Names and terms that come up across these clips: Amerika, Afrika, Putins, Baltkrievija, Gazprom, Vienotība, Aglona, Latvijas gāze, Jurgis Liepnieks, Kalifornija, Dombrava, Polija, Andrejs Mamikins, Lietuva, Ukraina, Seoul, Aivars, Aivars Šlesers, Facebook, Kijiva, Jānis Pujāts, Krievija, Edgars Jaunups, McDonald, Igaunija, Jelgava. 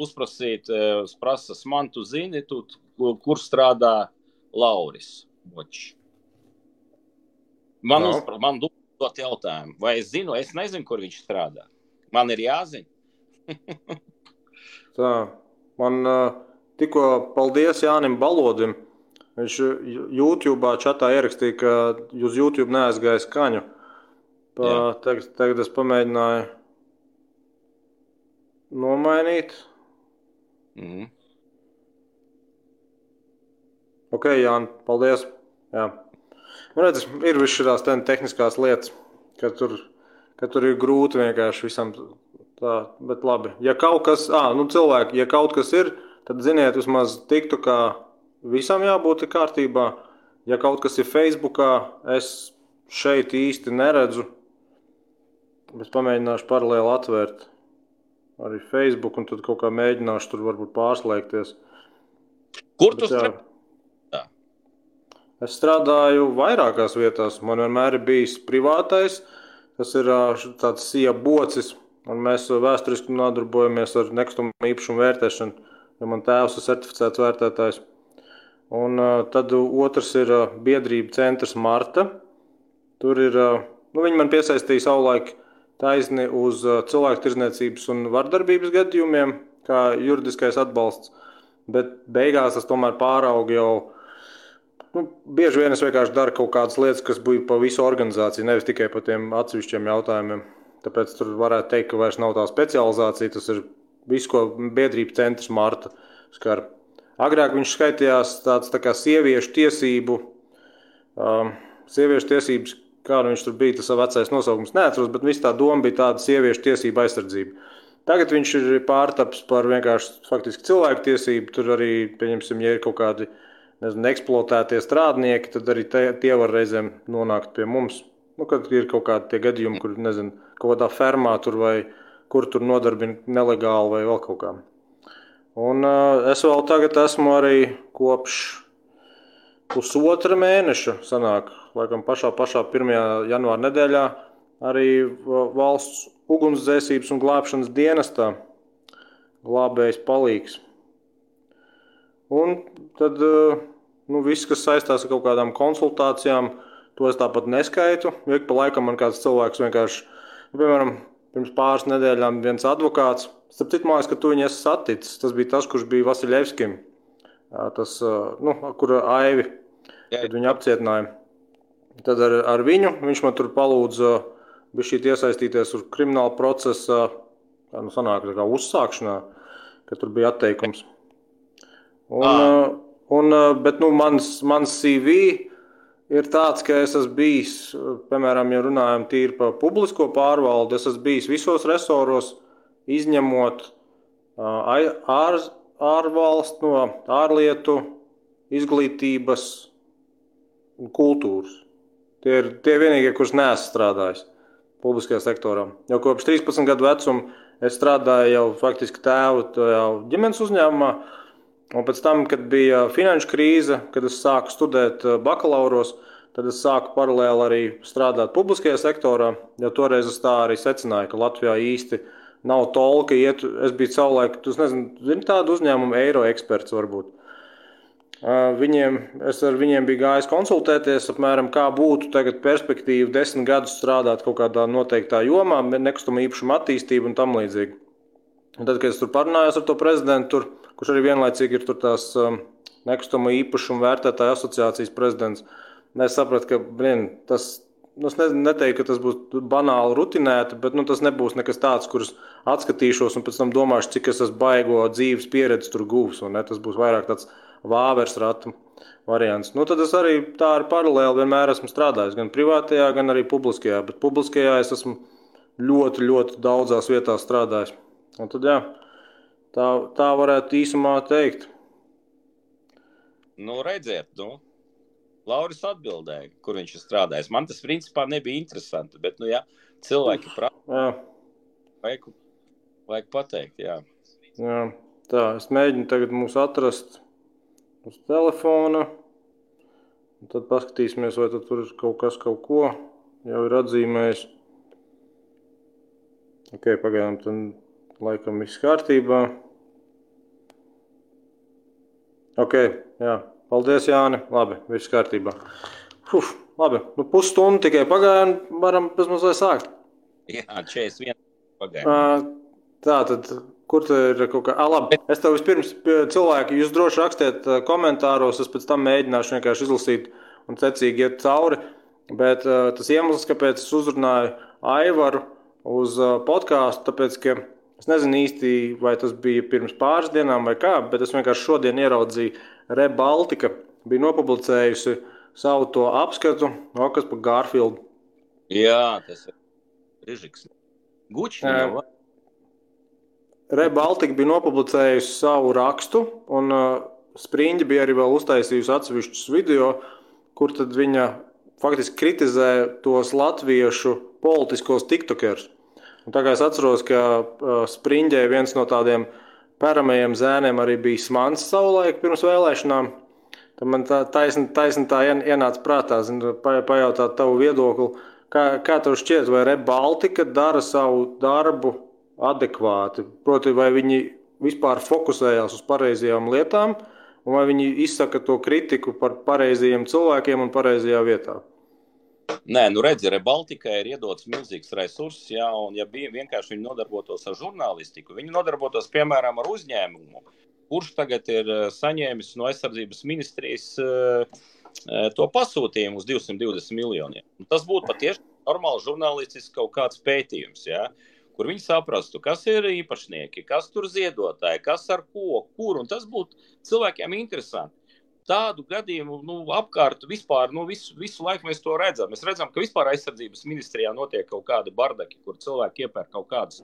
uzprasīt, es prasas, man tu zini, tu, kur strādā Lauris Boč. Man, man dot jautājumu, vai es zinu, es nezinu, kur viņš strādā. Man ir jāzina. Tā, man tikko paldies Jānim Balodim. Viņš YouTube'ā čatā ierakstīja, ka uz YouTube neaizgāja skaņu. Tagad es pamēģināju nomainīt. Mhm. Ok, Jāni, paldies. Jā. Man redz, ir viss šitās tehniskās lietas, ka tur ir grūti vienkārši visam tā, bet labi. Ja kaut kas, cilvēki, ja kaut kas ir, tad ziniet, vismaz TikTokā visam jābūt kārtībā. Ja kaut kas ir Facebookā, es šeit īsti neredzu, bet pamēģināšu paralēli atvērt arī Facebook, un tad kaut kā mēģināšu tur varbūt pārslēgties. Kur tu strādā? Es strādāju vairākās vietās. Man vienmēr ir bijis privātais, tas ir tāds sija bocis, un mēs vēsturiski nodarbojamies ar nekustamā īpašuma vērtēšanu, jo man tēvs ir certificēts vērtētājs. Un tad otrs ir biedrība centrs Marta. Tur ir, viņi man piesaistīja savulaik taisni uz cilvēku tirdzniecības un vardarbības gadījumiem, kā juridiskais atbalsts, bet beigās tas tomēr pārauga jau bieži vien es vienkārši daru kaut kādas lietas, kas būtu pa visu organizāciju, nevis tikai pa tiem atsevišķiem jautājumiem. Tāpēc tur varētu teikt, ka vairs nav tā specializācija, tas ir visu, ko biedrība centrs Marta skar. Agrāk viņš skaitījās tāds tā kā sieviešu tiesības, kā viņš tur bija, tas vecais nosaukums neatceros, bet viss tā doma bija tāda sieviešu tiesība aizsardzība. Tagad viņš ir pārtaps par vienkārši faktiski cilvēku tiesību, tur arī, pieņemsim, ja ir kaut kādi eksploatētie strādnieki, tad arī tie var reizēm nonākt pie mums. Kad ir kaut kādi tie gadījumi, kur, kaut kādā fermā tur vai kur tur nodarbina nelegāli vai vēl kaut kā. Un es vēl tagad esmu arī kopš pusotra mēneša sanāk, laikam pašā 1. janvāra nedēļā, arī valsts ugunsdzēsības un glābšanas dienestā glābējs palīgs. Un tad, viss, kas saistās ar kaut kādām konsultācijām, to es tāpat neskaitu. Ik pa laikam man kāds cilvēks vienkārši, piemēram, pirms pāris nedēļām viens advokāts. Starp citu, mājas, ka tu viņu esi saticis. Tas bija tas, kurš bija Vasiļevskim, tas, kur Aivi, kad viņu apcietināja. Tad ar viņu, viņš man tur palūdza bišķīt iesaistīties uz krimināla procesa, kā uzsākšanā, ka tur bija atteikums. Bet mans CV ir tāds, ka es esmu bijis, piemēram, ja runājam tīri par publisko pārvaldu, es esmu bijis visos resoros, izņemot ārvalstu, ārlietu, izglītības un kultūras. Tie vienīgie, kurus neesmu strādājis publiskajā sektorā. Jau kopš 13 gadu vecuma es strādāju jau faktiski tēvu ģimenes uzņēmumā, un pēc tam, kad bija finanšu krīze, kad es sāku studēt bakalauros, tad es sāku paralēli arī strādāt publiskajā sektorā, jo toreiz es tā arī secināju, ka Latvijā īsti nav tolka iet. Es biju savulaik, zini tādu uzņēmumu eiro eksperts varbūt. Es ar viņiem biju gājis konsultēties, apmēram kā būtu tagad perspektīva 10 gadus strādāt kaut kādā noteiktā jomā, nekustamā īpašuma attīstība un tam līdzīgi. Un tad, kad es tur parunājos ar to prezidentu, kurš arī vienlaicīgi ir tur tās nekustamo īpašumu vērtētāju asociācijas prezidents. Es sapratu, ka, es neteiktu, ka tas būs banāli rutinēti, bet tas nebūs nekas tāds, kurus atskatīšos un pēc tam domāšu, cik es baigo dzīves pieredzi tur gūs. Tas būs vairāk tāds vāvers ratu variants. Tad es arī tā ar paralēli vienmēr esmu strādājis, gan privātajā, gan arī publiskajā, bet publiskajā es esmu ļoti, ļoti daudzās vietās strādājis. Un tad jā. Tā varētu īsumā teikt. Redziet, Lauris atbildēja, kur viņš ir strādājis. Man tas principā nebija interesanti, bet, cilvēki prasa, vajag pateikt, jā. Jā, tā, es mēģinu tagad mūs atrast uz telefona, un tad paskatīsimies, vai tad tur ir kaut kas, kaut ko, jau ir atzīmējis. Ok, pagaidām, tad laikam viss kārtībā. Ok, jā. Paldies, Jāni. Labi, viss kārtībā. Uf, labi, nu pusstundu tikai pagāja, varam bezmaz vai sākt. Jā, 41 pagāja. Tātad, kur te ir kaut kā... labi, es tev vispirms cilvēki, jūs droši rakstiet komentāros, es pēc tam mēģināšu vienkārši izlasīt un secīgi iet cauri, bet tas iemesls, kāpēc es uzrunāju Aivaru uz podcastu, tāpēc, ka es nezinu īsti, vai tas bija pirms pāris dienām vai kā, bet es vienkārši šodien ieraudzīju Re:Baltica, bija nopublicējusi savu to apskatu, kas par Garfieldu. Jā, tas ir Rižiks. Gučņi. Re:Baltica bija nopublicējusi savu rakstu, un Sprindie bija arī vēl uztaisījusi atsevišķus video, kur tad viņa faktiski kritizē tos latviešu politiskos tiktokers. Un tā kā es atceros, ka Sprindie viens no tādiem peramajiem zēniem arī bija smants savulaik pirms vēlēšanām, tad man taisni tā ienāca prātā, zinu, pajautāt tavu viedokli, kā tev šķiet, vai Re:Baltica dara savu darbu adekvāti, proti vai viņi vispār fokusējās uz pareizajām lietām, un vai viņi izsaka to kritiku par pareizajiem cilvēkiem un pareizajā vietā? Nē, nu redzi, Re:Baltica ir iedots milzīgs resurss, jā, un ja bija vienkārši viņi nodarbotos ar žurnālistiku, viņi nodarbotos, piemēram, ar uzņēmumu, kurš tagad ir saņēmis no aizsardzības ministrijas to pasūtījumu uz 220 miljoniem. Un tas būtu patiešām normāli žurnālistisks kaut kāds pētījums, jā, kur viņi saprastu, kas ir īpašnieki, kas tur ziedotāji, kas ar ko, kur, un tas būtu cilvēkiem interesanti. Tādu gadījumu apkārt vispār, visu laiku mēs to redzam. Mēs redzam, ka vispār aizsardzības ministrijā notiek kaut kādi bardaki, kur cilvēki iepērk kaut kādas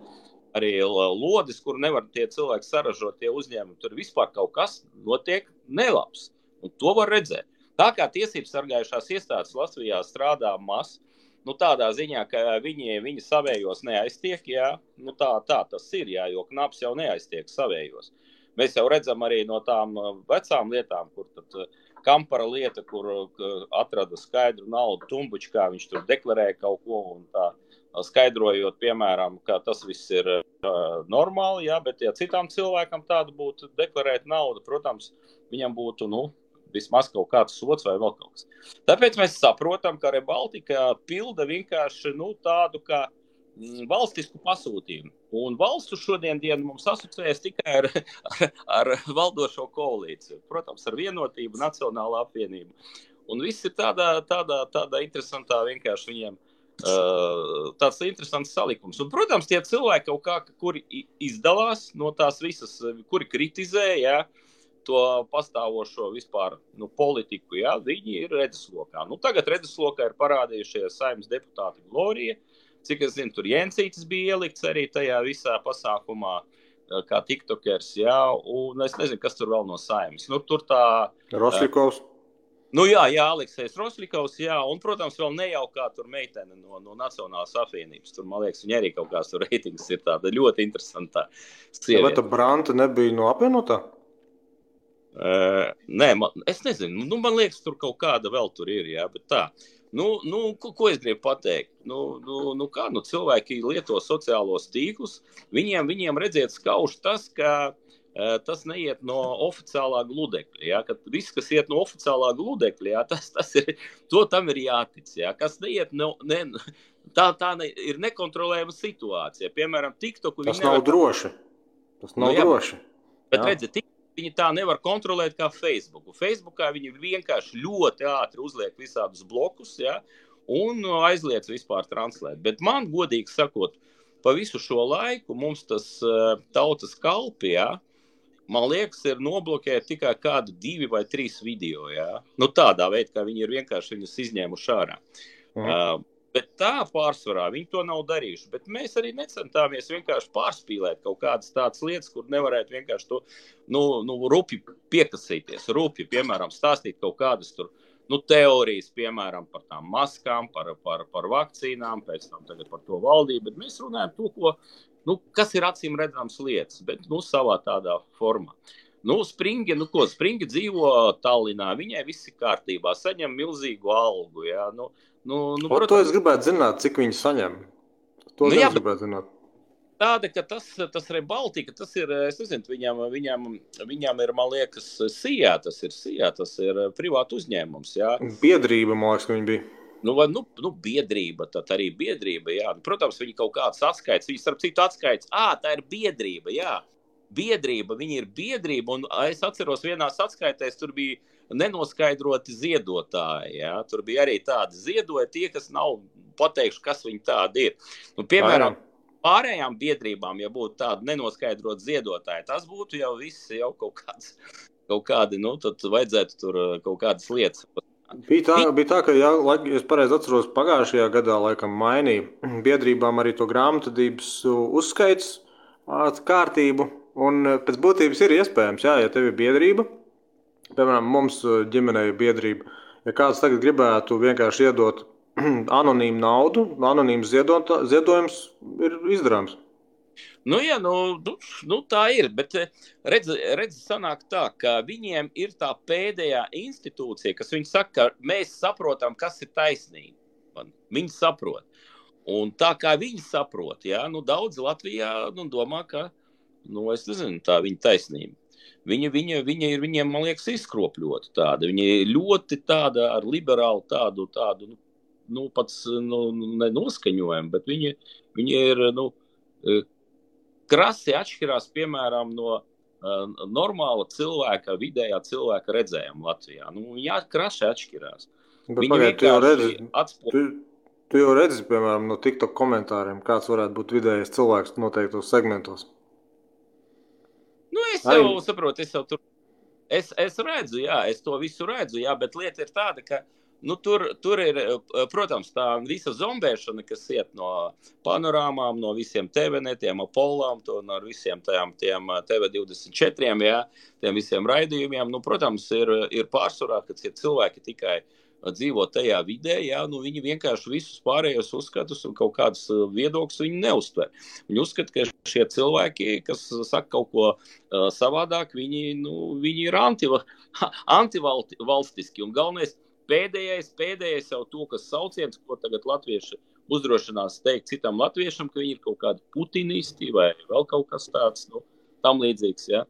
arī lodis, kur nevar tie cilvēki saražot tie uzņēmumi. Tur vispār kaut kas notiek nelabs, un to var redzēt. Tā kā tiesības sargājušās iestādes Latvijā strādā maz, tādā ziņā, ka viņi savējos neaiztiek, jā, tā tas ir, jā, jo knaps jau neaiztiek savējos. Mēs jau redzam arī no tām vecām lietām, kur tad kampara lieta, kur atrada skaidru naudu tumbučkā, viņš tur deklarēja kaut ko un tā, skaidrojot, piemēram, ka tas viss ir normāli, jā, bet ja citām cilvēkam tādu būtu deklarēt naudu, protams, viņam būtu, vismaz kaut kāds sots vai vēl kaut kas. Tāpēc mēs saprotam, ka Re:Baltica pilda vienkārši, tādu kā valstisku pasūtījumu. Un valstu šodien dienu mums asociējas tikai ar valdošo koalīciju. Protams, ar Vienotību, Nacionālā apvienību. Un viss ir tādā interesantā vienkārši viņiem tāds interesants salikums. Un, protams, tie cilvēki kaut kā, kuri izdalās no tās visas, kuri kritizē, jā, to pastāvošo vispār politiku, jā, viņi ir redzeslokā. Tagad redzeslokā ir parādījušie saimnes deputāti Glorija, cik es zinu, tur Jēncītis bija ielikts arī tajā visā pasākumā kā tiktokers, jā, un es nezinu, kas tur vēl no saimnes. Tur tā... Rosļikovs. Jā, Aleksējs Rosļikovs, jā, un, protams, vēl nejaukā tur meitene no Nacionālās apvienības. Tur, man liekas, viņa arī kaut kāds tur reitingas ir tāda ļoti interesantā sievieta. Ja, bet tā Branta nebija no apvienotā? Nē, es nezinu, man liekas, tur kaut kāda vēl tur ir, jā, bet tā. Ko es gribu pateikt? Cilvēki lieto sociālos tīklus, viņiem redziet skauž tas, ka tas neiet no oficiālā gludekļa, jā, kad viss, kas iet no oficiālā gludekļa, jā, tas ir, to tam ir jātic, jā, kas neiet, tā ir nekontrolējama situācija, piemēram, TikToku. Tas nav droši, droši. Bet redziet, viņi tā nevar kontrolēt kā Facebooku. Facebookā viņi vienkārši ļoti ātri uzliek visādus blokus, ja, un aizliec vispār translēt. Bet man, godīgi sakot, pa visu šo laiku mums tas tautas kalpi, ja, man liekas, ir noblokēt tikai kādu 2 vai 3 video. Ja. Tādā veidā, kā viņi ir vienkārši viņus izņēmuši ārā. Mhm. Bet tā pārsvarā viņi to nav darījuši, bet mēs arī necentāmies vienkārši pārspīlēt kaut kādas tādas lietas, kur nevarētu vienkārši to, rupi piekasīties, piemēram, stāstīt kaut kādas tur, teorijas, piemēram, par tām maskām, par vakcīnām, pēc tam tagad par to valdību, bet mēs runājam to, ko, kas ir acīm redzams lietas, bet, savā tādā formā. Springi dzīvo Tallinā, viņai viss ir kārtībā, saņem milzīgu algu, jā, To es gribētu zināt, cik viņi saņem. To es gribētu zināt. Tāda, ka tas Re:Baltica, tas ir, es nezinu, viņam ir, man liekas, SIA, tas ir privāta uzņēmums, jā. Biedrība, man liekas, ka viņi bija. Nu, biedrība, tad arī biedrība, jā. Protams, viņi kaut kāds atskaits, viņi starp citu atskaits, tā ir biedrība, jā. Biedrība, viņi ir biedrība, un es atceros vienās atskaitēs, tur bija nenoskaidroti ziedotāji, jā. Tur bija arī tādi ziedoja, tie, kas nav pateikšu, kas viņi tādi ir. Nu, piemēram, pārējām biedrībām, ja būtu tāda nenoskaidrot ziedotāji, tas būtu jau viss, jau kaut kādi, nu, tad vajadzētu tur kaut kādas lietas. Bija tā, ka, jā, es pareizi atceros, pagājušajā gadā laikam mainīja biedrībām arī to grāmatvedības uzskaits kārtību, un pēc būtības ir iespējams, jā, ja tev ir biedrība, piemēram, mums ģimenei biedrība, ja kāds tagad gribētu vienkārši iedot anonīmu naudu, anonīms ziedojums ir izdarāms. Nu jā, nu tā ir, bet redz sanāk tā, ka viņiem ir tā pēdējā institūcija, kas viņi saka, ka mēs saprotam, kas ir taisnība. Viņi saprot. Un tā kā viņi saprot, jā, nu daudz Latvijā domā, ka, es nezinu, tā viņa taisnība. Viņa ir, viņiem, man liekas, izskropļota tāda. Viņa ir ļoti tāda ar liberālu tādu, nenoskaņojam, bet viņi ir, krasi atšķirās, piemēram, no normāla cilvēka, vidējā cilvēka redzējuma Latvijā. Viņi krasi atšķirās. Bet tu jau redzi, piemēram, no TikTok komentāriem, kāds varētu būt vidējais cilvēks noteiktos segmentos. Es jau saprotu, es redzu, jā, es to visu redzu, jā, bet lieta ir tāda, ka tur ir, protams, tā visa zombēšana, kas iet no panorāmām, no visiem TV-netiem, Apolām, no visiem tiem TV24, jā, tiem visiem raidījumiem. Protams, ir pārsvarā, ka tie cilvēki tikai dzīvo tajā vidē, jā, viņi vienkārši visus pārējos uzskatus un kaut kādus viedokļus viņi neuztver. Viņi uzskata, ka šie cilvēki, kas saka kaut ko savādāk, viņi ir antivalstiski un galvenais, Pēdējais jau to, kas sauciens, ko tagad latvieši uzdrošinās teikt citam latviešam, ka viņi ir kaut kādi putinisti vai vēl kaut kas tāds, tam līdzīgs, jā.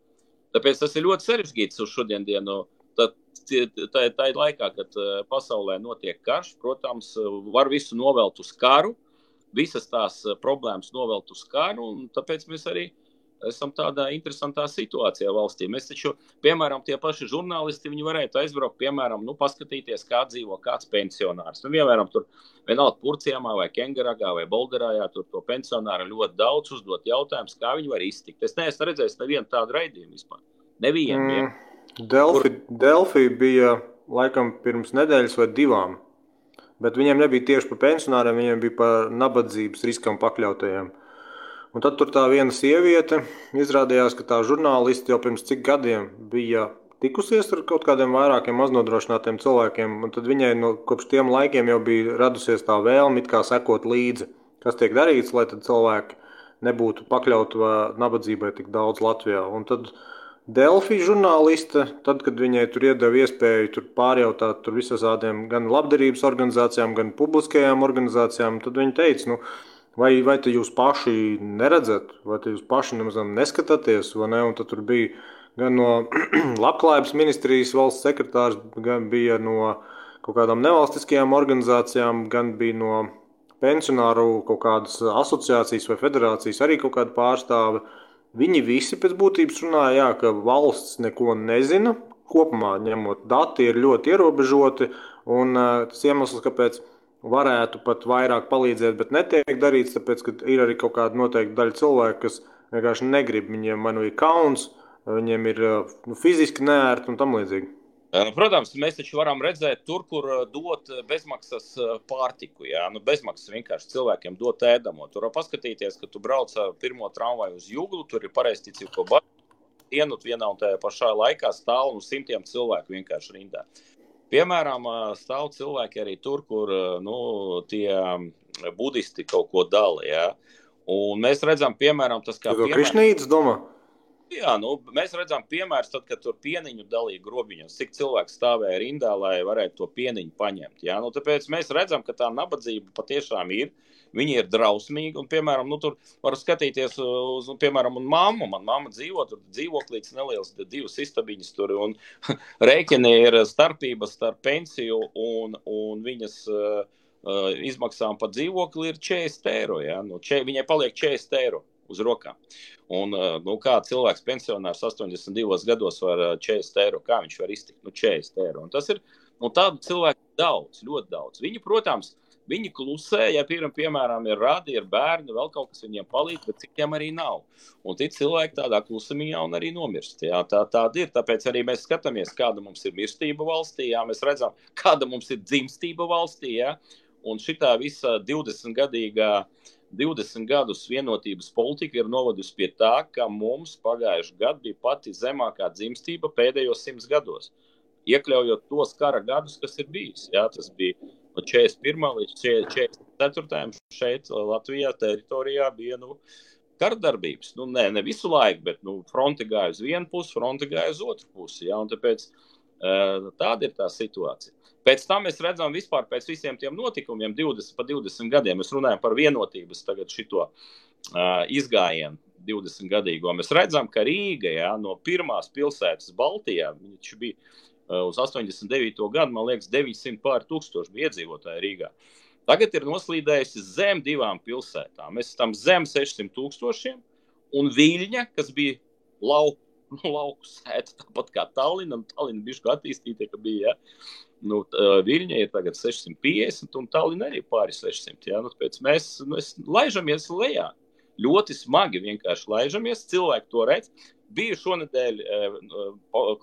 Tāpēc tas ir ļoti sarežģīts uz šodien dienu. Tā ir laikā, kad pasaulē notiek karš, protams, var visu novelt uz karu, visas tās problēmas novelt uz karu, un tāpēc mēs arī esam tādā interesantā situācijā valstī. Mēs taču, piemēram, tie paši žurnālisti, viņi varētu aizbraukt, piemēram, paskatīties, kā dzīvo kāds pensionārs. Piemēram, tur vienalga Purciemā vai Kengaragā vai Bolderājā, tur to pensionāru ļoti daudz uzdot jautājumus, kā viņi var iztikt. Es neesmu redzējis nevienu tādu raidījumu vispār. Nevienu. Delfi bija laikam pirms nedēļas vai 2, bet viņiem nebija tieši par pensionāriem, viņiem bija par nabadzības riskam pakļautajiem. Un tad tur tā viena sieviete izrādījās, ka tā žurnālisti jau pirms cik gadiem bija tikusies ar kaut kādiem vairākiem maznodrošinātiem cilvēkiem, un tad viņai kopš tiem laikiem jau bija radusies tā vēlme it kā sekot līdzi, kas tiek darīts, lai tad cilvēki nebūtu pakļauti nabadzībai tik daudz Latvijā. Un tad Delfi žurnāliste, tad, kad viņai tur iedeva iespēju tur pārjautāt tur visādiem gan labdarības organizācijām, gan publiskajām organizācijām, tad viņa teica, Vai te jūs paši neredzat, vai te jūs paši nemaz neskatāties, vai ne? Un tad tur bija gan no labklājības ministrijas valsts sekretārs, gan bija no kaut kādām nevalstiskajām organizācijām, gan bija no pensionāru kaut kādas asociācijas vai federācijas, arī kaut kāda pārstāve. Viņi visi pēc būtības runāja, jā, ka valsts neko nezina, kopumā ņemot dati ir ļoti ierobežoti, un tas iemesls, kāpēc varētu pat vairāk palīdzēt, bet netiek darīts, tāpēc, ka ir arī kaut kāda noteikta daļa cilvēku, kas vienkārši negrib, viņiem ir kauns, viņiem ir fiziski neērti un tam līdzīgi. Protams, mēs taču varam redzēt tur, kur dot bezmaksas pārtiku, jā, bezmaksas vienkārši cilvēkiem dot ēdamo. Tur var paskatīties, ka tu brauc pirmo tramvaju uz Juglu, tur ir pareizticīgo baznīcu, ienut vienā un tajā pašā laikā stāv un simtiem cilvēku vienkārši rindā. Piemēram, stāv cilvēki arī tur, kur tie budisti kaut ko dala, jā. Un mēs redzam, piemēram, tas kā... Krišnītis domā? Jā, nu, mēs redzam piemērs tad, kad to pieniņu dalīja grobiņos, cik cilvēks stāvēja rindā, lai varētu to pieniņu paņemt. Jā, nu, tāpēc mēs redzam, ka tā nabadzība patiešām ir, viņi ir drausmīgi, un, piemēram, nu, tur var skatīties uz, piemēram, un mammu, man mamma dzīvo, tur dzīvoklītis neliels, divas istabiņas tur, un rēķini ir starpības starp pensiju un viņas izmaksām par dzīvokli ir 40 eiro, jā, nu, viņai paliek 40 eiro. Uz rokām. Un, nu, kā cilvēks pensionārs 82 gados var 40 eiro, kā viņš var iztikt? Nu, 40 eiro. Un tas ir, nu, tādu cilvēku daudz, ļoti daudz. Viņi, protams, viņi klusē, ja piemēram ir radi, ir bērni, vēl kaut kas viņiem palīdz, bet citiem arī nav. Un tie cilvēki tādā klusamiņā un arī nomirst. Jā, tāda ir. Tāpēc arī mēs skatāmies, kāda mums ir mirstība valstī, jā, mēs redzam, kāda mums ir dzimstība valstī, jā. Un šitā visa 20 gadus vienotības politika ir novadusi pie tā, ka mums pagājuši gadu bija pati zemākā dzimstība pēdējos 100 gados, iekļaujot tos kara gadus, kas ir bijis. Jā, tas bija no 41. līdz 44. šeit Latvijā teritorijā bija nu, kardarbības. Nu, ne visu laiku, bet nu, fronti gāja uz vienu pusi, fronti gāja uz otru pusi. Jā, un tāpēc tāda ir tā situācija. Pēc tam mēs redzam vispār pēc visiem tiem notikumiem 20 gadiem. Mēs runājam par vienotības tagad šito izgājienu 20 gadīgo. Mēs redzam, ka Rīga, jā, no pirmās pilsētas Baltijā, viņš bija uz 89. gadu, man liekas, 900 pār 1000 bija iedzīvotāji Rīgā. Tagad ir noslīdējusi zem divām pilsētām. Mēs esam zem 600 000 un Viļņa, kas bija lauku sēta, tāpat kā Tallina, un Tallina bišku attīstītie, ka bija, jā. Nu, Viļņa ir tagad 650 un Tallina arī pāri 600, jā, nu, tāpēc mēs laižamies lejā, ļoti smagi vienkārši laižamies, cilvēki to redz, bija šonedēļ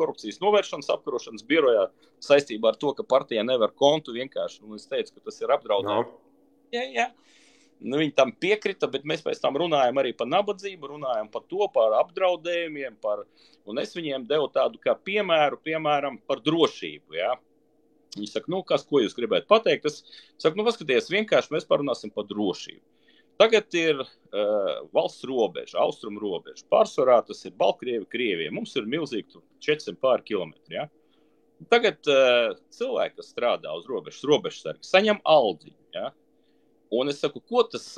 korupcijas novēršanas apkarošanas birojā saistībā ar to, ka partija nevar kontu vienkārši, un es teicu, ka tas ir apdraudējums, jā, nu, viņi tam piekrita, bet mēs pēc tam runājam arī par nabadzību, runājam par to, par apdraudējumiem, un es viņiem devu tādu kā piemēram par drošību, jā. Viņi saka, nu, kas, ko jūs gribētu pateikt? Es saku, nu, paskaties, vienkārši mēs parunāsim par drošību. Tagad ir valsts robeža, austrumu robeža. Pārsvarā tas ir Baltkrievi, Krievija. Mums ir milzīgi 400 pāri kilometri, ja? Tagad cilvēki, kas strādā uz robežsargi, saņem aldiņu, ja? Un es saku, ko tas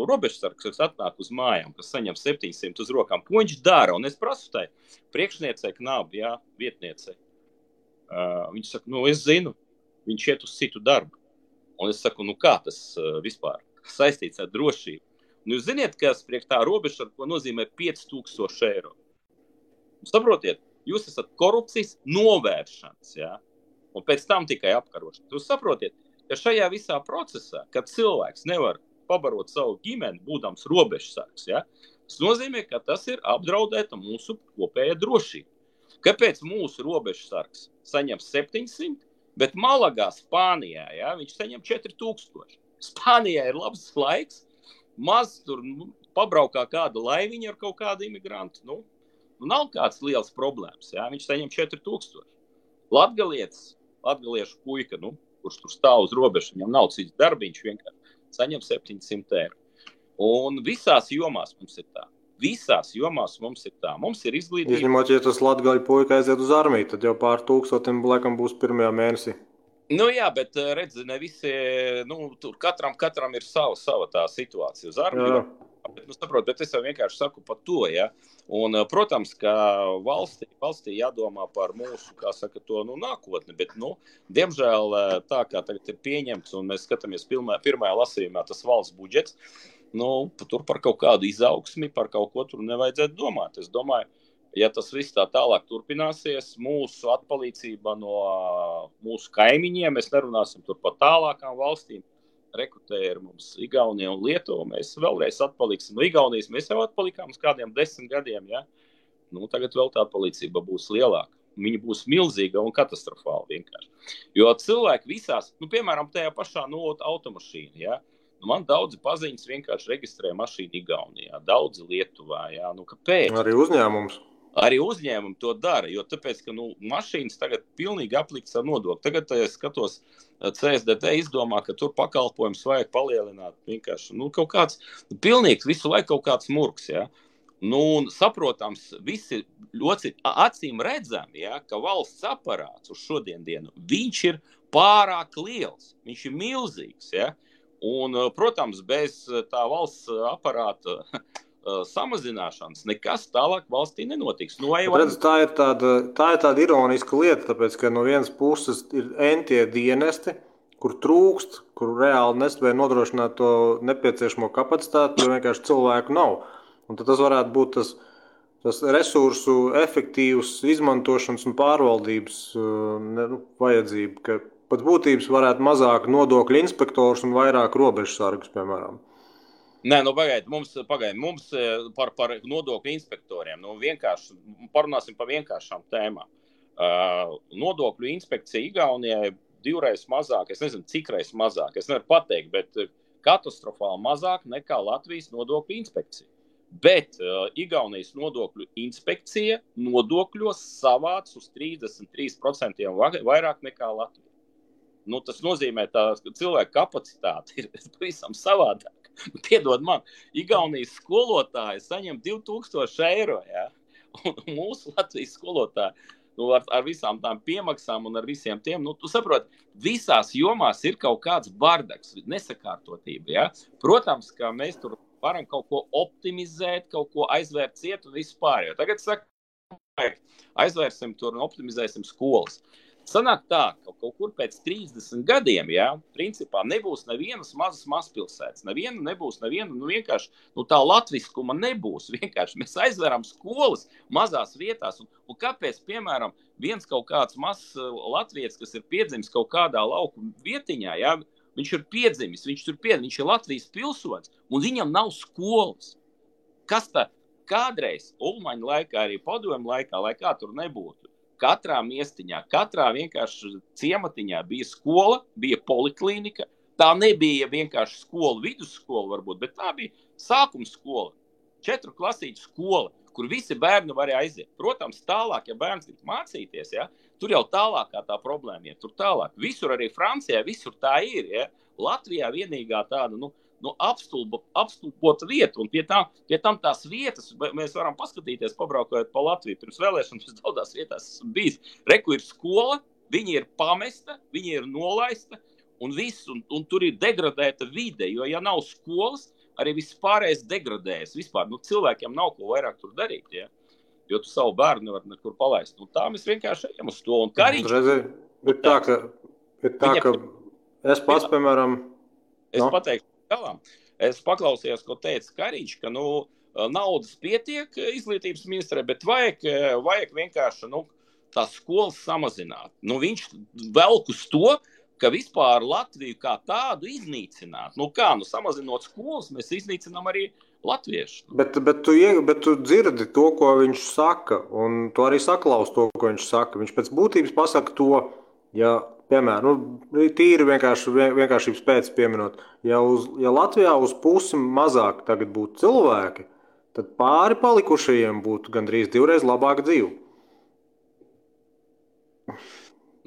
robežsargs, kas atnāk uz mājām, kas saņem 700 uz rokām, ko viņš dara? Un es prasu tai priekšniecei, knabi, ja? Vietniecei. Viņš saka, nu, es zinu, viņš iet uz citu darbu. Un es saku, nu, kā tas vispār saistīts ar drošību? Nu, jūs ziniet, kas priekš tā robeža, ko nozīmē 5 000 eiro. Un saprotiet, jūs esat korupcijas novēršanas, jā? Un pēc tam tikai apkarošanas. Jūs saprotiet, ka šajā visā procesā, kad cilvēks nevar pabarot savu ģimeni, būdams robežsargs, jā? Tas nozīmē, ka tas ir apdraudēta mūsu kopējā drošība. Kāpēc mūsu robežsargs saņem 700, bet Malagā, Spānijā, jā, viņš saņem 4000. Spānijā ir labs laiks, maz tur pabraukā kāda laiviņa ar kaut kādu imigrantu. Nu, nav kāds liels problēmas, jā, viņš saņem 4000. Latgaliešu puika, nu, kurš tur stāv uz robežu, viņam nav cits darbiņš, vienkārši saņem 700 eiro. Un visās jomās mums ir tā. Mums ir izglītība. Izņemot, ja tas latgaļu puika aiziet uz armiju, tad jau pār 1000 laikam būs pirmajā mēnesī. Nu jā, bet redzi, ne visi, nu, tur katram ir sava tā situācija uz armiju. Bet, nu, saprot, bet es jau vienkārši saku par to, ja? Un, protams, ka valstī jādomā par mūsu, kā saka, to, nu, nākotni, bet, nu, diemžēl tā, kā tagad ir pieņemts, un mēs skatāmies pirmajā lasījumā tas valsts budžets, nu, tur par kaut kādu izaugsmi, par kaut ko tur nevajadzētu domāt. Es domāju, ja tas viss tā tālāk turpināsies, mūsu atpalīdzība no mūsu kaimiņiem, mēs nerunāsim tur par tālākām valstīm, rekrutēja ir mums Igaunija un Lietuva, mēs vēlreiz atpaliksim no Igaunijas, mēs jau atpalikām uz kādiem 10 gadiem, ja? Nu, tagad vēl tā atpalīdzība būs lielāka. Viņa būs milzīga un katastrofāla vienkārši. Jo cilvēki visās, nu, piemēram, tajā pašā automašīna, ja? Nu, man daudzi paziņas vienkārši reģistrē mašīnu Igaunijā, daudzi Lietuvā, jā, nu, kāpēc? Arī uzņēmumi to dara, jo tāpēc, ka, nu, mašīnas tagad pilnīgi aplikts ar nodokli. Tagad es skatos, CSDT izdomā, ka tur pakalpojums vajag palielināt vienkārši, nu, kaut kāds, pilnīgs visu laiku kaut kāds murks, jā. Nu, un, saprotams, visi ļoti acīm redzam, ja, ka valsts aparāts uz šodien dienu, viņš ir pārāk liels, viņš ir milzīgs, ja, un, protams, bez tā valsts aparāta samazināšanas nekas tālāk valstī nenotiks. Nu, redz, tā ir tāda ironiska lieta, tāpēc, ka no vienas puses ir entie dienesti, kur trūkst, kur reāli nespēja nodrošināt to nepieciešamo kapacitāti, jo vienkārši cilvēku nav. Un tad tas varētu būt tas resursu efektīvs izmantošanas un pārvaldības vajadzība, ka pat būtības varētu mazāk nodokļu inspektors un vairāk robežsargus, piemēram. Nē, nu pagaid, mums par nodokļu inspektoriem, nu vienkārši parunāsim par vienkāršām tēmām. Nodokļu inspekcija Igaunijai 2 reizes mazāk, es nezinu, cik reizes mazāk, es nevaru pateikt, bet katastrofāli mazāk nekā Latvijas nodokļu inspekcija. Bet Igaunijas nodokļu inspekcija nodokļos savāc uz 33% vairāk nekā Latvija. Nu, tas nozīmē, ka cilvēka kapacitāte ir pavisam savādāk. Piedod man, Igaunijas skolotāji saņem 2,000 eiro, ja? Un mūsu Latvijas skolotāji nu, ar visām tām piemaksām un ar visiem tiem, nu, tu saproti, visās jomās ir kaut kāds bardaks, nesakārtotība, ja? Protams, ka mēs tur varam kaut ko optimizēt, kaut ko aizvērt ciet un vispār, jo tagad saka, aizvērsim tur un optimizēsim skolas. Sanāk tā, ka kaut kur pēc 30 gadiem, ja, principā nebūs nevienas mazas mazpilsētas, neviena, nu vienkārši, nu tā latviskuma nebūs, vienkārši mēs aizveram skolas mazās vietās, un kāpēc, piemēram, viens kaut kāds mazs latvietis, kas ir piedzimis kaut kādā lauku vietiņā, ja, viņš ir piedzimis, viņš ir Latvijas pilsonis, un viņam nav skolas. Kas tā kādreiz, Ulmaņa laikā, arī padomu laikā, lai kā tur nebūtu, katrā miestiņā, katrā vienkārši ciematiņā bija skola, bija poliklīnika, tā nebija vienkārši skola, vidusskola varbūt, bet tā bija sākuma skola, 4 klasīšu skola, kur visi bērni varēja aiziet. Protams, tālāk, ja bērns tik mācīties, ja, tur jau tālākā tā problēma ir, tur tālāk. Visur arī Francijā, visur tā ir, ja. Latvijā vienīgā tāda, nu apstulpota vieta, un pie tam tās vietas, mēs varam paskatīties, pabraukojot pa Latviju, pirms vēlēšanas uz daudzās vietās bijis. Reku ir skola, viņi ir pamesta, viņi ir nolaista, un viss, un tur ir degradēta vide, jo ja nav skolas, arī vispārējais degradējas. Vispār, nu, cilvēkiem nav ko vairāk tur darīt, ja? Jo tu savu bērnu nevar nekur palaist. Un tā mēs vienkārši ejam uz to. Un Kariņš... Ir tā, ka es pats, piemēram... Es pateikšu galām. Es paklausījos, ko teica Kariņš, ka, nu, naudas pietiek izglītības ministrē, bet vajag vienkārši, nu, tās skolas samazināt. Nu, viņš velk uz to, ka vispār Latviju kā tādu iznīcināt. Nu kā, nu samazinot skolas, mēs iznīcinām arī latviešu. Bet tu dzirdi to, ko viņš saka, un tu arī saklaus to, ko viņš saka. Viņš pēc būtības pasaka to, ja, piemēram, nu, tīri vienkāršības pēc pieminot, ja Latvijā uz pusi mazāk tagad būtu cilvēki, tad pāri palikušajiem būtu gandrīz 2 reizes labāk dzīve.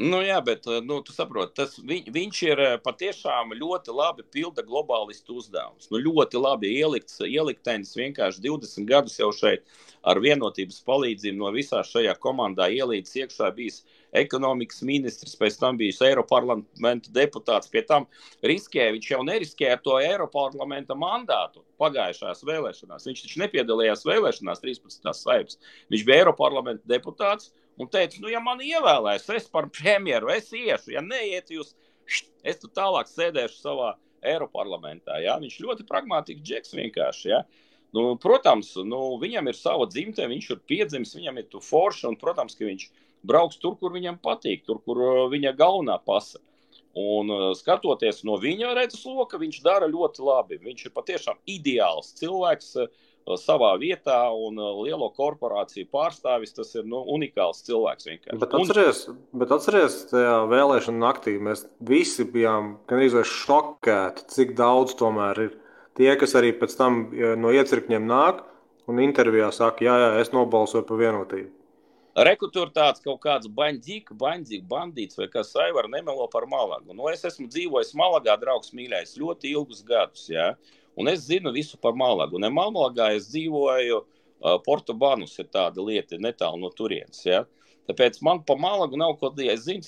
Nu jā, bet, nu, tu saproti, viņš ir patiešām ļoti labi pilda globālistu uzdevums. Nu, ļoti labi ieliktainis vienkārši 20 gadus jau šeit ar vienotības palīdzību no visā šajā komandā ielīdz iekšā bijis ekonomikas ministrs, pēc tam bijis Eiroparlamenta deputāts, pie tam riskēja, viņš jau neriskēja ar to Eiroparlamenta mandātu pagājušās vēlēšanās. Viņš taču nepiedalījās vēlēšanās 13. Saeimas. Viņš bija Eiroparlamenta deputāts, un teica, nu, ja mani ievēlēs, es par premjeru, es iešu, ja neiet jūs, es tu tālāk sēdēšu savā Eiroparlamentā, ja, viņš ļoti pragmātīgs džeks vienkārši, ja, nu, protams, nu, viņam ir sava dzimte, viņš ir piedzimis, viņam ir tu forša, un, protams, ka viņš brauks tur, kur viņam patīk, tur, kur viņa galvenā pasa, un skatoties no viņa redzes loka, viņš dara ļoti labi, viņš ir patiešām ideāls cilvēks, savā vietā un lielo korporāciju pārstāvis, tas ir nu, unikāls cilvēks vienkārši. Bet atceries, tajā vēlēšana naktī mēs visi bijām gandrīz vai šokēti, cik daudz tomēr ir tie, kas arī pēc tam no iecirkņiem nāk un intervijā saka, jā, es nobalsoju par vienotību. Reku tur tāds kaut kāds bandīts vai kas Aivar nemelo par Malagu. Nu, es esmu dzīvojis Malagā, draugs mīļais, ļoti ilgus gadus, jā. Un es zinu visu par Malagu. Un Malagā es dzīvoju Portobanus ir tāda lieta netālu no turienes, ja? Tāpēc man pa Malagu nav ko diez. Es zinu,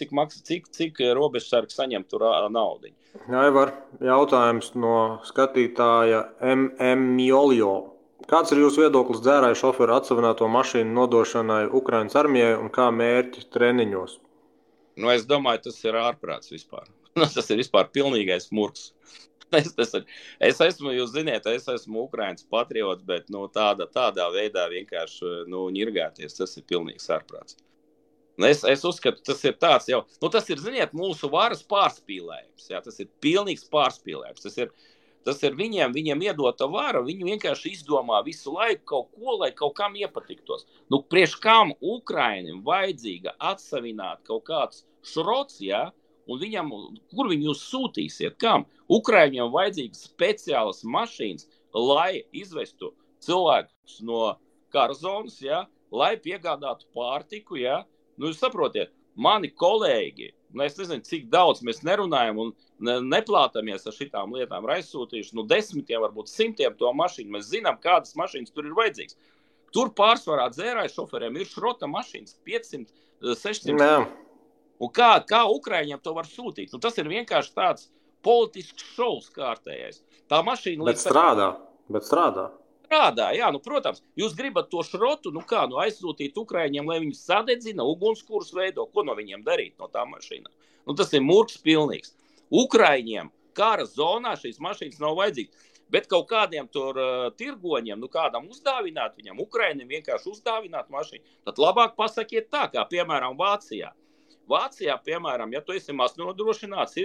cik robežsargi saņem tur naudiņu. Aivar, jautājums no skatītāja MM Joljo. Kāds ir jūsu viedoklis dzērāju šoferu atsavināto mašīnu nodošanai Ukrainas armijai un kā mērķi treniņos? Nu, es domāju, tas ir ārprāts vispār. Tas ir vispār pilnīgais murks. Es esmu, jūs ziniet, es esmu Ukrainas patriots, bet tādā veidā vienkārši ņirgāties, tas ir pilnīgs ārprāts. Es uzskatu, tas ir tāds jau, tas ir, ziniet, mūsu varas pārspīlējums, jā, tas ir pilnīgs pārspīlējums, tas ir viņiem iedota vara, viņi vienkārši izdomā visu laiku kaut ko, lai kaut kam iepatiktos. Priekš kam Ukrainim vajadzīga atsavināt kaut kāds šrots, jā, un viņam, kur viņi jūs sūtīsiet, kam? Ukraiņiem vajadzīgas speciālas mašīnas, lai izvestu cilvēkus no karzonas, jā, lai piegādātu pārtiku, jā, jūs saprotiet, mani kolēģi, es nezinu, cik daudz mēs nerunājam un neplātamies ar šitām lietām, ir aizsūtījuši, desmitiem, varbūt simtiem to mašīnu, mēs zinām, kādas mašīnas tur ir vajadzīgas. Tur pārsvarā dzērāju šoferiem ir šrota mašīnas 500, 600. Nē. Un kā Ukraiņiem to var sūtīt? Tas ir vienkārši tāds politisks šovs kārtējais. Tā mašīna... Bet strādā. Strādā, jā, protams, jūs gribat to šrotu, aizsūtīt Ukraiņiem, lai viņus sadedzina, ugunskurs veido, ko no viņiem darīt no tām mašīnām. Tas ir murgs pilnīgs. Ukraiņiem kara zonā šīs mašīnas nav vajadzīgas, bet kaut kādiem tur tirgoņiem, kādam uzdāvināt viņam, Ukraiņiem vienkārši uzdāvināt mašīnu, tad labāk pasakiet tā, kā piemēram Vācijā. Vācijā, piemēram, ja tu esi maz nodrošināts,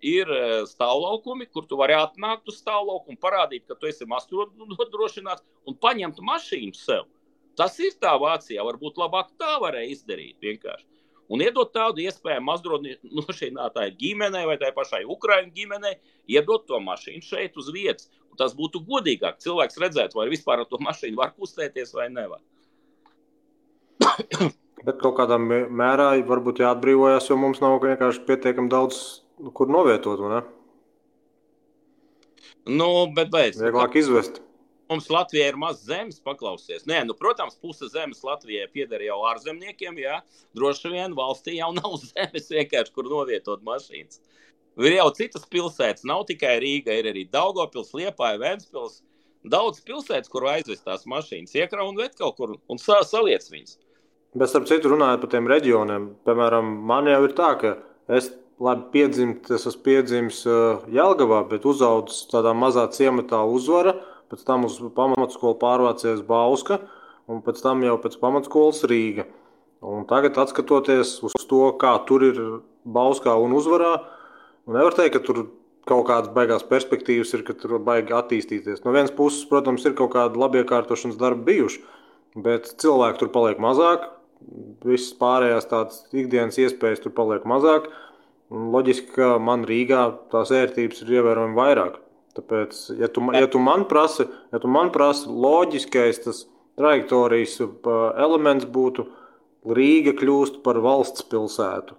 ir stāvlaukumi, kur tu vari atnākt uz stāvlaukumu, parādīt, ka tu esi maz nodrošināts un paņemt mašīnu sev. Tas ir tā Vācijā, varbūt labāk tā varēja izdarīt vienkārši. Un iedot tādu iespēju maz nodrošinātāju ģimenei vai tai pašai Ukraiņu ģimenei, iedot to mašīnu šeit uz vietas. Un tas būtu godīgāk. Cilvēks redzētu, vai vispār ar to mašīnu var kustēties vai nevar. Bet kaut kādā mērā varbūt jāatbrīvojas, jo mums nav vienkārši pietiekami daudz, kur novietot, vai ne? Bet beidz. Vieglāk izvest. Mums Latvijai ir maz zemes, paklausies. Nē, protams, puse zemes Latvijai pieder jau ārzemniekiem, jā. Droši vien valstī jau nav zemes vienkārši, kur novietot mašīnas. Ir jau citas pilsētas, nav tikai Rīga, ir arī Daugavpils, Liepāja, Ventspils. Daudz pilsētas, kur aizvest tās mašīnas, iekrau un ved kaut kur un saliec viņas. Bet starp citu runājot par tiem reģioniem, piemēram, man jau ir tā, ka es esmu piedzimis Jelgavā, bet uzaudzis tādā mazā ciematā Uzvara, pēc tam uz pamatskolu pārvācies Bauska, un pēc tam jau pēc pamatskolas Rīga. Un tagad atskatoties uz to, kā tur ir Bauskā un Uzvarā, nevar teikt, ka tur kaut kādas baigās perspektīvas ir, ka tur baigi attīstīties. No vienas puses, protams, ir kaut kāda labiekārtošanas darba bijuši, bet cilvēki tur paliek mazāk, visas pārējās tādas ikdienas iespējas tur paliek mazāk. Loģiski, ka man Rīgā tās ērtības ir ievērojami vairāk. Tāpēc, ja tu man prasi, loģiskais tas trajektorijas elements būtu, Rīga kļūst par valsts pilsētu.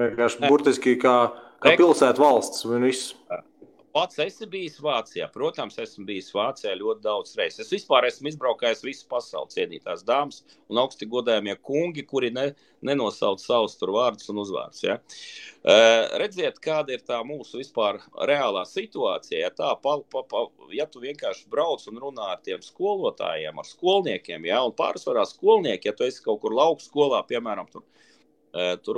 Vienkārši burtiski kā pilsēta valsts un viss. Pats esi bijis Vācijā. Protams, esmu bijis Vācijā ļoti daudz reizes. Es vispār esmu izbraukājis visu pasauli, cienītās dāmas un augsti godējamie kungi, kuri nenosauc savus tur vārdus un uzvārdus. Ja? Redziet, kāda ir tā mūsu vispār reālā situācija. Ja, ja tu vienkārši brauc un runā ar tiem skolotājiem, ar skolniekiem, ja, un pārsvarā skolnieki, ja tu esi kaut kur lauku skolā, piemēram, tur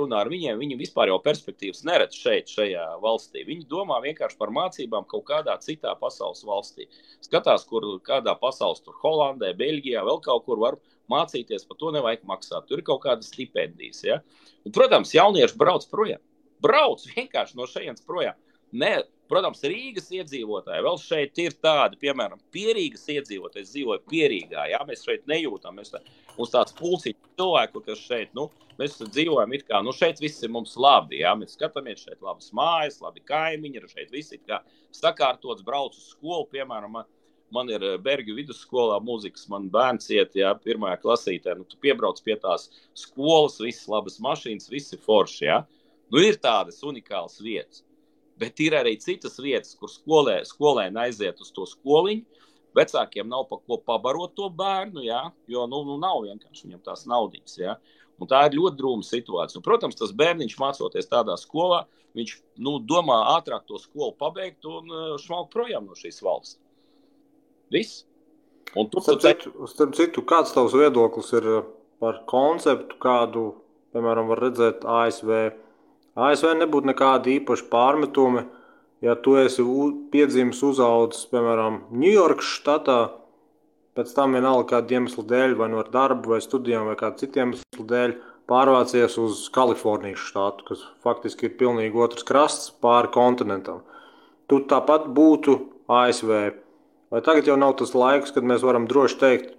runā ar viņiem, viņi vispār jau perspektīvas neredz šajā valstī. Viņi domā vienkārši par mācībām kaut kādā citā pasaules valstī. Skatās, kur kādā pasaules, tur Holandē, Beļģijā, vēl kaut kur var mācīties, par to nevajag maksāt. Tur ir kaut kādas stipendijas, ja? Un, protams, jaunieši brauc projām. Brauc vienkārši no šejienes projām. Ne, protams, Rīgas iedzīvotāji, vēl šeit ir tādi, piemēram, Pierīgas iedzīvotāji, dzīvoja Pierīgā, jā, mēs šeit nejūtam, mums tāds pulciņš cilvēku, kas šeit, mēs dzīvojam it kā, šeit viss ir mums labi, jā, mēs skatāmies šeit labas mājas, labi kaimiņi, šeit viss ir kā sakārtots, brauc uz skolu, piemēram, man ir Bergu vidusskolā mūzikas, man bērns iet, jā, pirmajā klasītē, tu piebrauc pie tās skolas, visas labas mašīnas, visi forši, jā, ir tādas unikālas vietas. Bet ir arī citas vietas, kur skolēni aiziet uz to skoliņu, Vecākiem nav pa ko pabarot to bērnu, jā, jo nu nav vienkārši viņam tās naudītas, jā. Un tā ir ļoti drūma situācija. Un, protams, tas bērniņš mācoties tādā skolā, viņš domā ātrāk to skolu pabeigt un šmauk projām no šīs valsts. Viss. Un tu starp citu, kāds tavs viedoklis ir par konceptu, kādu, piemēram, var redzēt ASV. ASV nebūtu nekādi īpaši pārmetumi, ja tu esi piedzimis uzaudzis, piemēram, Ņujorkas štatā, pēc tam vienalga kādu iemeslu dēļ, vai no ar darbu, vai studijām, vai kādu citu iemeslu dēļ, pārvācies uz Kalifornijas štātu, kas faktiski ir pilnīgi otrs krasts pāri kontinentam. Tu tāpat būtu ASV. Vai tagad jau nav tas laiks, kad mēs varam droši teikt,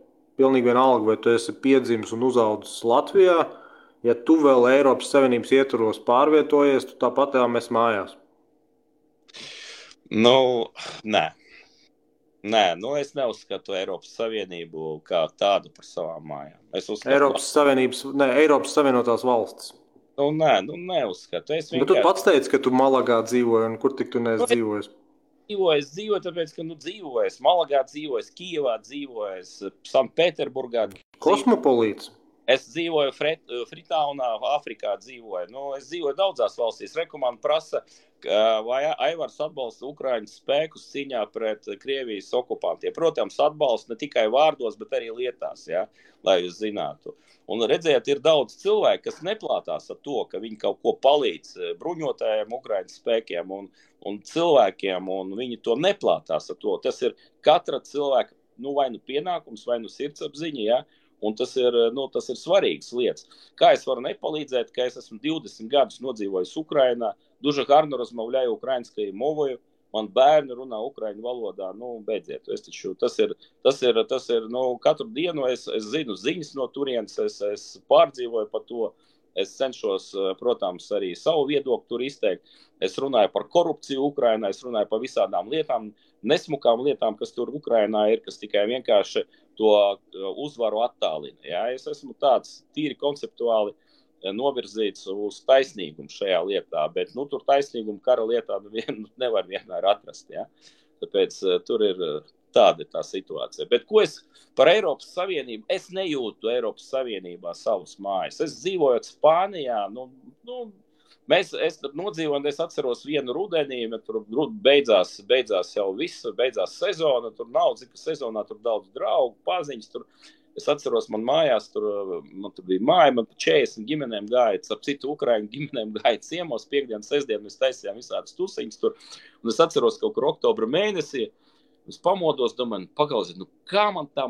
pilnīgi vienalga, vai tu esi piedzimis un uzaudzis Latvijā, ja tu vēl Eiropas Savienības ietvaros pārvietojies, tu tāpat jau mēs mājās? Nē, es neuzskatu Eiropas Savienību kā tādu par savām mājām. Es uzskatu Eiropas Savienotās valstis. Neuzskatu. Es vienkārši... Bet tu pats teici, ka tu Malagā dzīvoji, un kur tik tu neesi dzīvojis? Dzīvoju, tāpēc, ka dzīvojis. Malagā dzīvojis, Kijivā dzīvojis, Sanktpēterburgā. Kosmopolīts. Es dzīvoju Fritaunā, Afrikā dzīvoju. Es dzīvoju daudzās valstīs. Rekomandu prasa, vai Aivars atbalsta Ukraiņas spēkus cīņā pret Krievijas okupantiem. Protams, atbalsta ne tikai vārdos, bet arī lietās, ja, lai jūs zinātu. Un redziet, ir daudz cilvēku, kas neplātās ar to, ka viņi kaut ko palīdz bruņotājiem, Ukraiņas spēkiem un cilvēkiem, un viņi to neplātās ar to. Tas ir katra cilvēka vai nu pienākums, vai nu sirdsapziņa, ja. Un tas ir svarīgs lietas. Kā es varu nepalīdzēt, ka es esmu 20 gadus nodzīvojis Ukrainā, duža harno razmavļāju ukrainskajai movoju, man bērni runā ukraiņu valodā, beidziet. Es taču, tas ir, katru dienu es zinu ziņas no turienes, es pārdzīvoju par to, es cenšos, protams, arī savu viedokli tur izteikt. Es runāju par korupciju Ukrainā, es runāju par visādām lietām, nesmukām lietām, kas tur Ukrainā ir, kas tikai vienkārši to uzvaru attālina. Ja? Es esmu tāds tīri konceptuāli novirzīts uz taisnīgumu šajā lietā, bet tur taisnīgumu kara lietā nevar vienmēr atrast. Ja? Tāpēc tur ir tāda tā situācija. Bet ko es par Eiropas Savienību? Es nejūtu Eiropas Savienībā savas mājas. Es dzīvojot Spānijā, es nodzīvoju, un es atceros vienu rudenī, bet tur beidzās jau viss, beidzās sezona, tur nav, cik sezonā tur daudz draugu, paziņas, tur, es atceros, man mājās, man tur bija māja, man 40 ģimenēm gāja, ap citu Ukraiņu ģimenēm gāja ciemos, piekdien, sestdien, mēs taisījām visādas tusiņas tur, un es atceros kaut kur oktobra mēnesī, es pamodos, domāju, pagauziet, kā man tā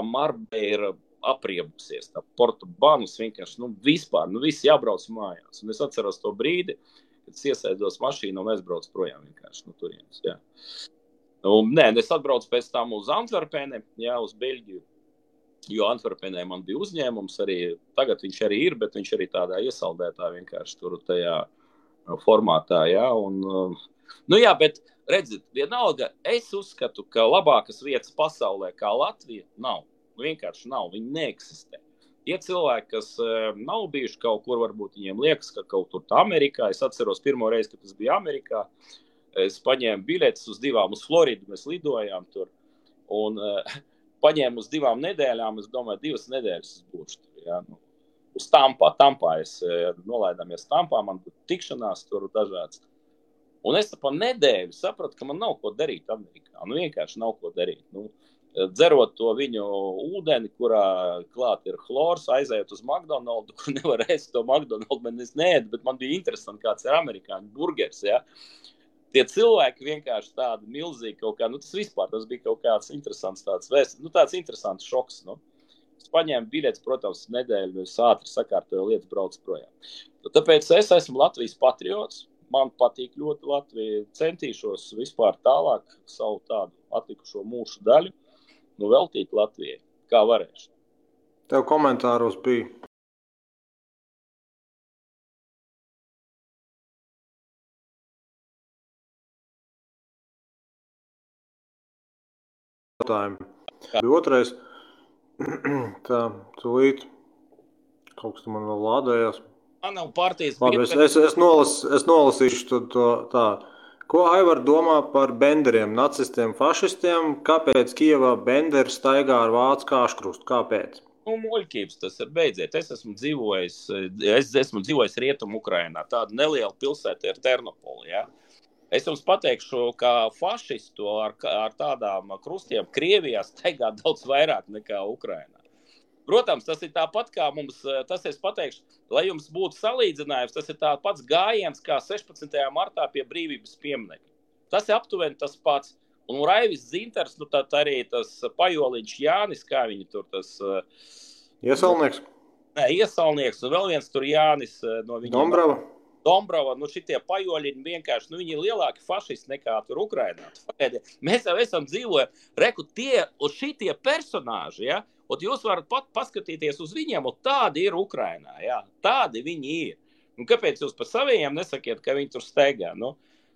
Marbeira apriebusies, tā Portu Banus vienkārši, vispār, viss jābrauc mājās. Un es atceros to brīdi, kad es iesēdos mašīnu un es braucu projām vienkārši no turienes, jā. Un, es atbraucu pēc tam uz Antverpene, jā, uz Beļģiju, jo Antverpenē man bija uzņēmums arī, tagad viņš arī ir, bet viņš arī tādā iesaldētā vienkārši tur tajā formātā, jā, un, jā, bet redziet, vienalga, es uzskatu, ka labākas vietas pasaulē kā Latvija nav. Vienkārši nav, viņi neeksistē. Tie cilvēki, kas nav bijuši kaut kur, varbūt viņiem liekas, ka kaut tur Amerikā, es atceros pirmo reizi, kad tas bija Amerikā, es paņēmu biļetes uz divām uz Floridu, mēs lidojām tur, un paņēmu uz 2 nedēļām, es domāju, 2 nedēļas es būšu tur, jā, uz Tampā, es nolaidāmies Tampā, man tur tikšanās tur dažāds. Un es pa nedēļu sapratu, ka man nav ko darīt Amerikā, vienkārši nav ko darīt, dzerot to viņu ūdeni, kurā klāt ir hlors, aizējot uz McDonaldu, kur nevar ēst to McDonaldu, man es neēdu, bet man bija interesanti, kāds ir amerikāņu burgers, ja. Tie cilvēki vienkārši tādi milzīgi kaut kā, tas bija kaut kāds interesants tāds vēsts, tāds interesants šoks, Es paņēmu biļetes, protams, nedēļu, es ātri sakārtoju lietas, braucu projām. Tāpēc es esmu Latvijas patriots, man patīk ļoti Latvija, centīšos vispār tālāk savu tādu atlikušo mūžu daļu, veltīt Latvijai, kā varēšu. Tev komentāros bija. Bija otrais, tā, tūlīt, kaut kas man vēl lādējās. Man nav partijas. Labi, es nolasīšu tā Ko Aivar domā par benderiem, nacistiem, fašistiem? Kāpēc Kijevā benderi staigā ar vācu kāškrustu? Kāpēc? Nu, muļķības tas ir beidziet. Es esmu dzīvojis Rietumu Ukrainā. Tāda neliela pilsēta ir Ternopola, ja? Es jums pateikšu, ka fašistu ar tādām krustiem Krievijā staigā daudz vairāk nekā Ukrainā. Protams, tas ir tāpat kā mums, tas es pateikšu, lai jums būtu salīdzinājums, tas ir tāpats gājiens kā 16. martā pie brīvības pieminekļa. Tas ir aptuveni tas pats. Un Raivis Dzintars, nu tad arī tas pajoliņš Jānis, kā viņi tur tas... Iesalnieks. Nē, iesalnieks, un vēl viens tur Jānis no viņiem. Dombrava, nu šitie pajoļiņi vienkārši, nu viņi ir lielāki fašisti nekā tur Ukrainā. Mēs jau esam dzīvoja, reku, tie, un šitie personāži, ja, un jūs varat pat paskatīties uz viņiem, un tādi ir Ukrainā, ja, tādi viņi ir. Un kāpēc jūs par saviem nesakiet, ka viņi tur steigā, nu?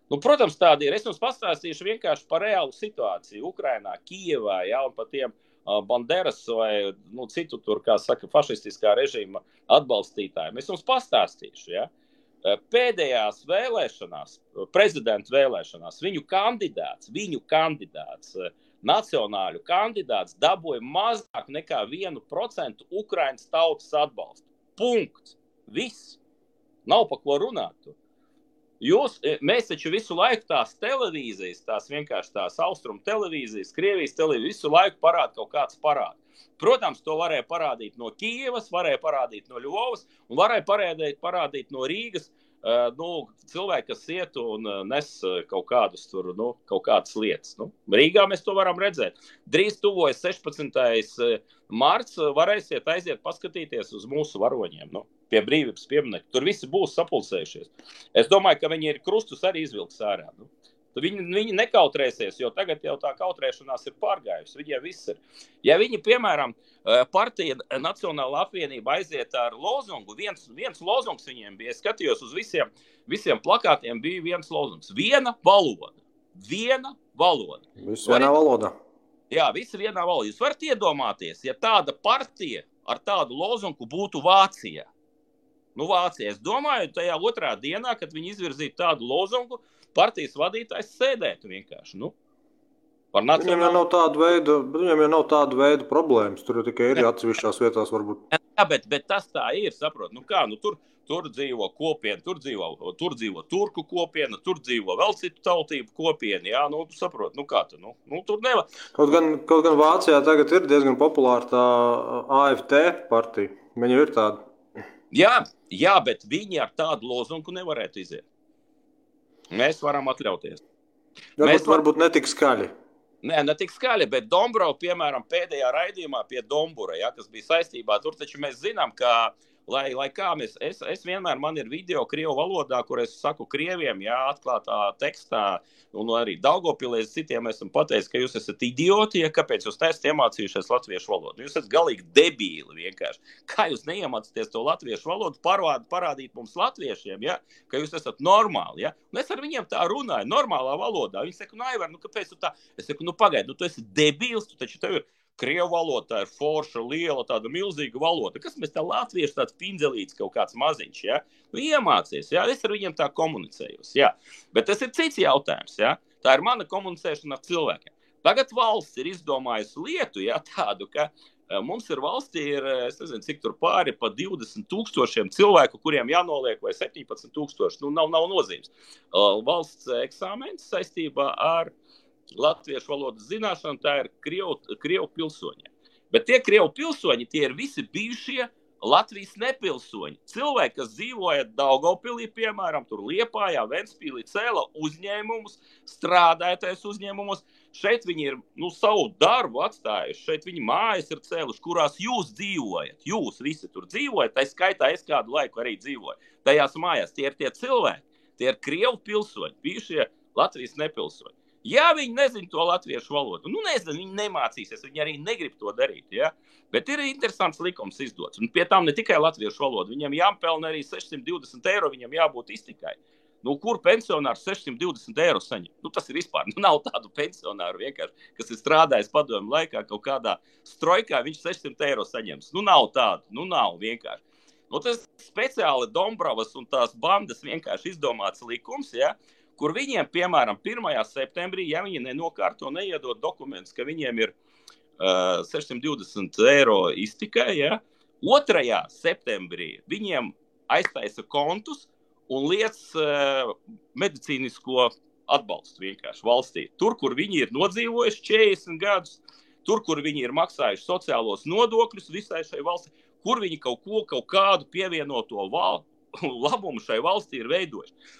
Nu, protams, tādi ir. Es jums pastāstīšu vienkārši par reālu situāciju Ukrainā, Kijevā, ja, un par tiem banderas vai, nu, citu tur, kā saka, fašistiskā režīma atbalstītājiem. Es jums pastāstīšu, ja. Pēdējās vēlēšanās, prezidenta vēlēšanās, viņu kandidāts, nacionāļu kandidāts dabūja mazāk nekā 1% Ukrainas tautas atbalstu. Punkts. Viss. Nav pa ko runāt. Mēs taču visu laiku tās televīzijas, tās vienkārši tās austrumu televīzijas, Krievijas televīzijas, visu laiku parāda kaut kāds parāds. Protams, to varēja parādīt no Kijevas, varēja parādīt no Ļuvovas un varēja parādīt no Rīgas, nu, cilvēki, kas iet un nes kaut kādus tur, nu, kaut kādas lietas. Nu, Rīgā mēs to varam redzēt. Drīz tuvojas 16. marts, varēsiet aiziet paskatīties uz mūsu varoņiem, nu, pie brīvības pieminekļa. Tur visi būs sapulcējušies. Es domāju, ka viņi ir krustus arī izvilks ārā, nu. Viņi nekautrēsies, jo tagad jau tā kautrēšanās ir pārgājusi. Viņiem viss ir. Ja viņi, piemēram, partija Nacionālā apvienība aiziet ar lozungu, viens lozungs viņiem bija. Es skatījos uz visiem plakātiem, bija viens lozungs. Viena valoda. Viss vienā valodā. Jā, viss vienā valodā. Jūs varat iedomāties, ja tāda partija ar tādu lozungu būtu Vācijā. Nu, Vācijā. Es domāju, tajā otrā dienā, kad viņi izvirzīja tādu lozungu, partijas vadītājs sēdētu vienkārši, nu. Viņam jau nav tādu veidu problēmas, tur tikai ir atsevišķās vietās varbūt. Jā, bet tas tā ir, saprot, nu kā, nu tur dzīvo kopiena, tur dzīvo turku kopiena, tur dzīvo vēl citu tautību kopiena, jā, nu, tu saprot, nu kā tu, nu tur nevar. Kaut gan Vācijā tagad ir diezgan populāra tā AFT partija, viņa ir tāda. Jā, bet viņi ar tādu lozungu nevarētu iziet. Mēs varam atļauties. Varbūt ne tik skaļi. Nē, ne tik skaļi, bet Dombrava, piemēram, pēdējā raidījumā pie Dombura, ja, kas bija saistībā, tur taču mēs zinām, ka, lai kā mēs, es vienmēr, man ir video krievu valodā, kur es saku krieviem, jā, atklātā tekstā, un arī Daugavpilēs citiem esam pateicis, ka jūs esat idioti, ja, kāpēc jūs neesat iemācījušies latviešu valodu. Jūs esat galīgi debīli vienkārši. Kā jūs neiemācīties to latviešu valodu, parādīt mums latviešiem, ja, ka jūs esat normāli, ja. Un es ar viņiem tā runāju, normālā valodā. Viņi saka, Aivar, kāpēc tu tā? Es saku, pagaidi, tu esi debīls, tu taču tev ir. Krievu valoda ir forša, liela, tāda milzīga valoda. Kas mēs tā latvieši tāds pindzelīts kaut kāds maziņš, ja? Nu, iemācies, ja? Es ar viņiem tā komunicējos, ja? Bet tas ir cits jautājums, ja? Tā ir mana komunicēšana ar cilvēkiem. Tagad valsts ir izdomājusi lietu, ja, tādu, ka mums ir valstī ir, es nezinu, cik tur pāri, pa 20,000 cilvēku, kuriem jānoliek, vai 17,000, nu nav nozīmes. Valsts eksāmens saistībā ar latviešu valodas zināšana, tā ir krievu pilsoņi. Bet tie krievu pilsoņi, tie ir visi bijušie Latvijas nepilsoņi. Cilvēki, kas dzīvoja Daugavpilī, piemēram, tur Liepājā, Ventspīlī, cēla uzņēmumus, strādājoties uzņēmumus. Šeit viņi ir, nu, savu darbu atstājuši, šeit viņi mājas ir cēluši, kurās jūs dzīvojat. Jūs visi tur dzīvojat, tai skaitā es kādu laiku arī dzīvoju. Tajās mājās tie ir tie cilvēki, tie ir krievu pilsoņi, bijušie Latvijas nepilsoņi. Ja viņi nezin to latviešu valodu, nu nezin, viņi nemācīsies, viņi arī negrib to darīt, ja? Bet ir interesants likums izdots. Un pie tām ne tikai latviešu valodu, viņam jāpelna arī 620 eiro, viņam jābūt iztikai. Nu, kur pensionārs 620 eiro saņem? Nu, tas ir vispār, nu, nav tādu pensionāru vienkārši, kas ir strādājis padomu laikā kaut kādā strojkā, viņš 600 eiro saņems. Nu, nav tādu, nu, nav vienkārši. Nu, tas speciāli Dombravas un tās bandas vienkārši izdomāts likums, ja? kur viņiem, piemēram, 1. septembrī, ja viņi nenokārto, neiedot dokumentus, ka viņiem ir 620 € iztikai, ja, 2. septembrī viņiem aiztaisa kontus un liec medicīnisko atbalstu vienkārši valstī. Tur, kur viņi ir nodzīvojuši 40 gadus, tur, kur viņi ir maksājuši sociālos nodokļus visai šai valstī, kur viņi kaut kādu pievienoto labumu šai valstī ir veidojuši.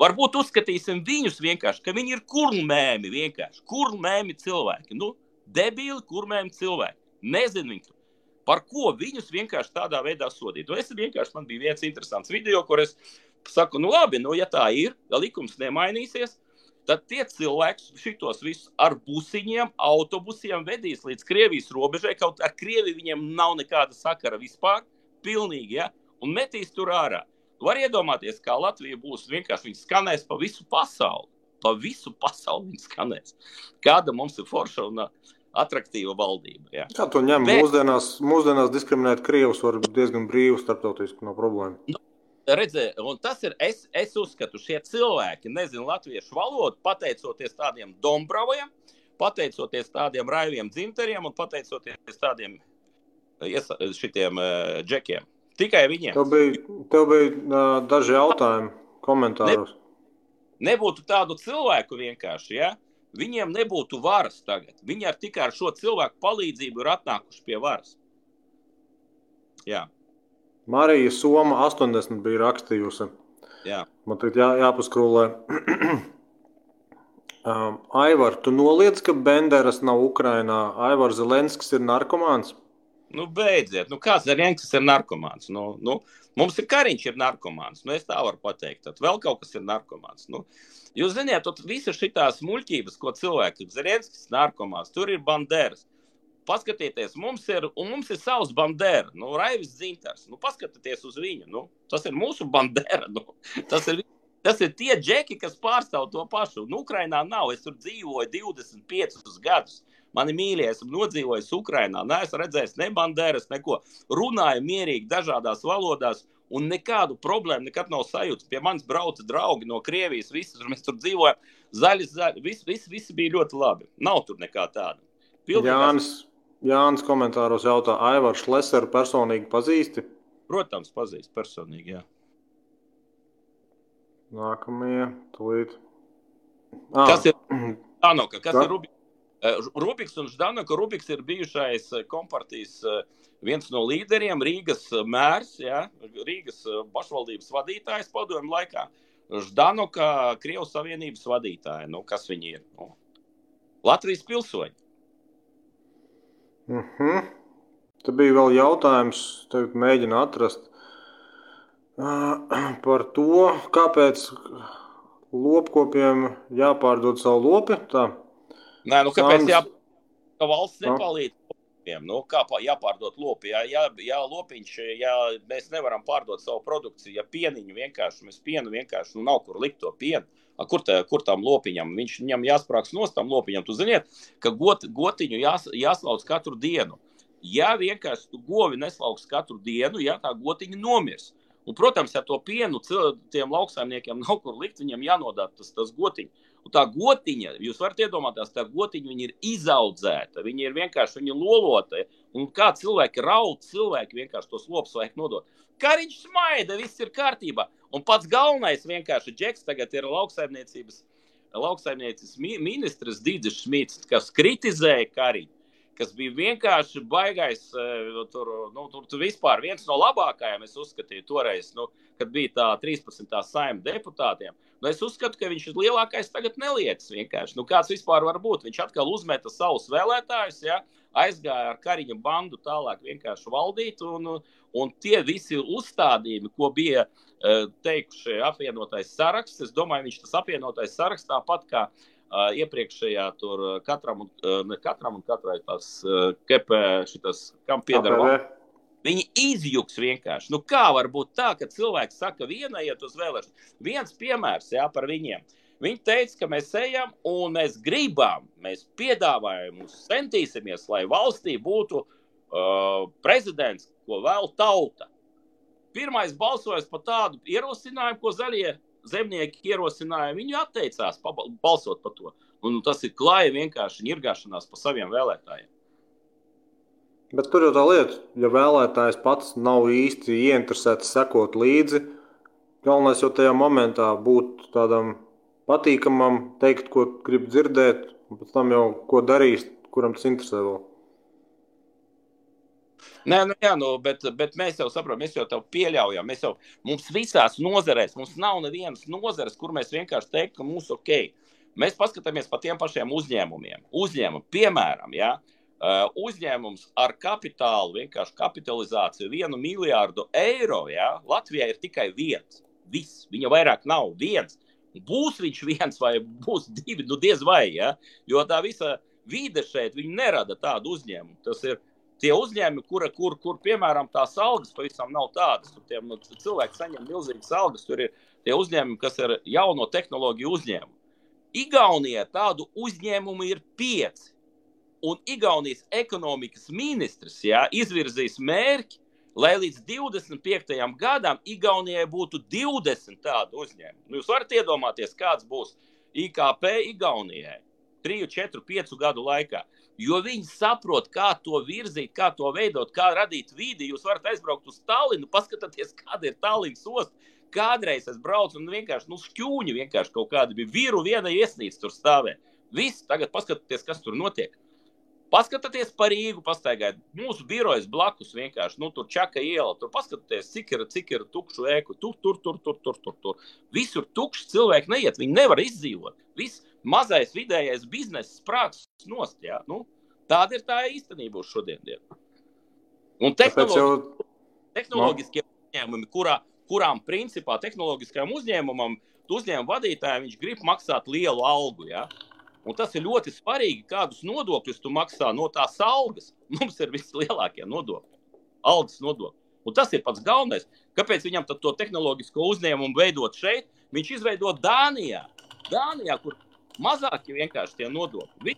Varbūt uzskatīsim viņus vienkārši, ka viņi ir kurlmēmi vienkārši, kurlmēmi cilvēki, nu, debīli kurlmēmi cilvēki, nezinu viņu, par ko viņus vienkārši tādā veidā sodīt. Un es vienkārši, man bija viens interesants video, kur es saku, nu labi, nu, ja tā ir, ja likums nemainīsies, tad tie cilvēki šitos visus ar busiņiem, autobusiem vedīs līdz Krievijas robežai, kaut ar Krieviju viņiem nav nekāda sakara vispār, pilnīgi, ja, un metīs tur ārā. Var iedomāties, kā Latvija būs vienkārši, viņi skanēs pa visu pasauli. Pa visu pasauli viņi skanēs. Kāda mums ir forša un atraktīva valdība. Jā, kā to ņem? Bet mūsdienās diskriminēt Krievus var diezgan brīvi starptautiski, nav problēma. Nu, redzē, un tas ir, es uzskatu, šie cilvēki nezinu latviešu valodu, pateicoties tādiem Dombraviem, pateicoties tādiem Raiviem Dzintariem un pateicoties tādiem šitiem džekiem. Tikai viņiem. Tev bija daži jautājumi komentāros. Nebūtu tādu cilvēku vienkārši, ja? Viņiem nebūtu varas tagad. Viņi tikai ar šo cilvēku palīdzību ir atnākuši pie varas. Jā. Marija Soma 80 bija rakstījusi. Jā. Man tagad jāpaskrūlē. Aivar, tu noliec, ka Benderas nav Ukrainā. Aivar, Zelenskis ir narkomāns? Nu, beidziet. Nu, kāds Zelenskis ir narkomāns? Nu, mums ir Kariņš ir narkomāns. Nu, es tā varu pateikt. Tad vēl kaut kas ir narkomāns. Nu, jūs ziniet, visas šitās muļķības, ko cilvēki ir Zelenskis narkomāns, tur ir Banderas. Paskatieties, mums ir savs Bandera. Nu, Raivis Dzintars. Nu, paskatieties uz viņu. Nu, tas ir mūsu Bandera. Nu, tas ir tie džeki, kas pārstāv to pašu. Nu, Ukrainā nav. Es tur dzīvoju 25 gadus. Mani mīļie, esmu nodzīvojis Ukrainā, neesmu redzējis ne banderas, neko. Runāju mierīgi dažādās valodās un nekādu problēmu nekad nav sajūtas. Pie manis brauca draugi no Krievijas, visi, mēs tur dzīvojam, zaļi, visi bija ļoti labi. Nav tur nekā tāda. Jānis komentāros jautā, Aivars Šleseru personīgi pazīsti? Protams, pazīst personīgi, jā. Nākamie, tulīt. Kas ir Ždanoka? Kas ir Rubiks? Rubiks un Ždanoka. Rubiks ir bijušais kompartijas viens no līderiem, Rīgas mērs, ja, Rīgas pašvaldības vadītājs padomju laikā. Ždanoka, Krievijas Savienības vadītāja, nu, kas viņi ir? Nu, Latvijas pilsoņi. Mhm. Te bija vēl jautājums, tev mēģinu atrast, par to, kāpēc lopkopiem jāpārdod savu lopi, tā? Nē, nu kāpēc ka valsts nepalīdz lopiem? Nu, kā jāpārdot lopi? Jā, lopiņš, jā, mēs nevaram pārdot savu produkciju, ja pieniņu vienkārši, mēs pienu vienkārši, nu nav kur likt to pienu. Kur tam lopiņam? Viņam jāsprāks nos tam lopiņam. Tu ziniet, ka gotiņu jāslauc katru dienu. Ja vienkārši tu govi neslauks katru dienu, ja tā gotiņa nomirs. Un, protams, ja to pienu tiem lauksaimniekiem nav kur likt, viņam jānodāt tas gotiņ. Un tā gotiņa, jūs varat iedomāties, tā gotiņa, viņa ir izaudzēta, viņa ir vienkārši, viņa lolota, un kā cilvēki raud, cilvēki vienkārši tos lopus vajag nodot. Kariņš smaida, viss ir kārtībā, un pats galvenais vienkārši džeks tagad ir lauksaimniecības ministrs Dīdzis Šmīts, kas kritizēja Kariņu, kas bija vienkārši baigais, tur vispār viens no labākajiem, es uzskatīju toreiz, nu, kad bija tā 13. saima deputātiem. Nu, es uzskatu, ka viņš ir lielākais tagad neliecas vienkārši. Nu, kāds vispār var būt? Viņš atkal uzmeta savus vēlētājus, ja? Aizgāja ar Kariņa bandu tālāk vienkārši valdīt. Un tie visi uzstādījumi, ko bija teikuši apvienotais saraksts, es domāju, viņš tas apvienotais saraksts tāpat kā iepriekšējā tur katram un katrai tas kam piedara valdīt. Viņi izjuks vienkārši. Nu, kā var būt tā, ka cilvēks saka viena iet uz vēlēšanas? Viens piemērs, jā, par viņiem. Viņi teica, ka mēs ejam un mēs gribam, mēs piedāvājam, mums centīsimies, lai valstī būtu prezidents, ko vēl tauta. Pirmais balsojas par tādu ierosinājumu, ko zaļie zemnieki ierosināja, viņi atteicās balsot par to. Un tas ir klāja vienkārši ņirgāšanās par saviem vēlētājiem. Bet tur jau tā lieta, ja vēlētājs pats nav īsti ieinteresēts sekot līdzi, galvenais jau tajā momentā būt tādam patīkamam, teikt, ko grib dzirdēt, un pēc tam jau ko darīs, kuram tas interesē vēl. Nē, nu jā, nu, bet mēs jau saprotam, mēs jau tev pieļaujam, mums visās nozerēs, mums nav nevienas nozeres, kur mēs vienkārši teikt, ka mums ok. Mēs paskatāmies par tiem pašiem uzņēmumiem. Uzņēmumi, piemēram, ja, uzņēmums ar kapitālu, vienkārši kapitalizāciju 1 miljārdu eiro, ja, Latvijā ir tikai viens, viss, viņa vairāk nav viens, būs viņš viens vai būs divi, nu diez vai, ja, jo tā visa vide šeit, viņa nerada tādu uzņēmumu, tas ir tie uzņēmumi, kur piemēram, tās algas pavisam nav tādas, un tiem cilvēki saņem milzīgas algas, tur ir tie uzņēmumi, kas ir jauno tehnoloģiju uzņēmumi. Igaunijā tādu uzņēmumu ir 5, un Igaunijas ekonomikas ministrs izvirzīs mērķi, lai līdz 25. gadam Igaunijai būtu 20 tādu uzņēmumu. Nu, jūs varat iedomāties, kāds būs IKP Igaunijai 3, 4, 5 gadu laikā. Jo viņi saprot, kā to virzīt, kā to veidot, kā radīt vidi. Jūs varat aizbraukt uz Tallinu, paskatāties, kāda ir Tallinas osta. Kādreiz es braucu un vienkārši, nu, šķūņi vienkārši kaut kādi bija. Viru viena iesnīca tur stāvē. Viss, tagad paskatāties, kas tur notiek. Paskatāties par Rīgu, pastaigāt. Mūsu birojas blakus vienkārši, nu, tur Čaka iela, tur paskatāties, cik ir tukšu ēku, tur. Visur tukšs, cilvēki neiet, viņi nevar izdzīvot. Viss. Mazais vidējais bizness sprāks nost, jā. Nu, tāda ir tā īstenība uz šodien dienu. Un tehnoloģiskie uzņēmumi, kurām principā tehnoloģiskajam uzņēmumam, uzņēmumu vadītājiem viņš grib maksāt lielu algu, jā. Un tas ir ļoti svarīgi, kādus nodokļus tu maksā no tās algas. Mums ir vislielākie nodokļi, algas nodokļi. Un tas ir pats galvenais. Kāpēc viņam tad to tehnoloģisko uzņēmumu veidot šeit? Viņš izveido Dānijā. Dānijā, kur mazāki vienkārši tie nodokļi.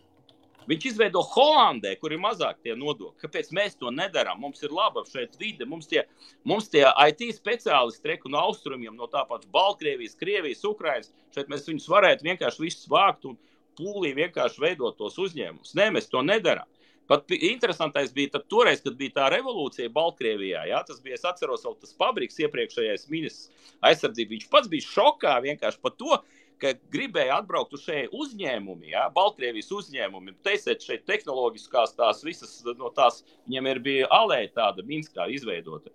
Viņš izveido Holandē, kur ir mazāk tie nodokļi. Kāpēc mēs to nedarām? Mums ir laba šeit vide, mums tie IT speciālisti treku no austrumiem, no tāpat Baltkrievijas, Krievijas, Ukrainas. Šeit mēs viņus varētu vienkārši visus vākt un pūlī vienkārši veidot tos uzņēmumus. Nē, mēs to nedarām. Pat interesantais bija tad toreiz, kad bija tā revolūcija Baltkrievijā, jā, tas bija, es atceros vēl tas Pabriks, iepriekšējais ministrs aizsardzība, viņš pats bija šokā vienkārši par to, ka gribēja atbraukt uz šeit uzņēmumi, jā, Baltkrievijas uzņēmumi, teisēt šeit tehnoloģiskās tās visas, no tās, viņam ir bija alēja tāda Minskā izveidota,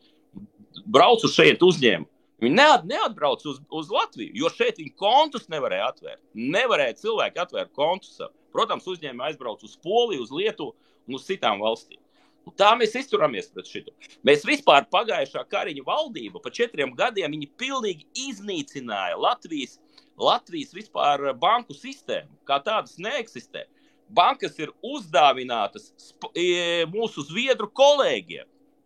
braucu šeit uzņēmumu. Viņi neatbrauc uz Latviju, jo šeit viņi kontus nevarēja atvērt. Nevarēja cilvēki atvērt kontus. Protams, uzņēmumi aizbrauc uz Poliju, uz Lietuvu un uz citām valstīm. Un tā mēs izturamies pret šitu. Mēs vispār pagājušā Kariņa valdība pa 4 gadiem viņi pilnīgi iznīcināja Latvijas vispār banku sistēmu, kā tādas neeksistē. Bankas ir uzdāvinātas mūsu zviedru kolēģiem,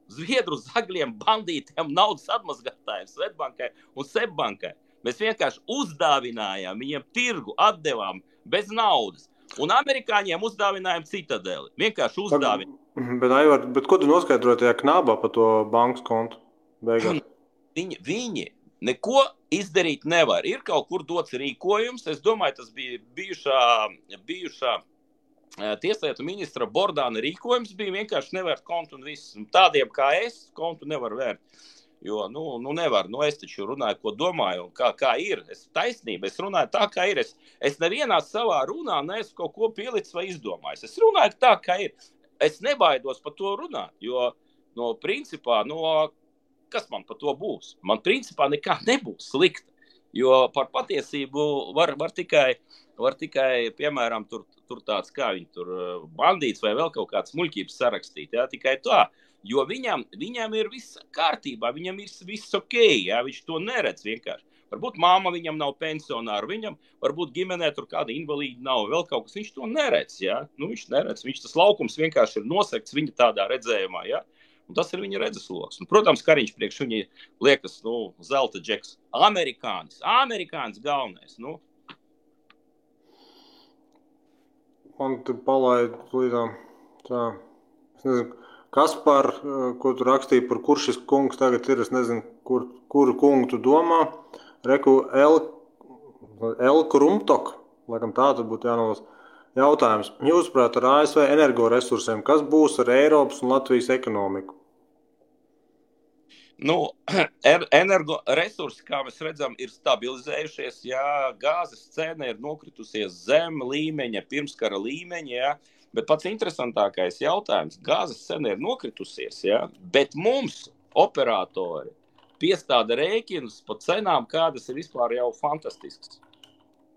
zviedru zagļiem, bandītiem, naudas atmazgātājiem, Svetbankai un Sebbankai. Mēs vienkārši uzdāvinājām, viņiem tirgu atdevām bez naudas. Un amerikāņiem uzdāvinājām citadeli. Vienkārši uzdāvinājām. Bet, Aivar, ko tu noskaidroji tajā knābā par to bankas kontu? Viņi neko izdarīt nevar. Ir kaut kur dots rīkojums. Es domāju, tas bija bijušā tieslietu ministra Bordāna rīkojums bija vienkārši nevērt kontu un viss. Tādiem kā es kontu nevar vērt, jo, nu nevar. Nu, es taču runāju, ko domāju, un kā ir. Es taisnība, es runāju tā, kā ir. Es nevienā savā runā neesmu kaut ko pielicis vai izdomājis. Es runāju tā, kā ir. Es nebaidos par to runāt, jo, no principā, kas man par to būs? Man principā nekā nebūs slikta, jo par patiesību var tikai, piemēram, tur tāds, kā viņi tur bandīts vai vēl kaut kāds muļķības sarakstīt, jā, tikai tā, jo viņam ir viss kārtībā, viņam ir viss ok, jā, viņš to neredz vienkārši. Varbūt māma viņam nav pensionāra, viņam varbūt ģimenē tur kāda invalīda nav, vēl kaut kas, viņš to neredz, jā, nu viņš neredz, viņš tas laukums vienkārši ir nosegts viņa tādā redzējumā, jā, un tas ir viņa redzesloks. Un, protams, Kariņš priekš viņa liekas, zelta džeks, amerikānis galvenais, Man te palaid līdām tā, es nezinu, kas par, ko tu rakstīji, par kur šis kungs tagad ir, es nezinu, kuru kungu tu domā. Reku L Elkurumtok, laikam tā tad būtu jānolas jautājums. Jūsuprāt, ar ASV energoresursiem, kas būs ar Eiropas un Latvijas ekonomiku? Nu, energoresursi, kā mēs redzam, ir stabilizējušies, jā, gāzes cena ir nokritusies zem līmeņa, pirmskara līmeņa, jā, bet pats interesantākais jautājums, gāzes cena ir nokritusies, jā, bet mums, operatori, piestāda rēķinus pa cenām, kādas ir vispār jau fantastisks.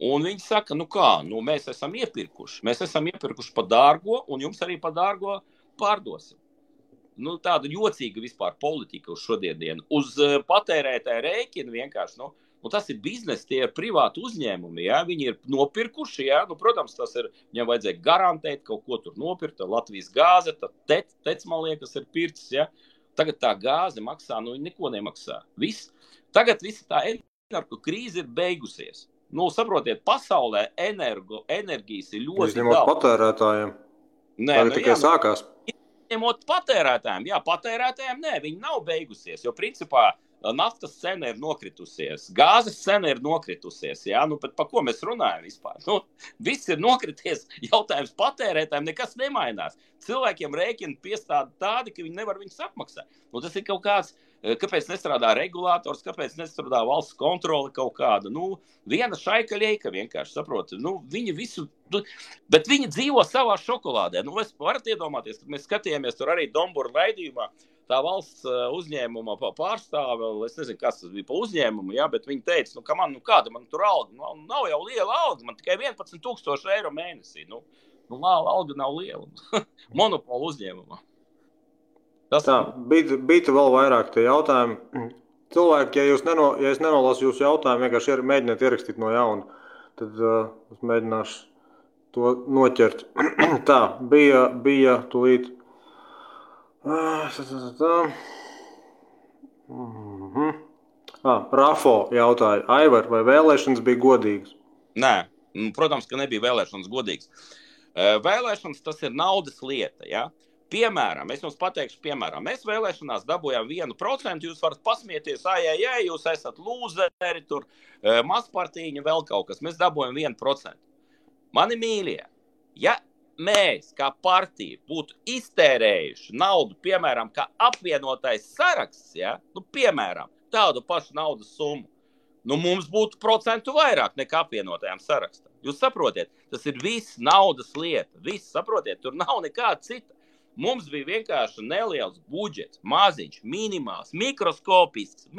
Un viņi saka, nu kā, nu mēs esam iepirkuši pa dārgo, un jums arī pa dārgo pārdosim. Nu, tāda jocīga vispār politika uz šodienu. Uz patērētāju rēķinu vienkārši, nu, tas ir biznes, tie ir privāti uzņēmumi, jā, viņi ir nopirkuši, jā, nu, protams, tas ir, viņam vajadzēja garantēt, kaut ko tur nopirkt, Latvijas gāze, tad tec, man liekas, ir pircis, jā, tagad tā gāze maksā, nu, neko nemaksā, viss. Tagad visa tā energo krīze ir beigusies. Nu, saprotiet, pasaulē enerģijas ir ļoti daudz. Izņemot patērētājiem, tagad tikai sākās. Ņemot patērētājiem. Jā, patērētājiem nē, viņi nav beigusies, jo principā naftas cena ir nokritusies, gāzes cena ir nokritusies, jā, nu, bet pa ko mēs runājam vispār? Nu, viss ir nokrities, jautājums patērētājiem nekas nemainās. Cilvēkiem rēķini piestāda tādi, ka viņi nevar viņus apmaksāt. Nu, tas ir kaut kāds, kāpēc nestrādā regulators, kāpēc nestrādā valsts kontrole kaut kāda, nu, viena šaika ļeika vienkārši, saproti, nu, viņi visu, bet viņi dzīvo savā šokolādē, nu, mēs varat iedomāties, kad mēs skatījāmies tur arī Dombura raidījumā, tā valsts uzņēmuma pārstāve, es nezinu, kas tas bija pa uzņēmumu, jā, bet viņi teica, nu, ka man, nu, kāda man tur alga, nu, nav jau liela alga, man tikai 11,000 eiro mēnesī, nu alga nav liela, monopolu uzņēmumā. Tas tā, bija vēl vairāk tie jautājumi. Cilvēki, ja es nenolasu jūsu jautājumu, vienkārši mēģiniet ierakstīt no jauna, tad es mēģināšu to noķert. Tā, bija tūlīt. Rafo jautāja, Aivar, vai vēlēšanas bija godīgas? Nē, protams, ka nebija vēlēšanas godīgas. Vēlēšanas tas ir naudas lieta, jā. Piemēram, es jums pateikšu, mēs vēlēšanās dabūjām 1%, jūs varat pasmieties, jūs esat lūzeri, tur mazpartīņi, vēl kaut kas, mēs dabūjām 1%. Mani mīļie, ja mēs, kā partija, būtu iztērējuši naudu, piemēram, kā apvienotais saraksts, ja? Nu, piemēram, tādu pašu naudas summu, nu, mums būtu procentu vairāk nekā apvienotajām sarakstam. Jūs saprotiet, tas ir viss naudas lieta, viss, saprotiet, tur nav nekāda cita. Mums bija vienkārši neliels budžets, maziņš, minimāls, mikroskopisks.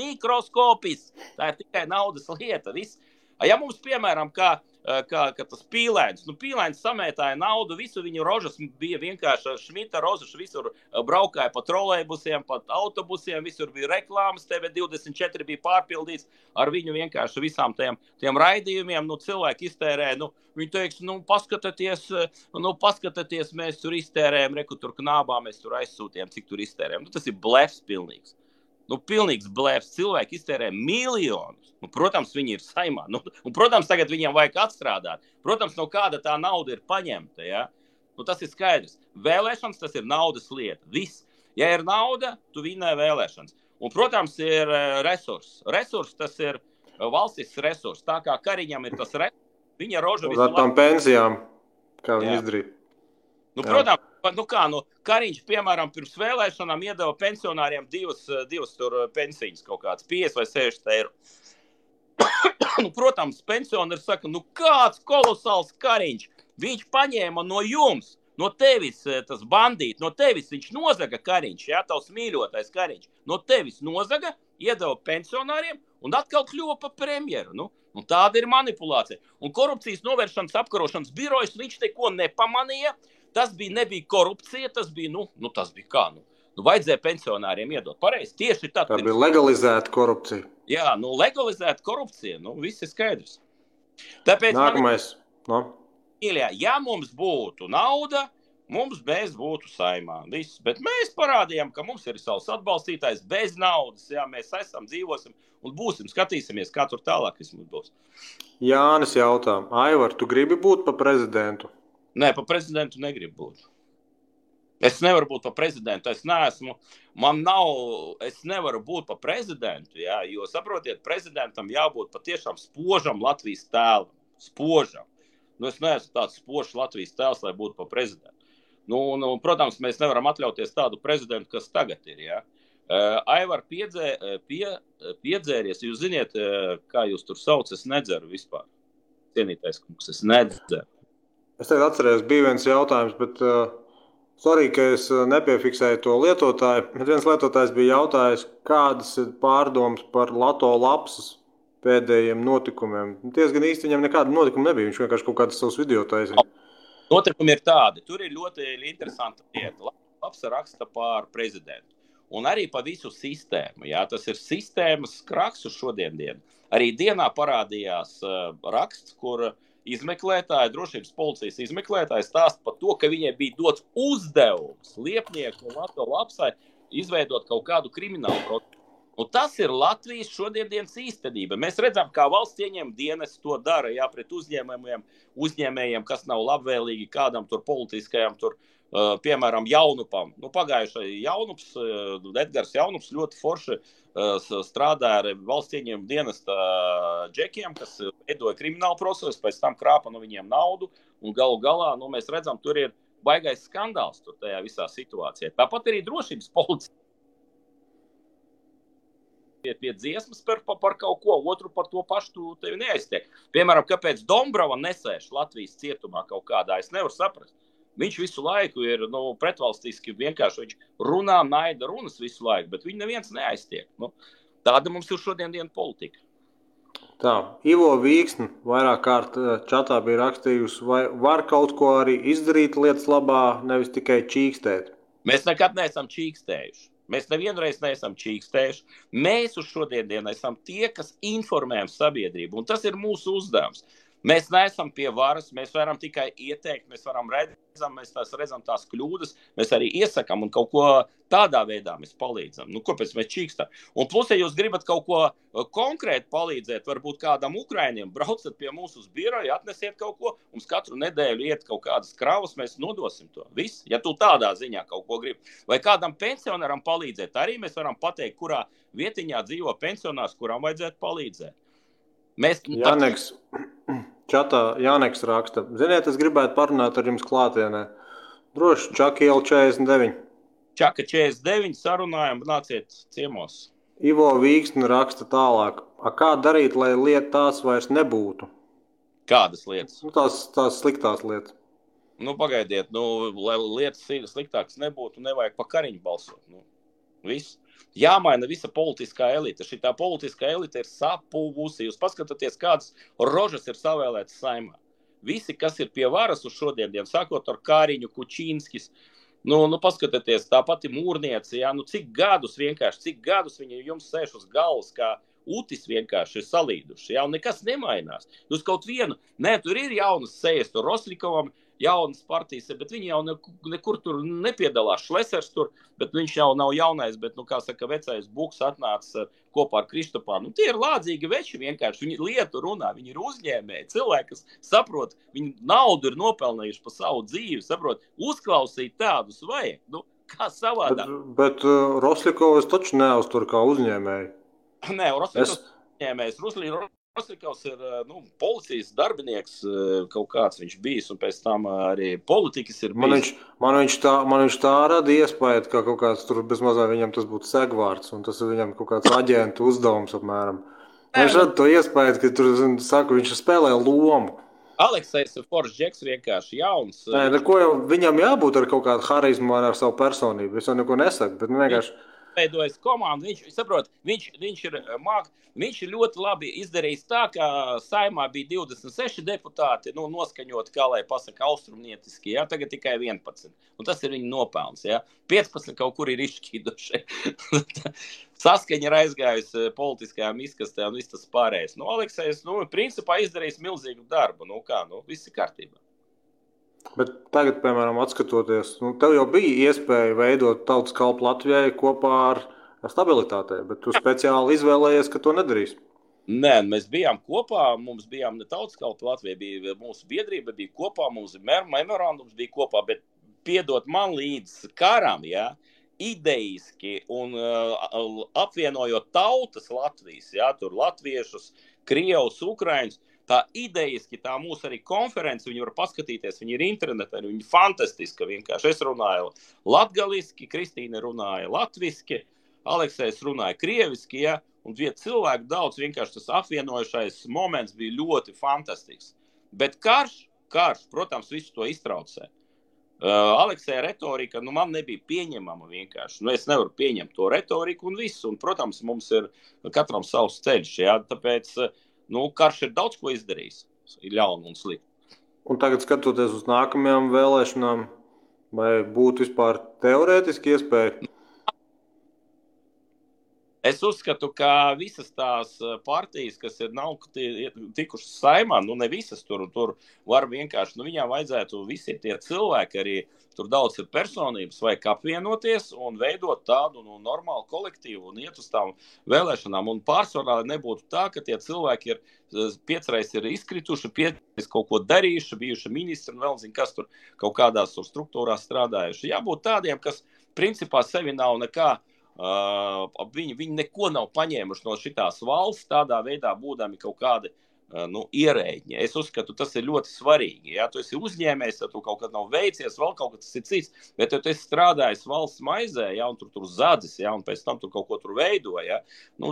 Tā ir tikai naudas lieta, viss. Ja mums, piemēram, kā tas pīlēns, samētāja naudu, visu viņu rožas bija vienkārši šmita rožas, visur braukāja pa trolejbusiem, pa autobusiem, visur bija reklāmas, TV24 bija pārpildīts ar viņu vienkārši visām tiem raidījumiem, cilvēki iztērēja, viņi teiks, paskatieties, mēs tur iztērējam, reku tur knābā, mēs tur aizsūtījām, cik tur iztērējam, tas ir blefs pilnīgs. Pilnīgs blēps, cilvēki iztērē miljonus. Protams, viņi ir saimā. Protams, tagad viņiem vajag atstrādāt. Protams, no kāda tā nauda ir paņemta. Ja? Tas ir skaidrs. Vēlēšanas, tas ir naudas lieta. Viss. Ja ir nauda, tu vinē vēlēšanas. Un, protams, ir resurss. Resurss, tas ir valstis resurss. Tā kā Kariņam ir tas resurss, viņa roža visu laiku. Ar tām pensijām, kā viņi izdarīja. Protams. Kariņš, piemēram, pirms vēlēšanām iedeva pensionāriem divas tur pensiņas kaut kāds, 50 vai 60 eiro. Protams, pensionāri saka, kāds kolosāls Kariņš, viņš paņēma no jums, no tevis tas bandīt, no tevis viņš nozaga Kariņš, jā, tavs mīļotais Kariņš, no tevis nozaga, iedeva pensionāriem un atkal kļuva pa premjeru, tāda ir manipulācija. Un korupcijas novēršanas apkarošanas birojas viņš neko nepamanīja. Tas nebija korupcija, tas bija, tas bija kā, vajadzēja pensionāriem iedot. Pareizi, tieši tad. Tā bija legalizēta korupcija. Jā, legalizēta korupcija, viss ir skaidrs. Tāpēc, nākamais, Mīļā, ja mums būtu nauda, mēs būtu saimā, viss. Bet mēs parādījām, ka mums ir savs atbalstītājs bez naudas, jā, mēs dzīvosim un skatīsimies, kā tur tālāk viss mums būs. Jānis jautā, Aivar, tu gribi būt pa prezidentu? Nē, pa prezidentu negribu būt. Es nevaru būt pa prezidentu, es nevaru būt pa prezidentu, jā, jo saprotiet, prezidentam jābūt patiešām spožam Latvijas tēlam, spožam. Nu, es neesmu tāds spožs Latvijas tēls, lai būtu pa prezidentu. Nu, protams, mēs nevaram atļauties tādu prezidentu, kas tagad ir, jā. Aivar piedzēries, jūs ziniet, kā jūs tur sauc, es nedzeru vispār. Cienītais kungs, es nedzeru. Es tevi atcerēju, bija viens jautājums, bet... Sorry, ka es nepiefiksēju to lietotāju, bet viens lietotājs bija jautājis, kādas ir pārdomas par Lato Lapsas pēdējiem notikumiem. Ties gan īsti viņam nekāda notikuma nebija, viņš vienkārši kaut kādas savus video taisīja. Notikumi ir tādi, tur ir ļoti interesanta lieta. Lapsa raksta par prezidentu un arī par visu sistēmu. Jā, tas ir sistēmas kraks uz šodien dienu. Arī dienā parādījās raksts, kur... drošības policijas izmeklētāji stāsta par to, ka viņai bija dots uzdevums Liepnieku un Lato Lapsai izveidot kaut kādu kriminālu procesu. Un tas ir Latvijas šodiendienas īstenība. Mēs redzam, kā valsts ieņem dienas to dara, jā, pret uzņēmējiem, kas nav labvēlīgi kādam tur politiskajam, tur, piemēram, Jaunupam. Nu, pagājušai Jaunups, Edgars Jaunups ļoti forši strādā ar valsts ieņēmuma dienesta džekiem, kas veidoja kriminālu procesu, pēc tam krāpa no viņiem naudu, un galu galā, nu, mēs redzam, tur ir baigais skandāls tur tajā visā situācijā. Tāpat arī drošības policija pie dziesmas par kaut ko, otru par to pašu tu tevi neaiztiek. Piemēram, kāpēc Dombrava nesēš Latvijas cietumā kaut kādā, es nevaru saprast. Viņš visu laiku ir, nu, pretvalstiski vienkārši, viņš runā naida runas visu laiku, bet viņu neviens neaiztiek. Nu, tāda mums ir šodien diena politika. Tā, Ivo Vīksni vairāk kārt čatā bija rakstījusi, vai var kaut ko arī izdarīt lietas labā, nevis tikai čīkstēt? Mēs nekad neesam čīkstējuši. Mēs nevienreiz neesam čīkstējuši. Mēs uz šodien dienu esam tie, kas informējam sabiedrību, un tas ir mūsu uzdevums. Mēs neesam pie varas, mēs varam tikai ieteikt, mēs varam redzam, mēs tās redzam tās kļūdas, mēs arī iesakam un kaut ko tādā veidā mēs palīdzam. Nu, kāpēc mēs čīkstam? Un plus, ja jūs gribat kaut ko konkrēti palīdzēt, varbūt kādam Ukrainiem, braucat pie mūsu uz biroju, atnesiet kaut ko, mums katru nedēļu iet kaut kādas kravas, mēs nodosim to. Viss, ja tu tādā ziņā kaut ko gribi. Vai kādam pensionaram palīdzēt, arī mēs varam pateikt, kurā vietiņā dzīvo pensionārs, kuram vajadzētu palīdzēt. Jāneks, čatā Jāneks raksta. Ziniet, es gribētu parunāt ar jums klātienē. Droši, Čaka iela 49. Čaka 49, sarunājam, nāciet ciemos. Ivo Vīksni raksta tālāk. A kā darīt, lai lietas vairs nebūtu? Kādas lietas? Nu, tās sliktās lietas. Nu, pagaidiet, lai lietas sliktākas nebūtu, nevajag pa Kariņu balsot. Nu, viss. Jāmaina visa politiskā elite. Šitā politiskā elite ir sapuvusi. Jūs paskatāties, kādas rožas ir savēlētas saimā. Visi, kas ir pie varas uz šodien dienu, sākot ar Kariņu, Kučinskis, nu paskatāties, tā pati Mūrniece, jā, nu cik gadus viņi jums sēž uz galvas, kā utis vienkārši ir salīduši, jā, un nekas nemainās. Jūs kaut vienu, tur ir jaunas sejas, tur Rosļikovam, jaunas partijas, bet viņi jau nekur tur nepiedalās. Šlesers tur, bet viņš jau nav jaunais, bet, nu, kā saka, vecais buks atnāca kopā ar Kristopānu. Nu, tie ir lādzīgi veči vienkārši. Viņi lietu runā, viņi ir uzņēmēji. Cilvēki, kas saprot, viņi naudu ir nopelnējuši pa savu dzīvi, saprot, uzklausīt tādus vajag. Nu, kā savādā. Bet Rosļikovs taču neuztur kā uzņēmēji. Nē, Rosļikovs uzņēmējs. Rosļikovs ir, policijas darbinieks kaut kāds viņš bijis, un pēc tam arī politikas ir bijis. Man viņš tā rada iespēju, ka kaut kāds tur bezmazā viņam tas būtu segvārds, un tas ir viņam kaut kāds aģentu uzdevums apmēram. Viņš rada to iespēju, ka tur, saku, viņš spēlē lomu. Aleksējs Rosļikovs vienkārši jauns. Nē, neko jau viņam jābūt ar kaut kādu harizmu ar savu personību, es jau neko nesaku, bet vienkārši... veidojas komandu, viņš ir ļoti labi izdarījis tā, ka saimā bija 26 deputāti, noskaņot, kā lai pasaka, austrumnietiski, jā, tagad tikai 11, un tas ir viņa nopelns, jā, 15 kaut kur ir izšķīduši, saskaņa ir aizgājusi politiskajām izkastēm, un viss tas pārējais, Aleksējs, principā izdarījis milzīgu darbu, visi kārtībā. Bet tagad, piemēram, atskatoties, tev jau bija iespēja veidot Tautas kalpu Latvijai kopā ar stabilitātei, bet tu speciāli izvēlējies, ka to nedarīs. Nē, mēs bijām kopā, mums bijām ne Tautas kalpu Latvijai, bija mūsu biedrība, bija kopā, mums memorandums bija kopā, bet piedot man līdz karam, ja, ideiski un apvienojot tautas Latvijas, ja, tur latviešus, krievus, ukrainus, tā ideiski, tā mūsu arī konference, viņi var paskatīties, viņi ir internetā, viņi fantastiska vienkārši. Es runāju latgaliski, Kristīne runāja latviski, Aleksējs runāja krieviski, ja, un tie cilvēki daudz vienkārši tas apvienojušais moments bija ļoti fantastisks. Bet karš, protams, visu to iztraucē. Aleksēja retorika, man nebija pieņemama vienkārši. Es nevaru pieņemt to retoriku un visu. Un, protams, mums ir katram savs ceļš. Ja? Tāpēc, karš ir daudz ko izdarījis. Ir ļauna un slikta. Un tagad skatoties uz nākamajām vēlēšanām, vai būtu vispār teorētiski iespēja? Es uzskatu, ka visas tās partijas, kas nav tikušas saimā, ne visas tur var vienkārši, viņām vajadzētu visi tie cilvēki arī, tur daudz ir personības, vajag apvienoties un veidot tādu normālu kolektīvu un iet uz tām vēlēšanām. Un pārsvarā nebūtu tā, ka tie cilvēki ir 5 reizes ir izkrituši, 5 reizes kaut ko darījuši, bijuši ministri un vēl zin, kas tur kaut kādās tur struktūrās strādājuši. Jābūt tādiem, kas principā sevi nav nekā. Viņi neko nav paņēmuši no šitās valsts, tādā veidā būdami kaut kādi ierēģi. Es uzskatu, tas ir ļoti svarīgi. Ja? Tu esi uzņēmējs, ja tu kaut kad nav veicies, vēl kaut kas ir cits, bet ja tu esi strādājis valsts maizē, ja? Un tur zadzis, ja? Un pēc tam tur kaut ko tur veido, ja?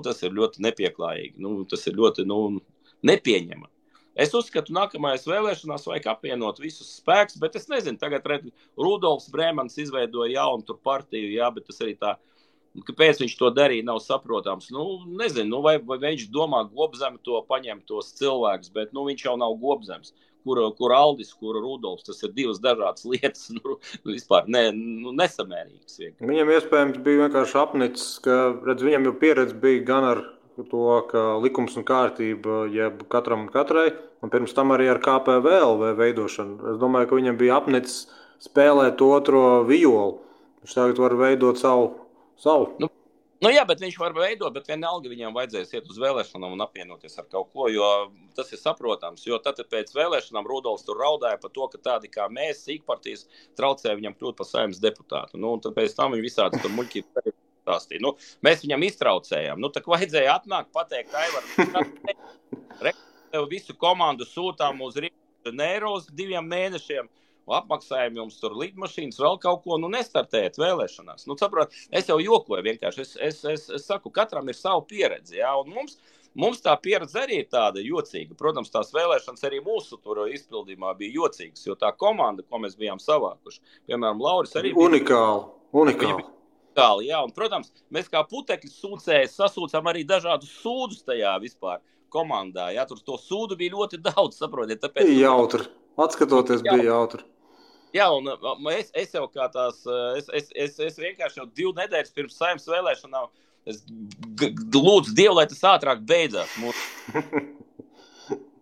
Tas ir ļoti nepieklājīgi, tas ir ļoti nepieņemami. Es uzskatu, nākamajās vēlēšanās vajag apvienot visus spēkus, bet es nezinu, tagad Rudolfs Brēmans izveidoja jaunu tur partiju, ja? Bet tas arī tā kāpēc viņš to darīja, nav saprotams. Nezinu, vai viņš domā Gobzemi to paņem tos cilvēkus, bet viņš jau nav Gobzems. Kur Aldis, kur Rudolfs, tas ir divas dažādas lietas, vispār nesamērīgas. Vienkārši. Viņam iespējams bija vienkārši apnicis, ka, redz, viņam jau pieredze bija gan ar to, ka likums un kārtība jeb katram un katrai, un pirms tam arī ar KPVLV veidošanu. Es domāju, ka viņam bija apnicis spēlēt otro violu. Viņš tagad var veidot savu. Jā, bet viņš var veidot, bet vienalga viņam vajadzēs iet uz vēlēšanām un apvienoties ar kaut ko, jo tas ir saprotams, jo tad pēc vēlēšanām Rudolfs tur raudāja par to, ka tādi kā mēs, sīkpartijas, traucēja viņam kļūt par saimnes deputātu. Tāpēc tam viņi visādi tur muļķības stāstīja. Mēs viņam iztraucējām. Tak vajadzēja atnākt, pateikt, Aivar, visu komandu sūtām uz Rīgu neiros 2 mēnešiem. Apmaksājumi jums tur lidmašīnas, vēl kaut ko, nestartēt vēlēšanās. Saprot, es jau jokoju vienkārši, es saku, katram ir savu pieredzi, jā, un mums tā pieredze arī ir tāda jocīga. Protams, tās vēlēšanas arī mūsu tur izpildījumā bija jocīgas, jo tā komanda, ko mēs bijām savākuši, piemēram, Lauris arī bija... Unikāli. Jā, un, protams, mēs kā putekļi sūcēji sasūcām arī dažādus sūdus tajā vispār komandā, jā, tur to sūdu bija ļoti daudz, saprotiet, tāpēc... Jautri, atskatoties bija jautri. Jā, un es jau kā tās, es vienkārši jau 2 nedēļas pirms saimnes vēlēšanām, es lūdzu Dievu, lai tas ātrāk beidzās mūsu.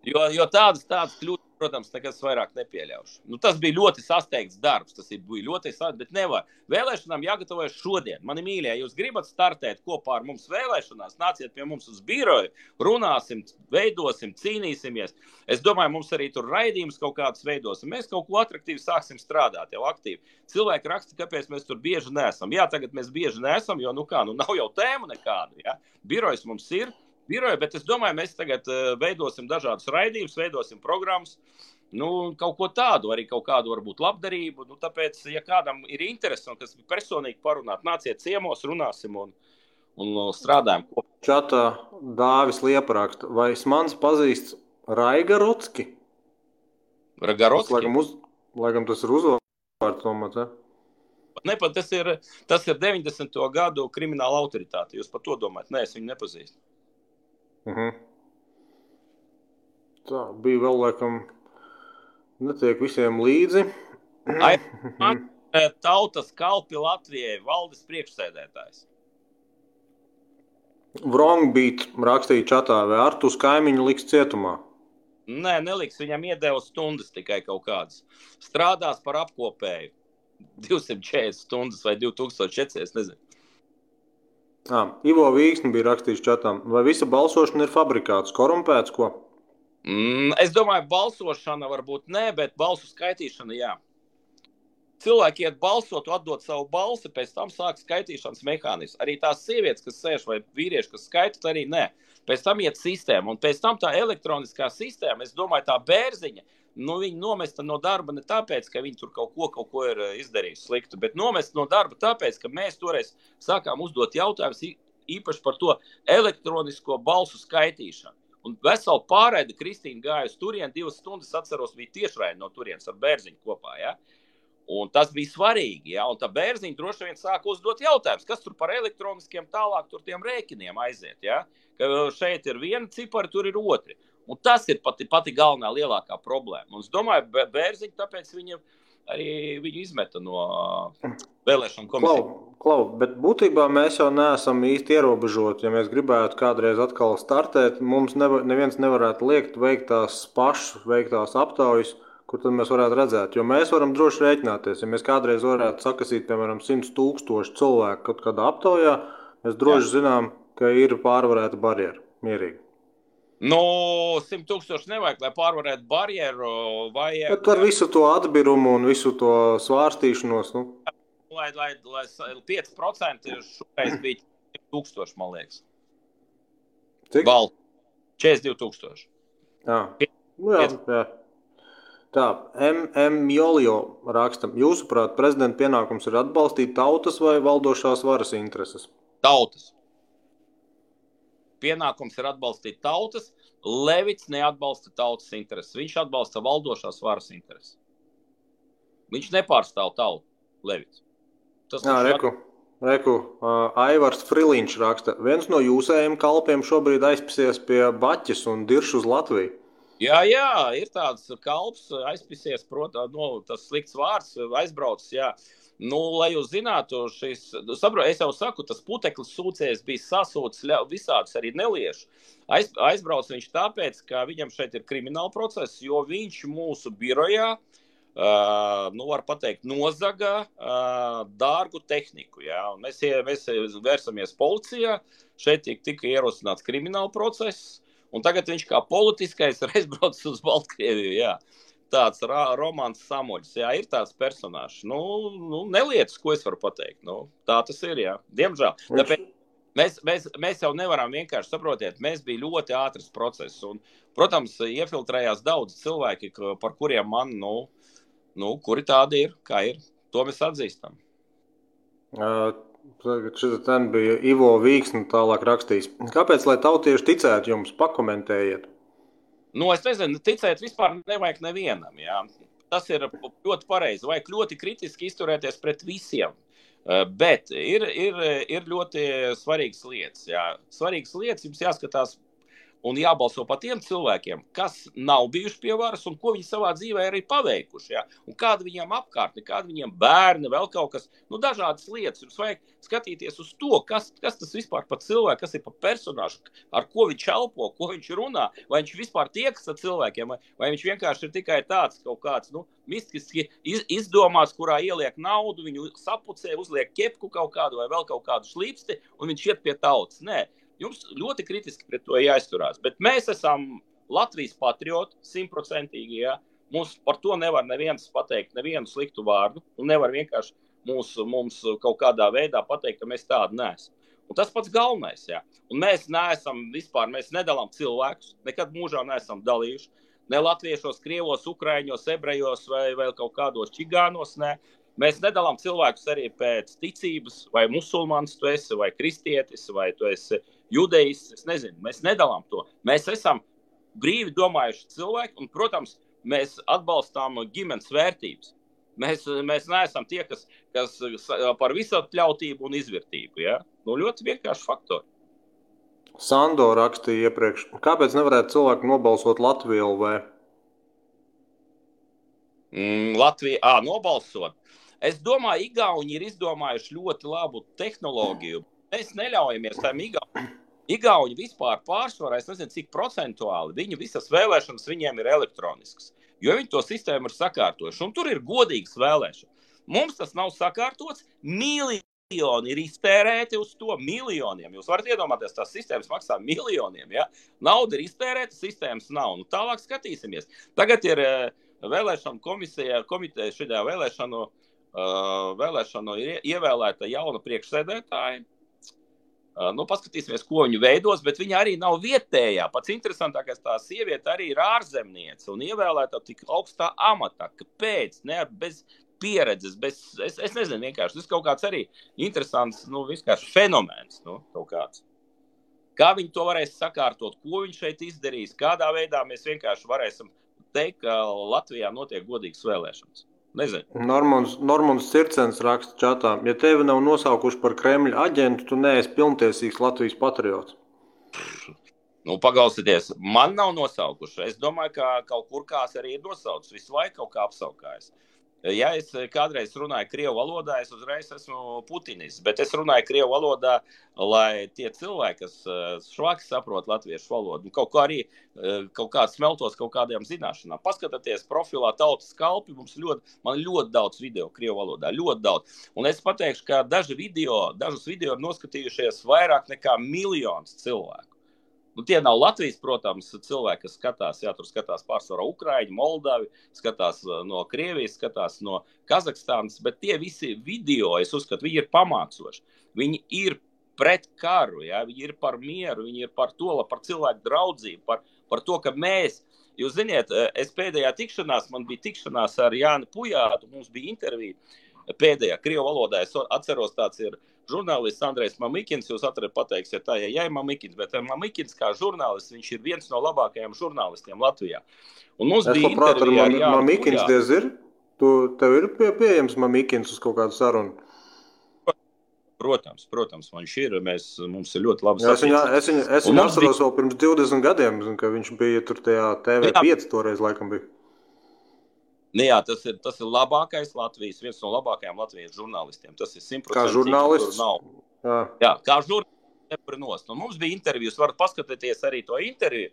Jo tādas kļūdas, protams, nekas vairāk nepieļaušu. Tas bija ļoti sasteigts darbs, tas bija ļoti sasteigts, bet nevar. Vēlēšanām jāgatavojas šodien. Mani mīļie, jūs gribat startēt kopā ar mums vēlēšanās, nāciet pie mums uz biroju, runāsim, veidosim, cīnīsimies. Es domāju, mums arī tur raidījums kaut kādas veidosim. Mēs kaut ko atraktīvi sāksim strādāt jau aktīvi. Cilvēki raksta, kāpēc mēs tur bieži neesam. Jā, tagad mēs bieži neesam, jo nav jau tēmu nekādu. Ja? Birojas mums ir. Biroja, bet es domāju, mēs tagad veidosim dažādus raidījumus, veidosim programmas, kaut ko tādu, arī kaut kādu varbūt labdarību, tāpēc, ja kādam ir interesi, kas personīgi parunāt, nāciet ciemos, runāsim un strādājam kopā. Čatā Dāvis Lieparaksta, vai mans pazīsts Raigarotski? Raigarotski? Lai gan tas ir uzvārds tomēr, ja? Nepat, tas ir 90. gadu krimināla autoritāte, jūs par to domājat, es viņu nepazīstu. Mhm. Tā, bija vēl, laikam, netiek visiem līdzi. Tautas kalpi Latvijai, valdes priekšsēdētājs. Wrong beat rakstīja čatā, vai Artus kaimiņu liks cietumā? Nē, neliks, viņam iedeva stundas tikai kaut kādas. Strādās par apkopēju 240 stundas vai 2400, es nezinu. Ivo Vīksni bija rakstījis čatām. Vai visa balsošana ir fabrikāts, korumpēts, ko? Es domāju, balsošana varbūt nē, bet balsu skaitīšana jā. Cilvēki iet balsot, atdod savu balsi, pēc tam sāk skaitīšanas mehānismu. Arī tās sievietes, kas sēž vai vīrieši, kas skaita, arī nē. Pēc tam iet sistēma. Un pēc tam tā elektroniskā sistēma, es domāju, tā bērziņa, nu viņi nomesta no darba ne tāpēc, ka viņi tur kaut ko ir izdarījuši sliktu, bet nomesta no darba tāpēc, ka mēs toreiz sākām uzdot jautājumus īpaši par to elektronisko balsu skaitīšanu. Un vesela pārēda Kristīna gāja uz turien, 2 stundas, atceros, bija tiešraidi no turienes ar bērziņu kopā, ja? Un tas bija svarīgi, ja? Un tā bērziņa droši vien sāka uzdot jautājumus, kas tur par elektroniskiem tālāk tur tiem rēķiniem aiziet, ja? Ka šeit ir viena cipara, tur ir otri. Un tas ir pati galvenā lielākā problēma. Un es domāju, bērziņa, tāpēc viņu izmeta no vēlēšanu komisiju. Klau, bet būtībā mēs jau neesam īsti ierobežoti. Ja mēs gribētu kādreiz atkal startēt, mums neviens nevarētu liekt veiktās aptaujas, kur tad mēs varētu redzēt. Jo mēs varam droši rēķināties. Ja mēs kādreiz varētu sakasīt, piemēram, 100 000 cilvēku kaut kādā aptaujā, mēs droši zinām, ka ir pārvarēta barjera. Mierīgi. Nu, 100 000 nevajag, lai pārvarētu barjeru. Vajag... Ar visu to atbirumu un visu to svārstīšanos, nu? Lai 5% šoreiz bija 4000, man liekas. Cik? 42 000. Jā. Nu jā. Tā, Jolio rakstam. Jūsuprāt, prezidenta pienākums ir atbalstīt tautas vai valdošās varas intereses? Tautas. Pienākums ir atbalstīt tautas. Levits neatbalsta tautas intereses. Viņš atbalsta valdošās varas intereses. Viņš nepārstāv tautu, Levits. Reku. Aivars Friliņš raksta. Viens no jūsējiem kalpiem šobrīd aizpisies pie baķes un diršu uz Latviju. Jā, ir tāds kalps aizpisies, protams, no, tas slikts vārds aizbraucis, jā. Nu, lai jūs zinātu, es jau saku, tas puteklis sūcējs bija sasūts visādus arī neliešu. Aizbrauc viņš tāpēc, ka viņam šeit ir krimināla process, jo viņš mūsu birojā, var pateikt, nozaga dārgu tehniku. Jā. Mēs vērsamies policijā, šeit tika ierosināts krimināla process, un tagad viņš kā politiskais ir aizbraucis uz Baltkrieviju, jā. Tāds romāns Samuļs, jā, ir tāds personāžs. Nu, nelietas, ko es varu pateikt. Nu, tā tas ir, jā. Diemžēl. Tāpēc mēs jau nevaram vienkārši saprotiet, mēs bija ļoti ātris process. Un, protams, iefiltrējās daudz cilvēki, par kuriem man, kuri tādi ir, kā ir. To mēs atzīstam. Šis ten bija Ivo Vīksni tālāk rakstījis. Kāpēc, lai tautieši ticētu jums, pakomentējiet? Nu, es nezinu, ticēt vispār nevajag nevienam, jā. Tas ir ļoti pareizi, vajag ļoti kritiski izturēties pret visiem, bet ir ļoti svarīgas lietas, jā. Svarīgas lietas jums jāskatās un jābalso par tiem cilvēkiem, kas nav bijuši pie varas un ko viņi savā dzīvē arī paveikuši, jā. Un kāda viņiem apkārtne, kāda viņiem bērni, vēl kaut kas, dažādas lietas. Jums vajag skatīties uz to, kas tas vispār par cilvēku, kas ir par personāžu, ar ko viņš elpo, ko viņš runā, vai viņš vispār tiekas ar cilvēkiem, vai viņš vienkārši ir tikai tāds kaut kāds, mistiski izdomās, kurā ieliek naudu, viņu sapucē, uzliek ķepku kaut kādu vai vēl kaut kādu šlīpsti, un viņš iet pie tautas. Nē, jums ļoti kritiski pret to jāizturās, bet mēs esam Latvijas patrioti, 100%, jā. Mums par to nevar neviens pateikt, nevienu sliktu vārdu, un nevar vienkārši mums kaut kādā veidā pateikt, ka mēs tādu neesam. Un tas pats galvenais, jā. Un mēs neesam vispār, mēs nedalām cilvēkus, nekad mūžā neesam dalījuši, ne latviešos, krievos, ukraiņos, ebrejos vai kaut kādos čigānos, ne. Mēs nedalām cilvēkus arī pēc ticības, vai musulmanis tu esi, vai kristietis, vai tu esi judeists, es nezinu, mēs nedalām to. Mēs esam brīvi domājuši cilvēki, un, protams, mēs atbalstām ģimenes vērtības. Mēs neesam tie, kas par visatļautību un izvirtību, ja? Ļoti vienkārši faktori. Sando rakstīja iepriekš. Kāpēc nevarētu cilvēki nobalsot Latviju LV? Nobalsot. Es domāju, Igauni ir izdomājuši ļoti labu tehnoloģiju. Mēs neļaujamies tam Igauni. Igauni vispār pārsvarā, es nezinu, cik procentuāli, viņu visas vēlēšanas viņiem ir elektroniskas. Jo viņi to sistēmu ir sakārtojuši. Un tur ir godīgas vēlēšanas. Mums tas nav sakārtots. Miljoni ir iztērēti uz to miljoniem. Jūs varat iedomāties, tās sistēmas maksā miljoniem. Ja? Nauda ir iztērēta, sistēmas nav. Tālāk skatīsimies. Tagad ir vēlēšana komisija, komiteja šajā vēlēšanu vēlēšanu ir ievēlēta jauna priekšsēdētāja. Nu, paskatīsimies, ko viņu veidos, bet viņa arī nav vietējā. Pats interesantākais tā sievieta arī ir ārzemniece un ievēlēta tik augstā amatā. Kāpēc? Ne, bez pieredzes, bez, es nezinu vienkārši. Tas kaut kāds arī interesants, nu, vienkārši fenomens, nu, kaut kāds. Kā viņi to varēs sakārtot, ko viņš šeit izdarīs, kādā veidā mēs vienkārši varēsim teikt, ka Latvijā notiek godīgas vēlēšanas. Nezinu. Normons Circens raksta čatā, ja tevi nav nosaukuši par Kremļa aģentu, tu neesi pilntiesīgs Latvijas patriots. Nu, pagausieties, man nav nosaukuši. Es domāju, ka kaut kur kās arī ir nosaucis, visu laiku kaut kā apsaukājas. Ja es kādreiz runāju krievu valodā, es uzreiz esmu putinists, bet es runāju krievu valodā, lai tie cilvēki, kas švaki saprot latviešu valodu, kaut kā arī kaut kāds smeltos kaut kādiem zināšanām. Paskatāties profilā Tautas kalpi, man ļoti daudz video krievu valodā, ļoti daudz. Un es pateikšu, ka dažus video ir noskatījušies vairāk nekā 1 miljonus cilvēku. Nu, tie nav Latvijas, protams, cilvēki, kas skatās, jā, tur skatās pārsvarā Ukraiņu, Moldavi, skatās no Krievijas, skatās no Kazahstānas, bet tie visi video, es uzskatu, viņi ir pamācoši. Viņi ir pret karu, jā, viņi ir par mieru, viņi ir par to, par cilvēku draudzību, par to, ka mēs, jūs ziniet, es pēdējā tikšanās, man bija tikšanās ar Jāni Pujātu, mums bija intervija pēdējā krievu valodā, es atceros tāds ir, žurnālists Andrejs Mamikins, jūs pateiksiet tā, ja ir Mamikins, bet Mamikins kā žurnālists, viņš ir viens no labākajiem žurnālistiem Latvijā. Un mums bija intervijā ar Jānu Mamikins diez ir? Tev ir pieejams Mamikins uz kaut kādu sarunu? Protams, viņš ir, mums ir ļoti labi saprīcības. Es viņu atceros vēl pirms 20 gadiem, ka viņš bija tur tajā TV5 toreiz laikam bija. Jā, tas ir labākais Latvijas, viens no labākajiem Latvijas žurnālistiem. Tas ir 100%. Kā žurnālists? Jā, kā žurnālists nepri nost. Un mums bija intervijas, varat paskatīties arī to interviju.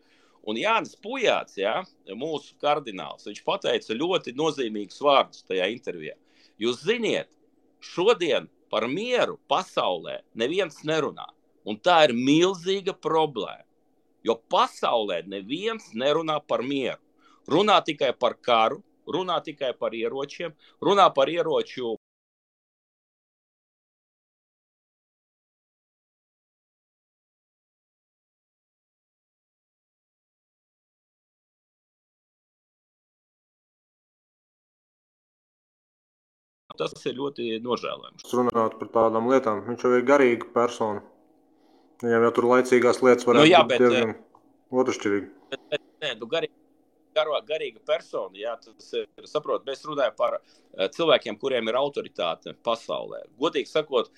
Un Jānis Pujāts, jā, mūsu kardināls, viņš pateica ļoti nozīmīgus vārdus tajā intervijā. Jūs ziniet, šodien par mieru pasaulē neviens nerunā. Un tā ir milzīga problēma. Jo pasaulē neviens nerunā par mieru. Runā tikai par karu. Runā tikai par ieročiem, runā par ieroču. Tas ir ļoti nožēlojams. Runāt par tādām lietām. Viņš jau ir garīga persona. Viņam jau tur laicīgās lietas varētu būt diezgan otršķirīgi. Bet garīgi. Garīga persona, jā, tas ir, saprot, mēs runājam par cilvēkiem, kuriem ir autoritāte pasaulē. Godīgi sakot,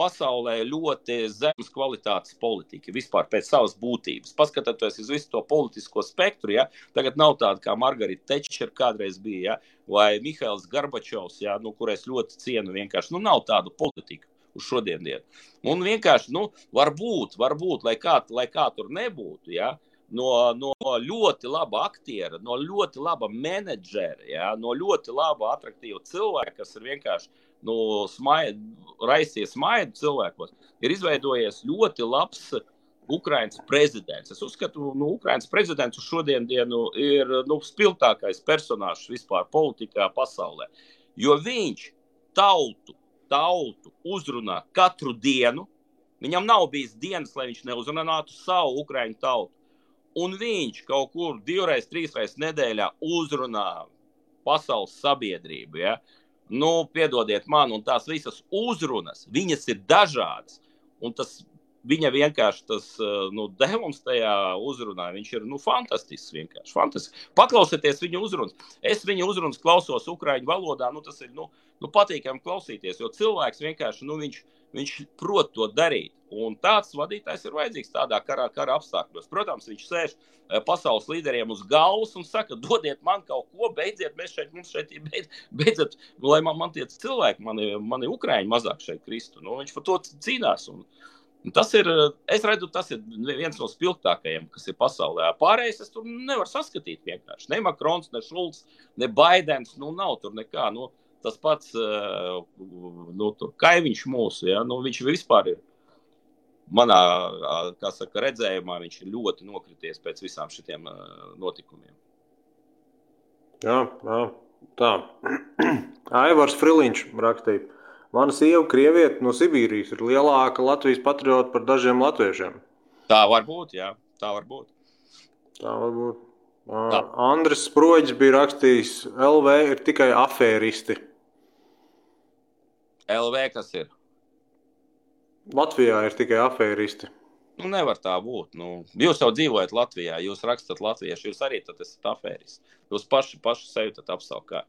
pasaulē ļoti zemes kvalitātes politika, vispār pēc savas būtības. Paskatāties uz visu to politisko spektru, jā, tagad nav tāda kā Margarita Tečer kādreiz bija, jā, vai Mihails Gorbačovs, jā, nu, kur es ļoti cienu vienkārši, nu, nav tādu politiku. Šodien dienu. Un vienkārši, nu, varbūt, lai kā tur nebūtu, jā, no ļoti laba aktiera, no ļoti laba menedžera, ja, no ļoti laba atraktīva cilvēka, kas ir vienkārši raisies smaidu cilvēkos, ir izveidojies ļoti labs Ukrainas prezidents. Es uzskatu, Ukrainas prezidents šodien dienu ir spilgtākais personāžs vispār politikā pasaulē, jo viņš tautu uzrunā katru dienu, viņam nav bijis dienas, lai viņš neuzrunātu savu Ukraiņu tautu. Un viņš kaut kur 2-3 reizes nedēļā uzrunā pasaules sabiedrību, ja? Nu, piedodiet man, un tās visas uzrunas, viņas ir dažādas, un tas, viņa vienkārši tas, devums tajā uzrunā, viņš ir, fantastisks vienkārši, fantastisks. Paklausieties viņa uzrunas. Es viņa uzrunas klausos ukraiņu valodā, tas ir, patīkami klausīties, jo cilvēks vienkārši, viņš prot to darīt, un tāds vadītājs ir vajadzīgs tādā kara apstākļos. Protams, viņš sēž pasaules līderiem uz galvas un saka, dodiet man kaut ko, beidziet, mums šeit beidzat, lai man tie cilvēki, mani Ukraiņi mazāk šeit kristu. Viņš par to cīnās, un tas ir, es redzu, tas ir viens no spilgtākajiem, kas ir pasaulē. Pārējais es tur nevar saskatīt vienkārši, ne Makrons, ne Šulcs, ne Baidens, nav tur nekā, tas pats, Kariņš mūsu, ja, viņš vispār ir manā, kā saka, redzējumā, viņš ir ļoti nokrities pēc visām šitiem notikumiem. Jā, tā. Aivars Friliņš rakstīja. Mana sieva krievieta no Sibīrijas ir lielāka Latvijas patriota par dažiem latviešiem. Tā var būt, jā. Tā var būt. Andris Sproģis bija rakstījis, LV ir tikai afēristi. LV kas ir? Latvijā ir tikai afēristi. Nu, nevar tā būt. Nu, jūs jau dzīvojat Latvijā, jūs rakstat latviešu, jūs arī tad esat afēristi. Jūs paši sevi tad apsaukāt.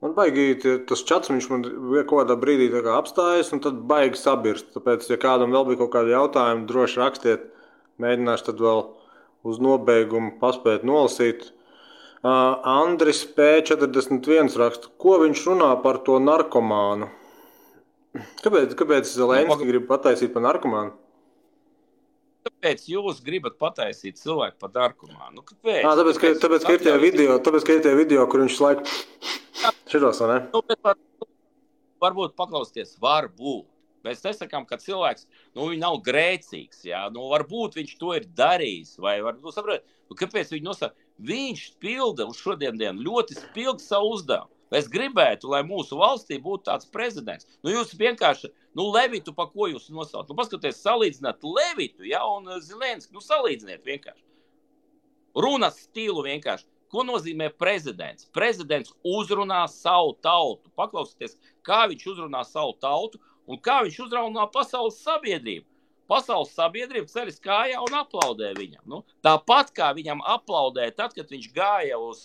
Man baigi tas čats, viņš man kādā brīdī tā kā apstājas un tad baigi sabirst. Tāpēc, ja kādam vēl bija kaut kādi jautājumi, droši rakstiet, mēģināšu tad vēl uz nobeigumu paspēt nolasīt. Andris P41 raksta, ko viņš runā par to narkomānu? Kāpēc Zelenski grib pataisīt par narkomānu? Tāpēc jūs gribat pataisīt cilvēku par narkomānu? Nu, kāpēc? Tāpēc, ka ir tie video, kur viņš laik... Šitos, vai ne? Nu, varbūt paklausties, varbūt. Mēs nesakām, ka cilvēks, viņš nav grēcīgs, jā. Varbūt viņš to ir darījis, vai varbūt, saprot, kāpēc viņš nosaka? Viņš pilda uz šodien dienu, ļoti spilg savu uzdevumu. Es gribētu, lai mūsu valstī būtu tāds prezidents. Jūs vienkārši, Levitu, pa ko jūs nosaukt? Paskaties, salīdzināt Levitu, ja, un Zelenski, salīdziniet vienkārši. Runas stilu vienkārši. Ko nozīmē prezidents? Prezidents uzrunā savu tautu. Paklausieties, kā viņš uzrunā savu tautu un kā viņš uzrunā pasaules sabiedrību. Pasaules sabiedrība ceļas kājā un aplaudē viņam. Tāpat kā viņam aplaudē tad, kad viņš gāja uz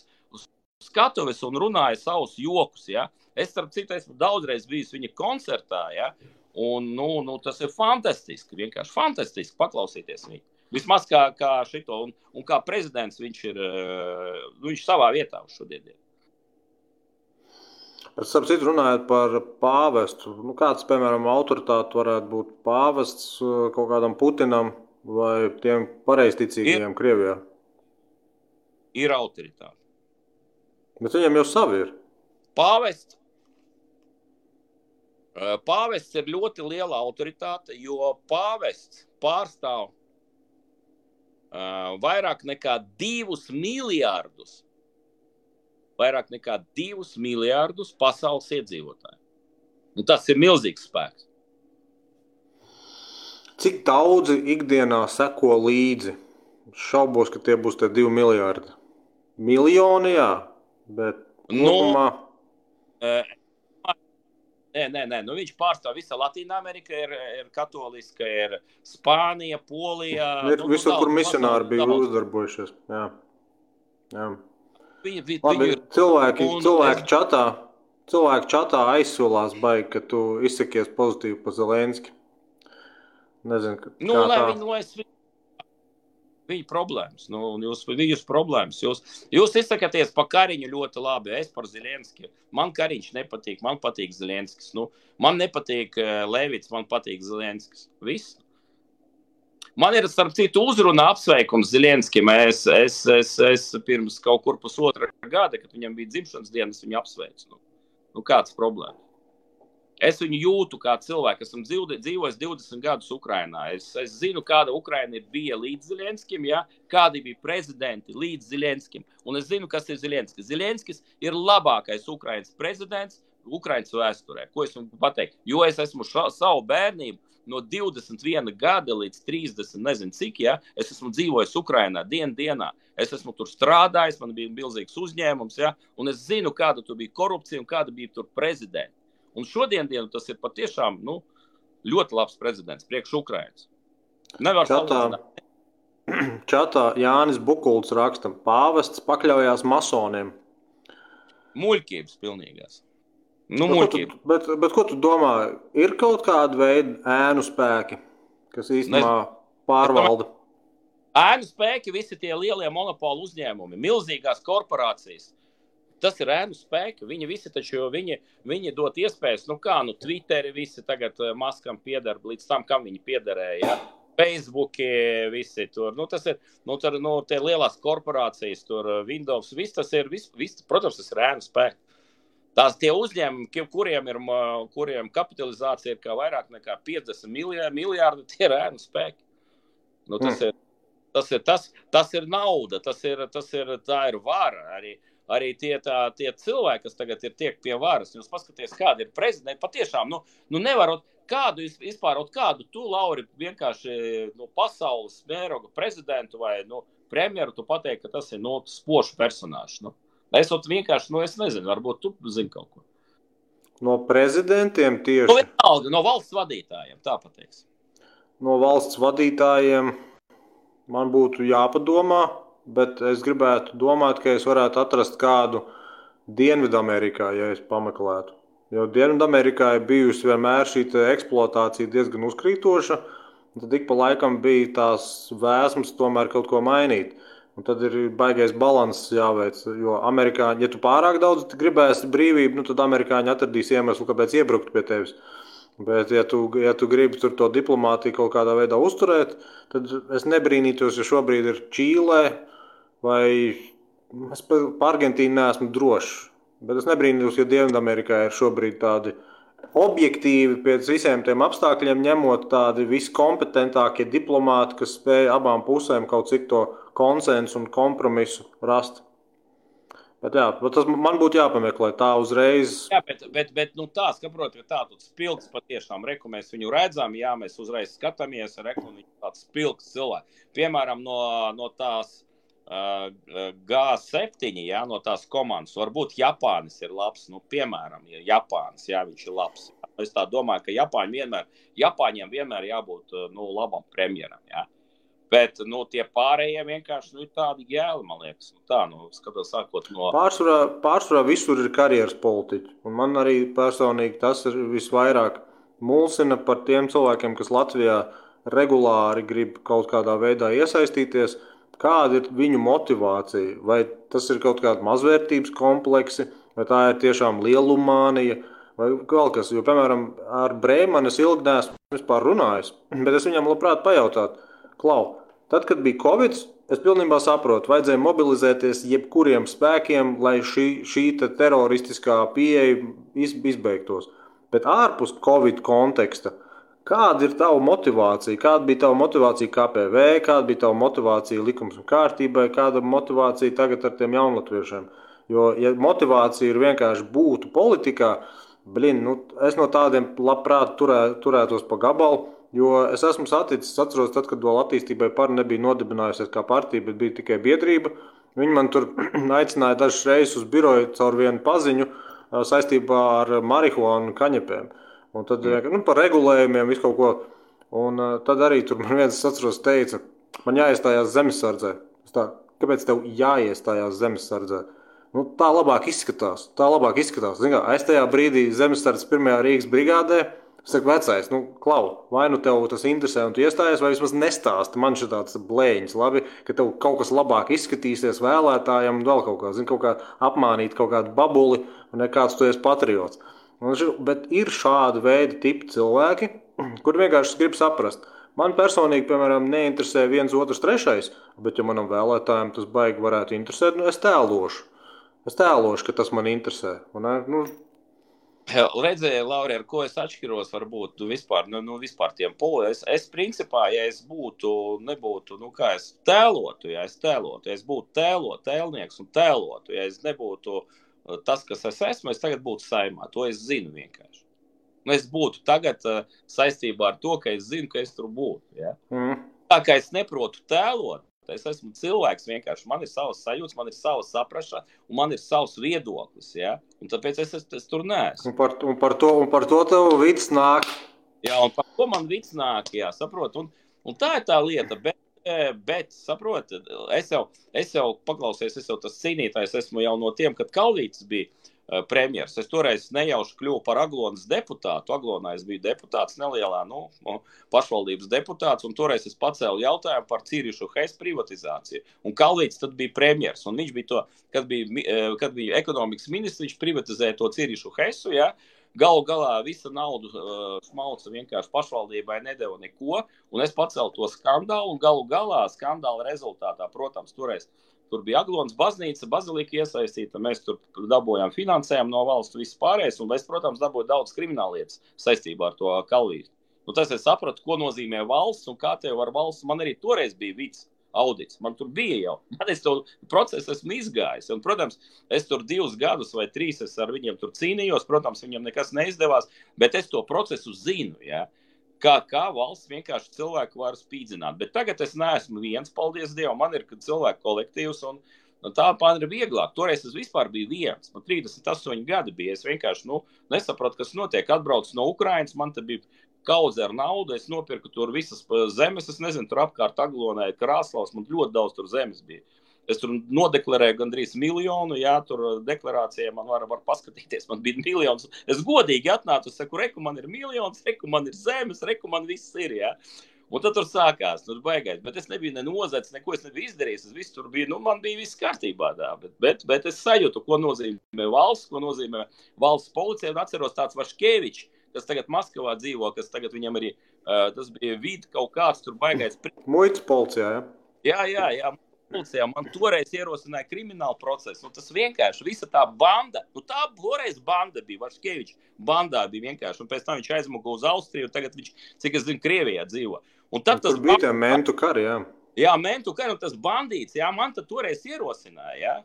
skatuves un runāja savus jokus, ja. Es, starp citu, daudzreiz bijis viņa koncertā, ja. Un, tas ir fantastiski, vienkārši fantastiski paklausīties viņu. Vismaz kā šito, un kā prezidents viņš ir, viņš savā vietā uz šodien. Es, starp citu, runājot par pāvestu. Kāds, piemēram, autoritāti varētu būt pāvests kaut kādam Putinam vai tiem pareizticīgajiem Krievijā? Ir autoritāti. Bet viņam jau savi ir. Pāvests ir ļoti liela autoritāte, jo pāvests pārstāv vairāk nekā 2 miljārdus pasaules iedzīvotāju. Un tas ir milzīgs spēks. Cik daudzi ikdienā seko līdzi? Šaubos, ka tie būs tie 2 miljārdi. Miljoni, jā. Bet kopumā... Nē, viņš pārstāv visa Latīna Amerika, ir katoliska, ir Spānija, Polija... Ir visur, kur misionāri bija uzdarbojušies, jā. Labi, cilvēki čatā aizsolās baigi, ka tu izsakies pozitīvi par Zelenski. Nezinu, kā tā... Viņa problēmas, jūs problēmas. Jūs izsakaties par Kariņu ļoti labi, es par Zelenski. Man Kariņš nepatīk, man patīk Zelenskis. Man nepatīk Levits, man patīk Zelenskis. Viss. Man ir, starp citu, uzruna apsveikums Zelenskim. Es pirms kaut kur pusotra gada, kad viņam bija dzimšanas dienas, viņu apsveicu. Kāds problēma? Es viņu jūtu kā cilvēku, esam dzīvojis 20 gadus Ukrainā. Es zinu, kāda Ukraina bija līdz Zelenskim, ja? Kādi bija prezidenti līdz Zelenskim. Un es zinu, kas ir Zelenskis. Zelenskis ir labākais Ukrainas prezidents Ukrainas vēsturē. Ko es jums pateiktu? Jo es esmu savu bērnību no 21 gada līdz 30, nezinu cik, ja? Es esmu dzīvojis Ukrainā dienā. Es esmu tur strādājis, man bija milzīgs uzņēmums, ja? Un es zinu, kāda tur bija korupcija un kāda bija tur prezidenti. Un šodien dienu tas ir patiešām, ļoti labs prezidents priekš Ukrainas. Nevar salīdzināt. Čatā Jānis Bukults raksta, pāvests pakļaujās masoniem. Muļķības pilnīgās. Muļķības. Bet ko tu domā, ir kaut kāda veida ēnu spēki, kas īstenībā pārvalda? Ēnu spēki visi tie lielie monopolu uzņēmumi, milzīgās korporācijas. Tas ir ēnu spēki, viņi visi taču, viņi dot iespējas, Twitteri visi tagad Maskam piedara, līdz tam, kam viņi piedarēja, ja? Facebooki visi tur, tas ir, tie lielās korporācijas tur, Windows, viss tas ir, protams, tas ir ēnu spēki. Tās tie uzņēmumi, kuriem kapitalizācija ir kā vairāk nekā 50 miljārdi, tie ir ēnu spēki. Tas ir nauda, tā ir vara arī. arī tie cilvēki, kas tagad ir tiek pie varas, jūs paskaties, kādi ir prezidenti, patiešām, nu nevarot kādu tu, Lauri, vienkārši pasaules mēroga prezidentu vai premjeru, tu pateik, ka tas ir spošu personāžs. Es vienkārši, es nezinu, varbūt tu zini kaut ko. No prezidentiem tieši? No valsts vadītājiem, tā pateiks. No valsts vadītājiem man būtu jāpadomā, bet es gribētu domāt, ka es varētu atrast kādu Dienvidamerikā, ja es pameklētu. Jo Dienvidamerikā ir bijusi vienmēr šī eksploatācija diezgan uzkrītoša, un tad ik pa laikam bija tās vēsmas tomēr kaut ko mainīt. Un tad ir baigais balanss jāveic, jo amerikāņi, ja tu pārāk daudz gribēsi brīvību, tad amerikāņi atradīs iemeslu, kāpēc iebrukt pie tevis. Bet ja tu gribi tur to diplomātiju kaut kādā veidā uzturēt, tad es nebrīnītos, ja šobrīd ir Čīlē vai es par Argentīnu neesmu drošs. Bet es nebrīnītos, ja Dienvidamerikā ir šobrīd tādi objektīvi pēc visiem tiem apstākļiem ņemot tādi viskompetentākie diplomāti, kas spēj abām pusēm kaut cik to konsensu un kompromisu rast. Bet jā, tas man būtu jāpameklē tā uzreiz. Jā, bet tā, saprot, ka tā spilgs patiešām reku, mēs viņu redzam, jā, mēs uzreiz skatāmies, reku, un viņš tāds spilgs cilvēks. Piemēram, no tās G7, jā, no tās komandas, varbūt Japānis ir labs, piemēram, Japānis, jā, viņš ir labs. Jā. Es tā domāju, ka Japāņiem vienmēr jābūt labam premjeram, jā. Bet, tie pārējie vienkārši ir tādi gēli, man liekas. Skatot, sākot no... Pārsvarā visur ir karjeras politiķi. Un man arī personīgi tas ir visvairāk mulsina par tiem cilvēkiem, kas Latvijā regulāri grib kaut kādā veidā iesaistīties. Kāda ir viņu motivācija? Vai tas ir kaut kāda mazvērtības kompleksi? Vai tā ir tiešām lielumānija? Vai kaut kas? Jo, piemēram, ar Brēmanu es ilgi neesmu vispār runājis. Bet es viņam labprāt pajautāt. Klau, tad, kad bija Covid, es pilnībā saprotu, vajadzēja mobilizēties jebkuriem spēkiem, lai šī teroristiskā pieeja izbeigtos. Bet ārpus Covid konteksta, kāda ir tava motivācija? Kāda bija tava motivācija KPV? Kāda bija tava motivācija likums un kārtībai? Kāda motivācija tagad ar tiem jaunlatviešiem? Jo, ja motivācija ir vienkārši būtu politikā, es no tādiem labprāt turētos pa gabalu. Jo es esmu saticis, atceros tad, kad vēl attīstībai par nebija nodibinājusies kā partija, bet bija tikai biedrība. Viņi man tur aicināja dažas reizes uz biroju caur vienu paziņu saistībā ar marihuānu un kaņepēm. Un tad par regulējumiem, visu kaut ko. Un tad arī tur man viens atceros teica, man jāiestājās zemesardzē. Kāpēc tev jāiestājās zemesardzē? Tā labāk izskatās, Zin kā, es tajā brīdī zemesardzes 1. Rīgas brigādē, saka, vecais, klau, vai tev tas interesē un tu iestājies, vai vismaz nestāsti man šitāds blēņas, labi, ka tev kaut kas labāk izskatīsies vēlētājiem un vēl kaut kā apmānīt kaut kādu babuli un nekāds tu esi patriots. Bet ir šādi veidi tipi cilvēki, kur vienkārši grib saprast. Man personīgi, piemēram, neinteresē viens, otrs, trešais, bet ja manam vēlētājiem tas baigi varētu interesēt, es tēlošu, ka tas man interesē, Redzēju, Lauri, ar ko es atšķiros varbūt vispār tiem poliem. Es principā, ja es nebūtu, ja es būtu tēlnieks un tēlotu, ja es nebūtu tas, kas es esmu, es tagad būtu saimā, to es zinu vienkārši. Es būtu tagad saistībā ar to, ka es zinu, ka es tur būtu. Ja? Tā kā es neprotu tēlot, es esmu cilvēks vienkārši, man ir savas sajūtas, man ir savas saprašanas, un man ir savs viedoklis, ja? Un tāpēc es tur neesmu. Un par to tev vids nāk. Jā, un par to man vids nāk, jā, saprot, un tā ir tā lieta, bet saprot, es jau paklausies, es jau tas cīnītājs, esmu jau no tiem, kad Kalvītis bija premjers, es toreiz nejauši kļuvu par Aglonas deputātu, Aglonā es biju deputāts nelielā, pašvaldības deputāts, un toreiz es pacēlu jautājumu par Cīrišu Heis privatizāciju, un Kalvītis tad bija premjers, un viņš bija kad bija ekonomikas ministrs, viņš privatizēja to Cīrišu Heisu, ja? Galā visa naudu smalca vienkārši pašvaldībai nedeva neko, un es pacēlu to skandālu, un galā skandāla rezultātā, protams, toreiz tur bija Aglonas baznīca, bazilika iesaistīta, mēs tur dabojām finansējumu no valsts viss pārējais, un mēs, protams, dabūju daudz krimināllietas saistībā ar to Kalvīti. Tas es sapratu, ko nozīmē valsts un kā tev ar valsts. Man arī toreiz bija vids audits. Man tur bija jau. Man es to procesu esmu izgājis. Un, protams, es tur 2 gadus vai 3 es ar viņiem tur cīnījos. Protams, viņiem nekas neizdevās, bet es to procesu zinu, jā. Kā valsts vienkārši cilvēku var spīdzināt. Bet tagad es neesmu viens, paldies Dievam. Man ir cilvēku kolektīvs un tā man ir vieglāk. Toreiz es vispār biju viens. Man 38 gadi bija. Es vienkārši nesapratu, kas notiek. Atbraucu no Ukrainas, man te bija kaudze ar naudu, es nopirku tur visas zemes, es nezinu, tur apkārt aglonēja Krāslavas, man ļoti daudz tur zemes bija. Es tur nodeklarēju gandrīz 1 000 000, jā, tur deklarācijā man var paskatīties, man bija 1 000 000. Es godīgi atnācu, es saku, reku, man ir 1 000 000, reku, man ir zemes, reku, man viss ir, jā. Un tad tur sākās, tur baigais, bet es nebiju nenozēts, neko es nebiju izdarījis, es viss tur biju, man bija viss kārtībā tā, bet es sajūtu, ko nozīmē valsts policija, un atceros tāds Vaškevičs, kas tagad Maskavā dzīvo, kas tagad viņam arī, tas bija vīd kaut kāds, tur baigais. Muitas policijā, ja? Jā, policijā. Man toreiz ierosināja kriminālu procesu, un tas vienkārši, visa tā banda, tā toreiz banda bija, Vaškevičs bandā bija vienkārši, un pēc tam viņš aizmuga uz Austriju, un tagad viņš, cik es zinu, Krievijā dzīvo. Un tad tas bija tā mentu kari, jā. Jā, mentu kari, un tas bandīts, jā, man tad toreiz ierosināja, jā.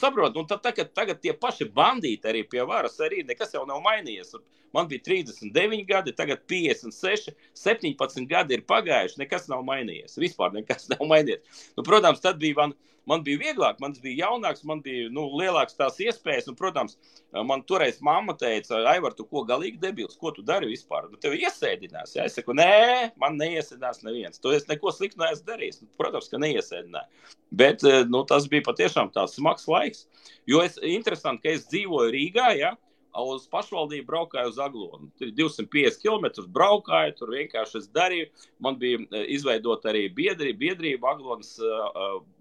Saprot, tagad tie paši bandīti arī pie varas arī, nekas jau nav mainījies. Man bija 39 gadi, tagad 56, 17 gadi ir pagājuši, nekas nav mainījies. Vispār nekas nav mainījies. Protams, tad bija man bija vieglāk, man bija jaunāks, man bija lielāks tās iespējas. Un, protams, man toreiz mamma teica, Aivar, tu ko galīgi debils, ko tu dari vispār? Tev iesēdinās, jā? Es saku, nē, man neiesēdinās neviens. To es neko sliktu neesmu darījis. Protams, ka neiesēdināju. Bet tas bija patiešām tāds smags laiks. Jo es, interesanti, ka es dzīvoju Rīgā, jā? Uz pašvaldību braukāju uz Aglonu. 250 kilometrus braukāju, tur vienkārši es darīju. Man bija izveidot arī biedrība, Aglonas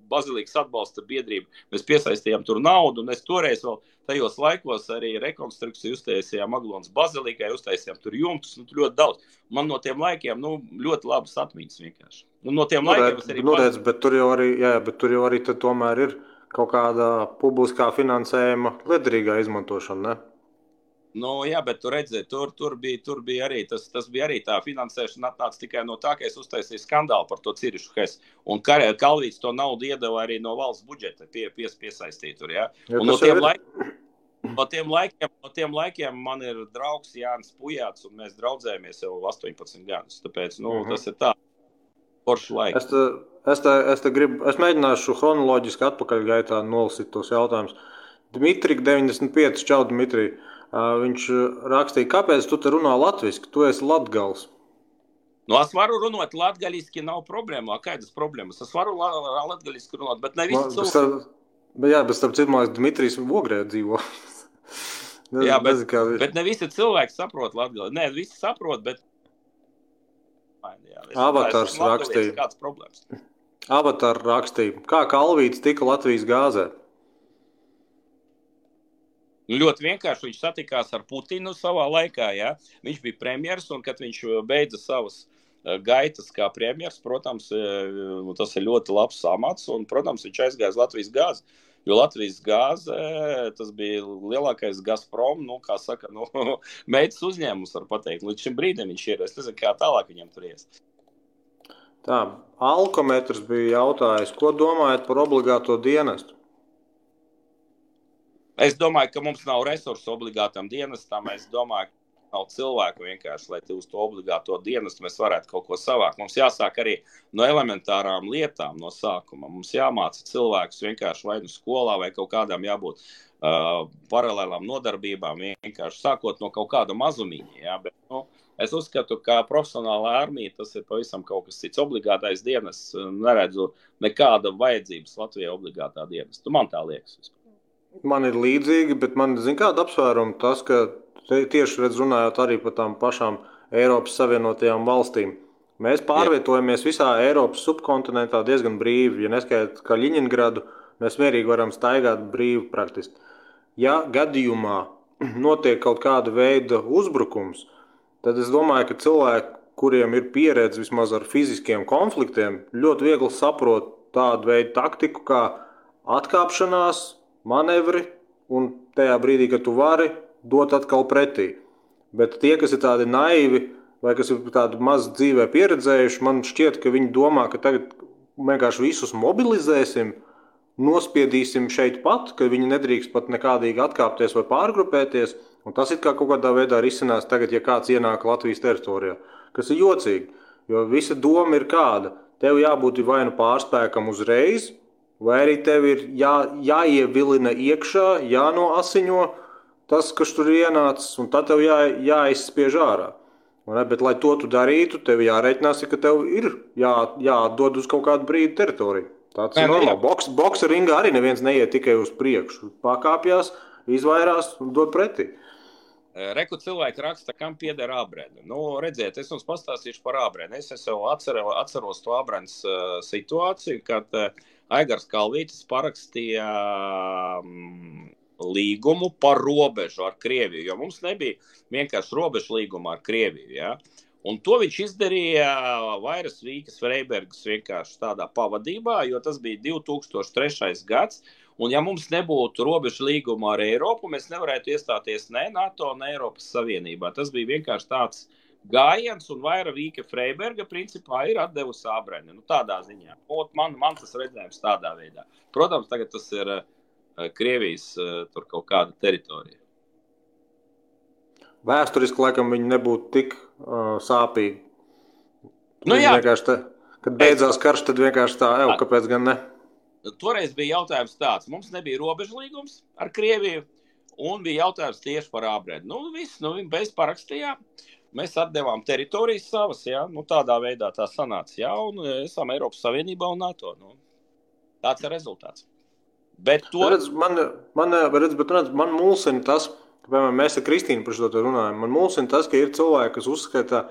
Bazilīgas atbalsta biedrība. Mēs piesaistījām tur naudu, un es toreiz vēl tajos laikos arī rekonstrukciju uztaisījām Aglonas Bazilīgai, uztaisījām tur jumtus, tur ļoti daudz. Man no tiem laikiem, ļoti labas atmiņas vienkārši. Un no tiem laikiem es arī... bet tur jau arī tad tomēr ir kaut kāda publiskā finansējuma liederīgā izmantošana, ne? Jā, bet tu redzi, tur bija arī, tas bija arī tā finansēšana atnāca tikai no tā, ka es uztaisīju skandālu par to Cirišu Hess. Un Kalvīts to naudu iedeva arī no valsts budžeta piesaistīt tur, jā. Un no tiem laikiem man ir draugs Jānis Pujāts, un mēs draudzējamies jau 18 gadus, tāpēc, tas ir tā, poršu laika. Es mēģināšu chronoloģiski atpakaļ gaitā nolasīt tos jautājumus. Dmitri 95, čau Dmitri. Viņš rakstīja, kāpēc tu te runā latviski, tu esi latgals? Es varu runāt latgaliski, nav problēma, kādas problēmas. Es varu latgaliski runāt, bet ne visi cilvēki. Jā, bet starp citu, Dmitrijs Vogrē dzīvo. Jā, bet ne visi cilvēki saprot latgaliski. Nē, visi saprot, bet... Avatars rakstīja. Kāds problēmas. Avatars rakstīja. Kā Kalvīts tika Latvijas gāzē? Ļoti vienkārši viņš satikās ar Putinu savā laikā, jā. Viņš bija premjers, un kad viņš beidza savas gaitas kā premjers, protams, tas ir ļoti labs amats, un, protams, viņš aizgāja uz Latvijas gāzi, jo Latvijas gāze, tas bija lielākais Gazprom, meitas uzņēmums var pateikt, līdz šim brīdim viņš ir, es nezinu, kā tālāk viņam tur ies. Tā, Alkometrs bija jautājis, ko domājat par obligāto dienestu? Es domāju, ka mums nav resursu obligātam dienestam, es domāju, ka nav cilvēku vienkārši, lai uz to obligāto dienestu mēs varētu kaut ko savākt. Mums jāsāk arī no elementārām lietām no sākuma. Mums jāmāca cilvēkus vienkārši vai nu skolā, vai kaut kādām jābūt paralēlām nodarbībām, vienkārši sākot no kaut kāda mazumiņa. Jā, bet, es uzskatu, ka profesionālā armija tas ir pavisam kaut kas cits. Obligātais dienests neredzu nekāda vajadzības Latvijai obligātā dienesta. Man tā liekas vispār. Man ir līdzīgi, bet man zin kāda apsvēruma tas, ka tieši runājot arī par tām pašām Eiropas Savienotajām valstīm. Mēs pārvietojamies visā Eiropas subkontinentā diezgan brīvi, ja neskaita Kaļiņingradu, mēs mierīgi varam staigāt brīvi praktiski. Ja gadījumā notiek kaut kāda veida uzbrukums, tad es domāju, ka cilvēki, kuriem ir pieredze vismaz ar fiziskiem konfliktiem, ļoti viegli saprot tādu veidu taktiku kā atkāpšanās, manevri un tajā brīdī, kad tu vari, dot atkal pretī. Bet tie, kas ir tādi naivi vai kas ir tādi maz dzīvē pieredzējuši, man šķiet, ka viņi domā, ka tagad vienkārši visus mobilizēsim, nospiedīsim šeit pat, ka viņi nedrīkst pat nekādīgi atkāpties vai pārgrupēties, un tas it kā kaut kādā veidā risinās tagad, ja kāds ienāk Latvijas teritorijā, kas ir jocīgi, jo visa doma ir kāda. Tev jābūt vai nu pārspēkam uzreiz, vai arī tev ir jāievilina iekšā, jānoasiņo tas, kas tur ienācis, un tad tev jāizspiež ārā. Bet, lai to tu darītu, tev jāreķinās, ka tev ir jādod uz kaut kādu brīdi teritoriju. Tāds ir normāli. Boksa ringā arī neviens neiet tikai uz priekšu. Pakāpjās, izvairās un dod pretī. Reku cilvēki raksta, kam pieder ābrēna. Redziet, es jums pastāstīšu par ābrēnu. Es jau atceros to ābrēnas situāciju, kad Aigars Kalvītis parakstīja līgumu par robežu ar Krieviju, jo mums nebija vienkārši robežu līguma ar Krieviju, ja? Un to viņš izdarīja vairas Rīgas Freibergas vienkārši tādā pavadībā, jo tas bija 2003. gads, un ja mums nebūtu robežu līguma ar Eiropu, mēs nevarētu iestāties ne NATO, ne Eiropas Savienībā. Tas bija vienkārši tāds gājiens, un vaira Rīga Freiberga principā ir atdevusi ābrēni, tādā ziņā. Man tas redzējums tādā veidā. Protams, tagad tas ir Krievijas tur kaut kāda teritorija. Vēsturiski, laikam, viņi nebūtu tik sāpīgi. Jā. Kad beidzās karš, tad vienkārši tā, kāpēc gan ne? Toreiz bija jautājums tāds. Mums nebija robežlīgums ar Krieviju, un bija jautājums tieši par ābrēdu. Viss, viņi bez parakstījā. Mēs atdevām teritorijas savas, jā. Tādā veidā tā sanāca, jā, un esam Eiropas Savienībā un NATO. Tāds ir rezultāts. Bet to... Man mulsina tas, piemēram, mēs ar Kristīnu par šo to runājam, man mulsina tas, ka ir cilvēki, kas uzskata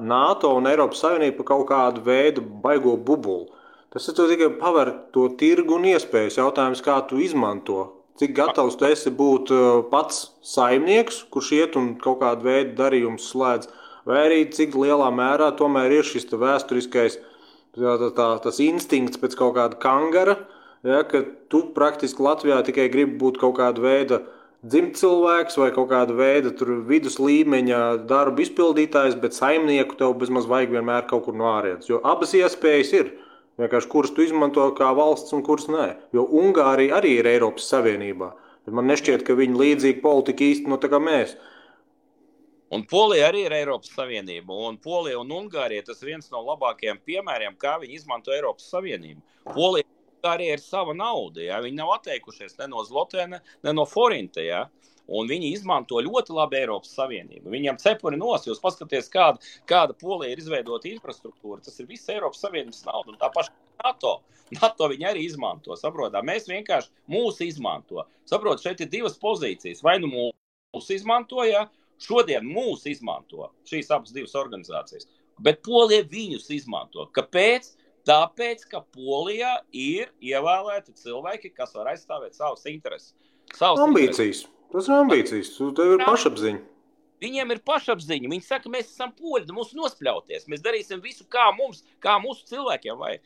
NATO un Eiropas Savienību par kaut kādu veidu baigo bubulu. Tas ir tikai paver to tirgu un iespējas jautājums, kā tu izmanto. Cik gatavs tu esi būt pats saimnieks, kurš iet un kaut kādu veidu darījumus slēdz, vai arī cik lielā mērā tomēr ir šis vēsturiskais tas instinkts pēc kaut kāda kangara, ja, ka tu praktiski Latvijā tikai gribi būt kaut kāda veida dzimtcilvēks vai kaut kāda veida tur vidus līmeņa darbu izpildītājs, bet saimnieku tev bezmaz vajag vienmēr kaut kur no ārietas, jo abas iespējas ir, vienkārši kuras tu izmanto kā valsts un kuras nē, jo Ungārija arī ir Eiropas Savienībā, bet man nešķiet, ka viņi līdzīgi politika īsteno tā kā mēs. Un Polija arī ir Eiropas Savienība, un Polija un Ungārija tas viens no labākajiem piemēriem, kā viņi izmanto Eiropas Savienību. Polija arī ir sava nauda, ja? Viņi nav atteikušies ne no zlotēna, ne no forinta, ja? Un viņi izmanto ļoti labi Eiropas Savienību. Viņiem cepuri nos, jūs paskaties, kāda Polija ir izveidota infrastruktūra, tas ir viss Eiropas Savienības nauda, un tā paša NATO viņi arī izmanto, saprotā, mēs vienkārši mūsu izmanto, saprot, šeit ir divas pozīcijas, vai nu mūsu izmanto, ja? Šodien mūsu izmanto, šīs abas divas organizācijas, bet Polija viņus izmanto, kāpēc? Tāpēc, ka Polijā ir ievēlēti cilvēki, kas var aizstāvēt savus intereses. Ambīcijas. Tas ir ambīcijas. Tev ir pašapziņa. Viņiem ir pašapziņa. Viņi saka, mēs esam poļi, mums nospļauties. Mēs darīsim visu kā mūsu cilvēkiem. Vai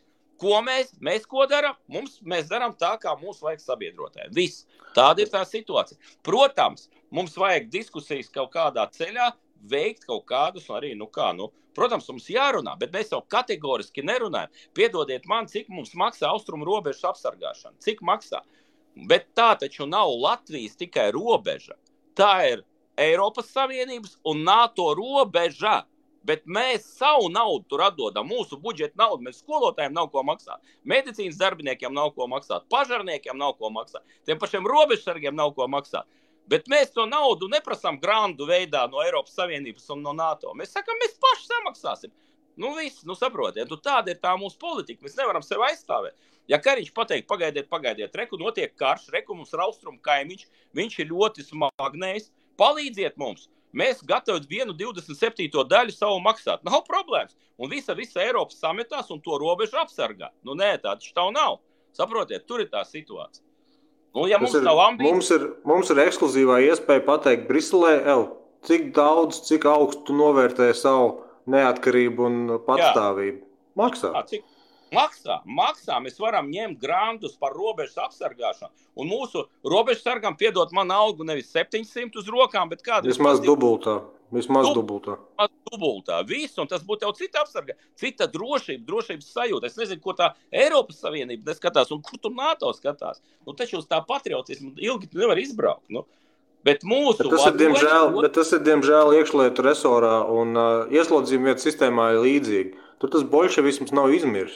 ko mēs ko darām? Mēs darām tā, kā mūsu vajag sabiedrotāji. Viss. Tāda ir tā situācija. Protams, mums vajag diskusijas kaut kādā ceļā, veikt kaut kādus, arī, protams, mums jārunā, bet mēs jau kategoriski nerunājam. Piedodiet man, cik mums maksā austrumu robežas apsargāšana, cik maksā. Bet tā taču nav Latvijas tikai robeža. Tā ir Eiropas Savienības un NATO robeža, bet mēs savu naudu tur atdodam, mūsu budžeta naudu, mēs skolotājiem nav ko maksāt, medicīnas darbiniekiem nav ko maksāt, pažarniekiem nav ko maksāt, tiem pašiem robežsargiem nav ko maksāt. Bet mēs to naudu neprasām grandu veidā no Eiropas Savienības un no NATO. Mēs sakām, mēs paši samaksāsim. Viss, saprotiet, tāda ir tā mūsu politika. Mēs nevaram sevi aizstāvēt. Ja Kariņš pateikt, pagaidiet, reku notiek karš, reku mums raustrumu kaimiņš, viņš ir ļoti smagnējs, palīdziet mums. Mēs gatavot 1/27 daļu savu maksāt. Nav problēmas. Un visa Eiropas sametās un to robežu apsargā. Nē, tā taču tā nav. Saprotiet, tur ir tā situācija. Ja mums nav ambīcijas... Mums ir ekskluzīvā iespēja pateikt Briselē, cik daudz, cik augstu novērtē savu neatkarību un patstāvību. Maksā. Maksā. Mēs varam ņemt grantus par robežas apsargāšanu. Un mūsu robežas sargam piedot man algu nevis 700 uz rokām, bet kādu... Vismaz dubultā. Vismaz dubultā. Viss, un tas būtu jau cita apsarga, cita drošība, drošības sajūta. Es nezinu, ko tā Eiropas Savienība neskatās un kur tur NATO skatās. Nu, taču uz tā patriotismu ilgi nevar izbraukt, nu. Bet tas ir diemžēl iekšlietu resorā un ieslodzījuma vietas sistēmā ir līdzīgi. Tur tas bolševisms nav izmirs.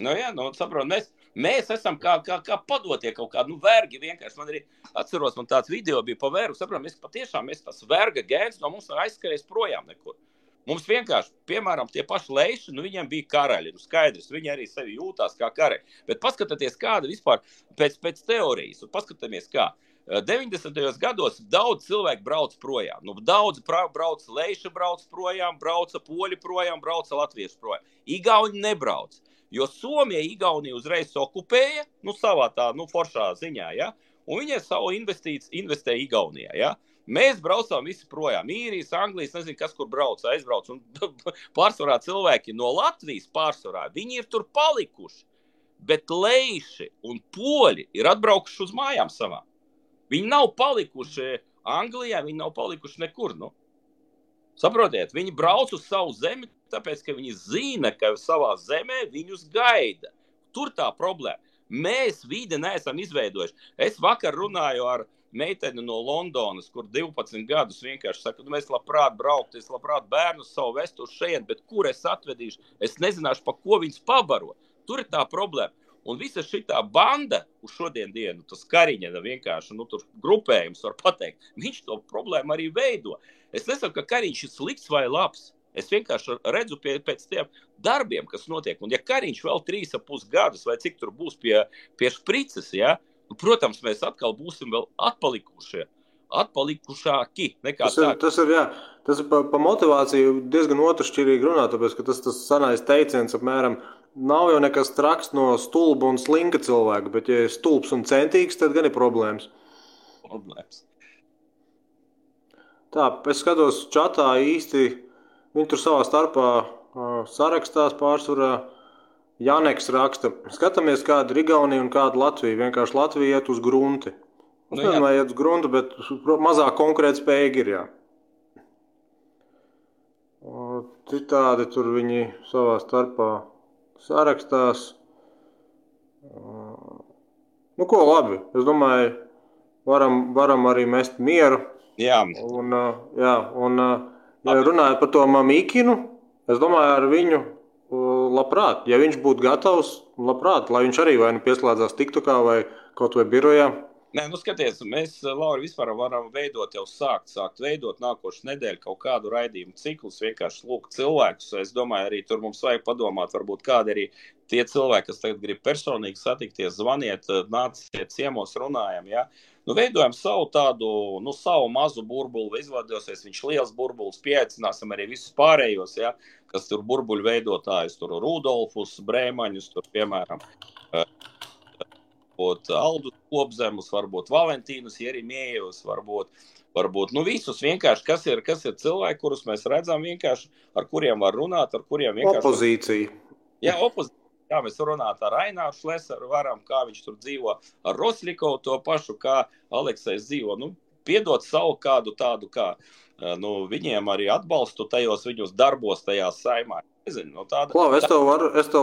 Nu jā, nu saprot, mēs esam kā padotie kaut kā, nu vergi vienkārši. Man arī atceros, man tāds video bija pa vergu, saprot, mēs patiešām esam tas verga gēns, no mums nav aizskarējis projām nekur. Mums vienkārši, piemēram, tie paši leiši, nu viņiem bija karaļi, nu skaidrs, viņi arī sevi jūtās kā karaļi. Bet paskatāties kāda vispār pēc teorijas, un paskatāmies kā. 90. gados daudz cilvēku brauc projām. Nu, daudz brauc leiša brauc projām, brauca poļi projām, brauca latviešu projām. Igauni nebrauc, jo Somija Igaunija uzreiz okupēja, nu savā tā, nu foršā ziņā, ja? Un viņi savu investēja Igaunijā, ja? Mēs braucām visi projām. Īrijas, Anglijas, nezinu, kas kur brauc, aizbrauc. Un pārsvarā cilvēki no Latvijas pārsvarā, viņi ir tur palikuši, bet leiši un poļi ir atbraukuši uz mājām savām. Viņi nav palikuši Anglijā, viņi nav palikuši nekur, nu. Saprotiet, viņi brauc uz savu zemi, tāpēc, ka viņi zina, ka savā zemē viņus gaida. Tur tā problēma. Mēs vide neesam izveidojuši. Es vakar runāju ar meiteni no Londonas, kur 12 gadus vienkārši saka, nu, mēs labprāt brauktu, es labprāt bērnus savu vestu uz šeit, bet kur es atvedīšu? Es nezināšu, pa ko viņus pabaro. Tur ir tā problēma. Un visa šitā banda uz šodien dienu, tas Kariņa vienkārši, nu, tur grupējums var pateikt, viņš to problēmu arī veido. Es nesaku, ka Kariņš ir slikts vai labs. Es vienkārši redzu pēc tiem darbiem, kas notiek. Un ja Kariņš vēl 3,5 gadus vai cik tur būs pie šprices, ja, protams, mēs atkal būsim vēl atpalikušāki. Tas ir pa motivāciju diezgan otršķirīgi runā, tāpēc, ka tas sanājas teiciens apmēram, nav jau nekas traks no stulba un slinka cilvēka, bet ja ir stulbs un centīgs, tad gan ir problēmas. Tā, es skatos čatā īsti, viņi tur savā starpā sarakstās pārsvarā. Janeks raksta, skatāmies kādu Igauniju un kādu Latviju, vienkārši Latvija iet uz grunti. Es nezinu, vai iet uz grunti, bet mazāk konkrēti spējīgi ir, jā. Citādi tur viņi savā starpā sarakstās. Nu, ko labi. Es domāju, varam arī mest mieru. Jā. Un ja runājot par to Mamikinu, es domāju, ar viņu labprāt. Ja viņš būtu gatavs, labprāt, lai viņš arī vai nu pieslēdzās TikTokā vai kaut vai birojā. Nē, nu skaties, mēs, Lauri, vispār varam veidot jau sākt veidot nākošu nedēļu kaut kādu raidījumu ciklus, vienkārši lūgt cilvēkus. Es domāju, arī tur mums vajag padomāt, varbūt kādi arī tie cilvēki, kas tagad grib personīgi satikties, zvaniet, nāciet ciemos, runājam, ja. Nu, veidojam savu tādu, nu, savu mazu burbulu, izvadosies, viņš liels burbuls, pieaicināsim arī visus pārējos, ja, kas tur burbuļu veidotājus, tur Rudolfus, Brēmaņus, tur, piemēram, Aldus Kopzemus, varbūt Valentīnus Jerimējus, varbūt, nu visus vienkārši, kas ir cilvēki, kurus mēs redzam vienkārši, ar kuriem var runāt, ar kuriem vienkārši... Opozīcija. Jā, opozīcija. Jā, mēs runāt ar Aināru Šlesaru varam, kā viņš tur dzīvo, ar Rosļikovu to pašu, kā Aleksējs dzīvo, nu, piedot savu kādu tādu, kā, nu, viņiem arī atbalstu tajos viņus darbos tajās saimā. Nezinu, no tāda... Klau, es tev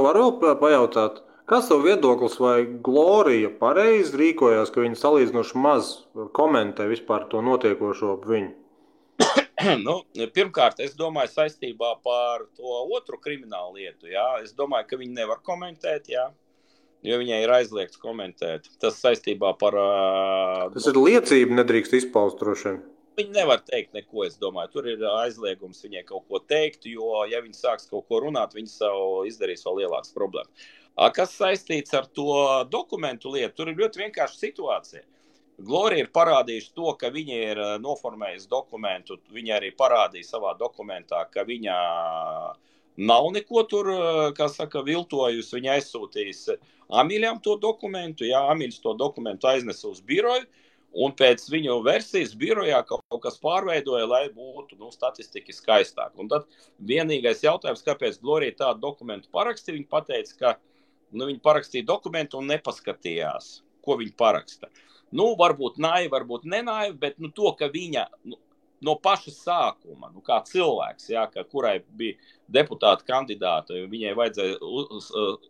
varu vēl pajautāt? Kas tev viedoklis vai Glorija pareizi rīkojās, ka viņa salīdzinoši maz komentē vispār to notiekošo viņu? Nu, pirmkārt, es domāju saistībā par to otru kriminālu lietu, jā. Es domāju, ka viņa nevar komentēt, jā, jo viņai ir aizliegts komentēt. Tas saistībā par... Tas ir liecība, nedrīkst izpaust droši. Viņa nevar teikt neko, es domāju. Tur ir aizliegums viņai kaut ko teikt, jo ja viņa sāks kaut ko runāt, viņa savu izdarīs vēl lielāks problēmas. Kas saistīts ar to dokumentu lietu, tur ir ļoti vienkārši situācija. Glorija ir parādījusi to, ka viņa ir noformējusi dokumentu, viņa arī parādīja savā dokumentā, ka viņa nav neko tur, kā saka, viltojusi, viņa aizsūtījis Amiļam to dokumentu, jā, Amiļs to dokumentu aiznesa uz biroju, un pēc viņu versijas birojā kaut kas pārveidoja, lai būtu, nu, statistiki skaistāk. Un tad vienīgais jautājums, kāpēc Glorija tādu dokumentu paraksti, viņa pateica, ka nu, viņi parakstīja dokumentu un nepaskatījās, ko viņi paraksta. Nu, varbūt naivi, varbūt nenaivi, bet nu, to, ka viņa nu, no paša sākuma, nu kā cilvēks, jā, ka, kurai bija deputāta kandidāta, viņai vajadzēja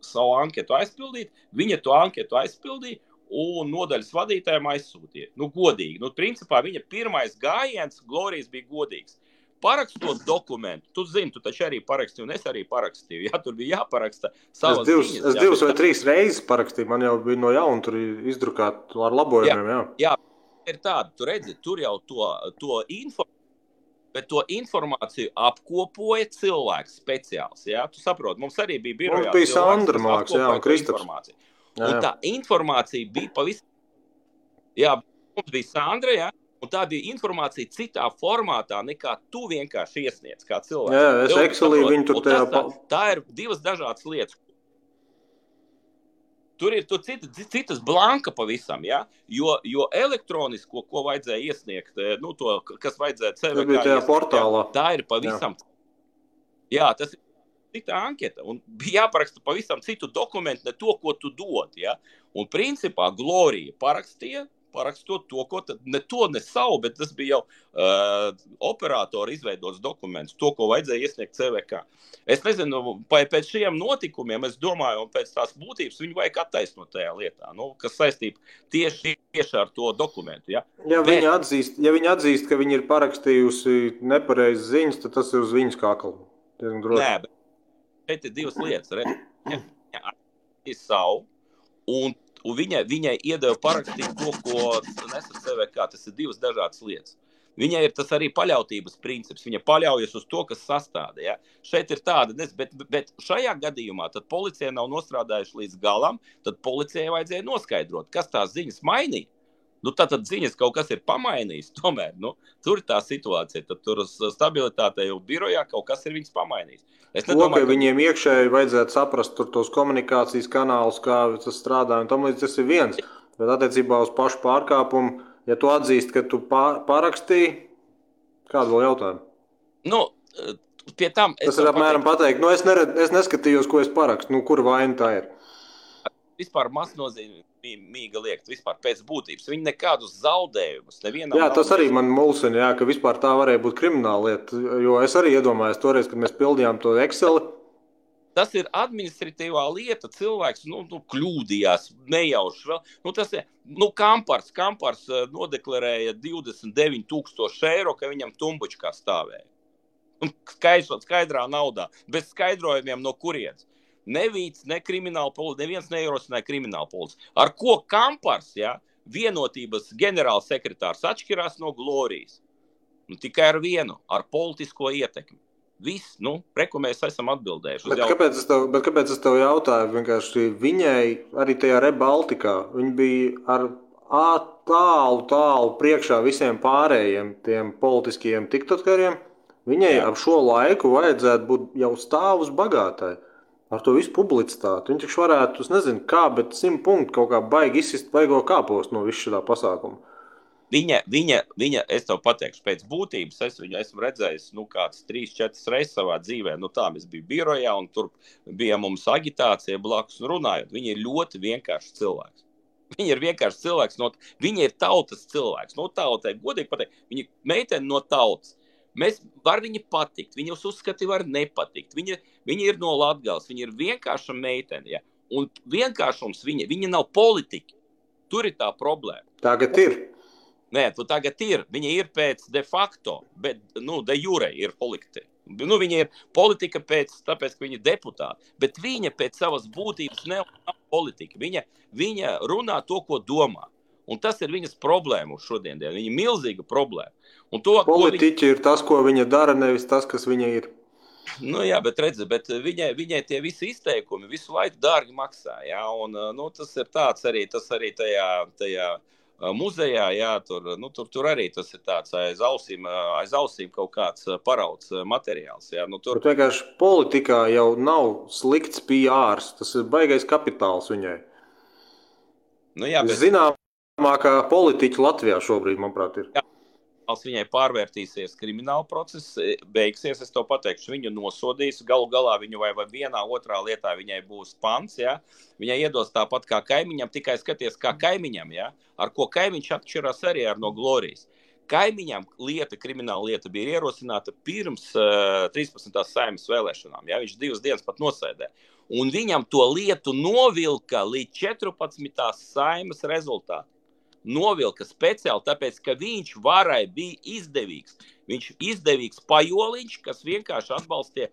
savu anketu aizpildīt, viņa to anketu aizpildīja un nodaļas vadītājiem aizsūtīja. Nu, godīgi. Nu, principā viņa pirmais gājiens, Glorijas, bija godīgs. Parakstot dokumentu, tu zini, tu taču arī parakstīju, un es arī parakstīju, jā, tur bija jāparaksta savas ziņas. Es divas vai trīs reizes parakstīju, man jau bija no jauna tur izdrukāt ar labojumiem, jā. Jā. Ir tāda, tu redzi, tur jau to informāciju, bet to informāciju apkopoja cilvēks speciāls, jā, tu saproti, mums arī bija birojā cilvēks, Sandra, māks, jā, un Kristaps. Un tā informācija bija pavisam, jā, mums bija Sandra, jā, un tā bija informācija citā formātā, nekā tu vienkārši iesniedz kā cilvēks. Jā, es Excelī viņu tur tajā... Tā ir divas dažādas lietas. Tur ir tur citas blanka pavisam, ja? Jo elektronisko, ko vajadzēja iesniegt, nu to, kas vajadzēja CV, tā ir pavisam. Jā, tas ir cita anketa, un bija jāparaksta pavisam citu dokumentu, ne to, ko tu dod, ja? Un principā Glorija parakstot to, ko tad, ne to, ne savu, bet tas bija jau operātori izveidots dokuments, to, ko vajadzēja iesniegt CVK. Es nezinu, pēc šiem notikumiem, es domāju, un pēc tās būtības viņu vajag attaisnot tajā lietā, nu, kas saistība tieši ar to dokumentu. Ja, ja viņi atzīst, ka viņi ir parakstījusi nepareizi ziņas, tad tas ir uz viņas kākalu. Nē, bet šeit ir divas lietas. Viņa ir savu, un viņai iedeva parakstīt to, ko nesat CVK, tas ir divas dažādas lietas. Viņai ir tas arī paļautības princips, viņa paļaujas uz to, kas sastāda, ja? Šeit ir tāda, bet šajā gadījumā tad policija nav nostrādājuši līdz galam, tad policijai vajadzēja noskaidrot, kas tās ziņas mainīja. Nu, tad ziņas kaut kas ir pamainījis, tomēr, nu, tur ir tā situācija, tad tur stabilitātei jau birojā kaut kas ir viņas pamainījis. Es nedomāju, ka viņiem iekšēji vajadzētu saprast tur tos komunikācijas kanālus, kā tas strādā, un tomēr tas ir viens, bet attiecībā uz pašu pārkāpumu, ja tu atzīst, ka tu parakstīji, kādu vēl jautājumu? Nu, pie tam... Tas ir apmēram pateikt, nu, es neskatījos, ko es parakstu, nu, kur vaina tā ir. Vispār maznozīmīga liekt, vispār pēc būtības. Viņi nekādus zaudējumus nevienam... Jā, tas arī man mulsina, jā, ka vispār tā varēja būt krimināla lieta, jo es arī iedomājos toreiz, kad mēs pildījām to Exceli. Tas ir administratīvā lieta, cilvēks, nu kļūdījās, nejauši vēl. Nu, tas ir, nu, Kampars nodeklarēja 29,000 eiro, ka viņam tumbučkā stāvēja. Skaidrā naudā, bez skaidrojumiem no kurienes. Nevīts, ne krimināla policija, neviens neierosināja krimināla policija. Ar ko Kampars, ja, vienotības ģenerālsekretārs atšķirās no Glorijas? Nu, tikai ar vienu, ar politisko ietekmi. Viss, nu, preku mēs esam atbildējuši. Bet kāpēc es tev jautāju? Vienkārši viņai arī tajā Re:Balticā, viņa bija ar tālu priekšā visiem pārējiem tiem politiskajiem tiktokariem. Viņai ap šo laiku vajadzētu būt jau stāvus bagātai. Ar to visu publicitāti. Viņi tikši varētu, es nezinu kā, bet 100 punktu kaut kā baigi izsist, baigo kāpos no visu šādā pasākuma. Viņa, es tev pateikšu, pēc būtības es viņu esmu redzējis, nu, kāds 3-4 reizes savā dzīvē, nu, tā mēs bija birojā, un tur bija mums agitācija blakus un runājot. Viņa ir ļoti vienkārši cilvēks. Viņa ir vienkārši cilvēks, viņa ir tautas cilvēks, no tautai, godīgi pateikt, viņa meitene no tautas. Mēs var viņu patikt, viņus uzskati var nepatikt, viņa ir no Latgales, viņa ir vienkārša meitene, ja? Un vienkāršums viņa nav politika, tur ir tā problēma. Tagad ir. Nē, tu tagad ir, viņa ir pēc de facto, bet, nu, de jure ir politika. Nu, viņa ir politika tāpēc, ka viņa ir deputāta, bet viņa pēc savas būtības nav politika, viņa runā to, ko domā. Un tas ir viņas problēma šodien, viņa milzīga problēma. Un to, politiķi ir tas, ko viņa dara, nevis tas, kas viņa ir. Nu jā, bet redzi, bet viņai tie visi izteikumi visu laiku dārgi maksā, jā, un nu, tas ir tāds arī, tas arī tajā muzejā, jā, tur arī tas ir tāds aiz ausīm kaut kāds parauts materiāls, jā, nu tur. Bet vienkārši politikā jau nav slikts PRs, tas ir baigais kapitāls viņai. Nu jā, bet... Zināmākā politiķa Latvijā šobrīd, manuprāt, ir. Jā, viņai pārvērtīsies krimināla process, beigsies, es to pateikšu, viņu nosodīs, galu galā viņu vai vienā otrā lietā viņai būs pants, jā, viņai iedos tāpat kā kaimiņam, tikai skaties kā kaimiņam, jā, ar ko kaimiņš atšķirās arī ar no Glorijas. Kaimiņam lieta, krimināla lieta bija ierosināta pirms 13. Saeimas vēlēšanām. Ja? Viņš 2 dienas pat nosēdē. Un viņam to lietu novilka līdz 14. Saeimas rezultātu. Novilka speciāli, tāpēc, ka viņš varai bija izdevīgs. Viņš izdevīgs pajoliņš, kas vienkārši atbalstīja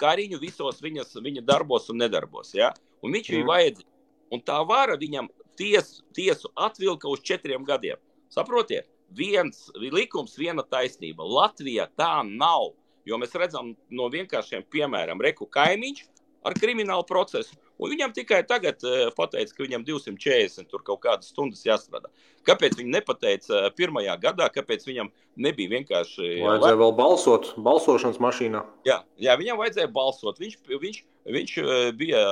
Kariņu visos viņa darbos un nedarbos. Ja? Un viņš bija vajadzīgs. Un tā vara viņam tiesu atvilka uz 4 gadiem. Saprotiet? Viens likums, viena taisnība. Latvijā tā nav, jo mēs redzam no vienkāršiem piemēram Reku kaimiņš ar kriminālu procesu, un viņam tikai tagad pateica, ka viņam 240 tur kaut kādas stundas jāstrādā. Kāpēc viņi nepateica 1. gadā, kāpēc viņam nebija vienkārši... Vajadzēja vēl balsot, balsošanas mašīnā. Jā, viņam vajadzēja balsot. Viņš bija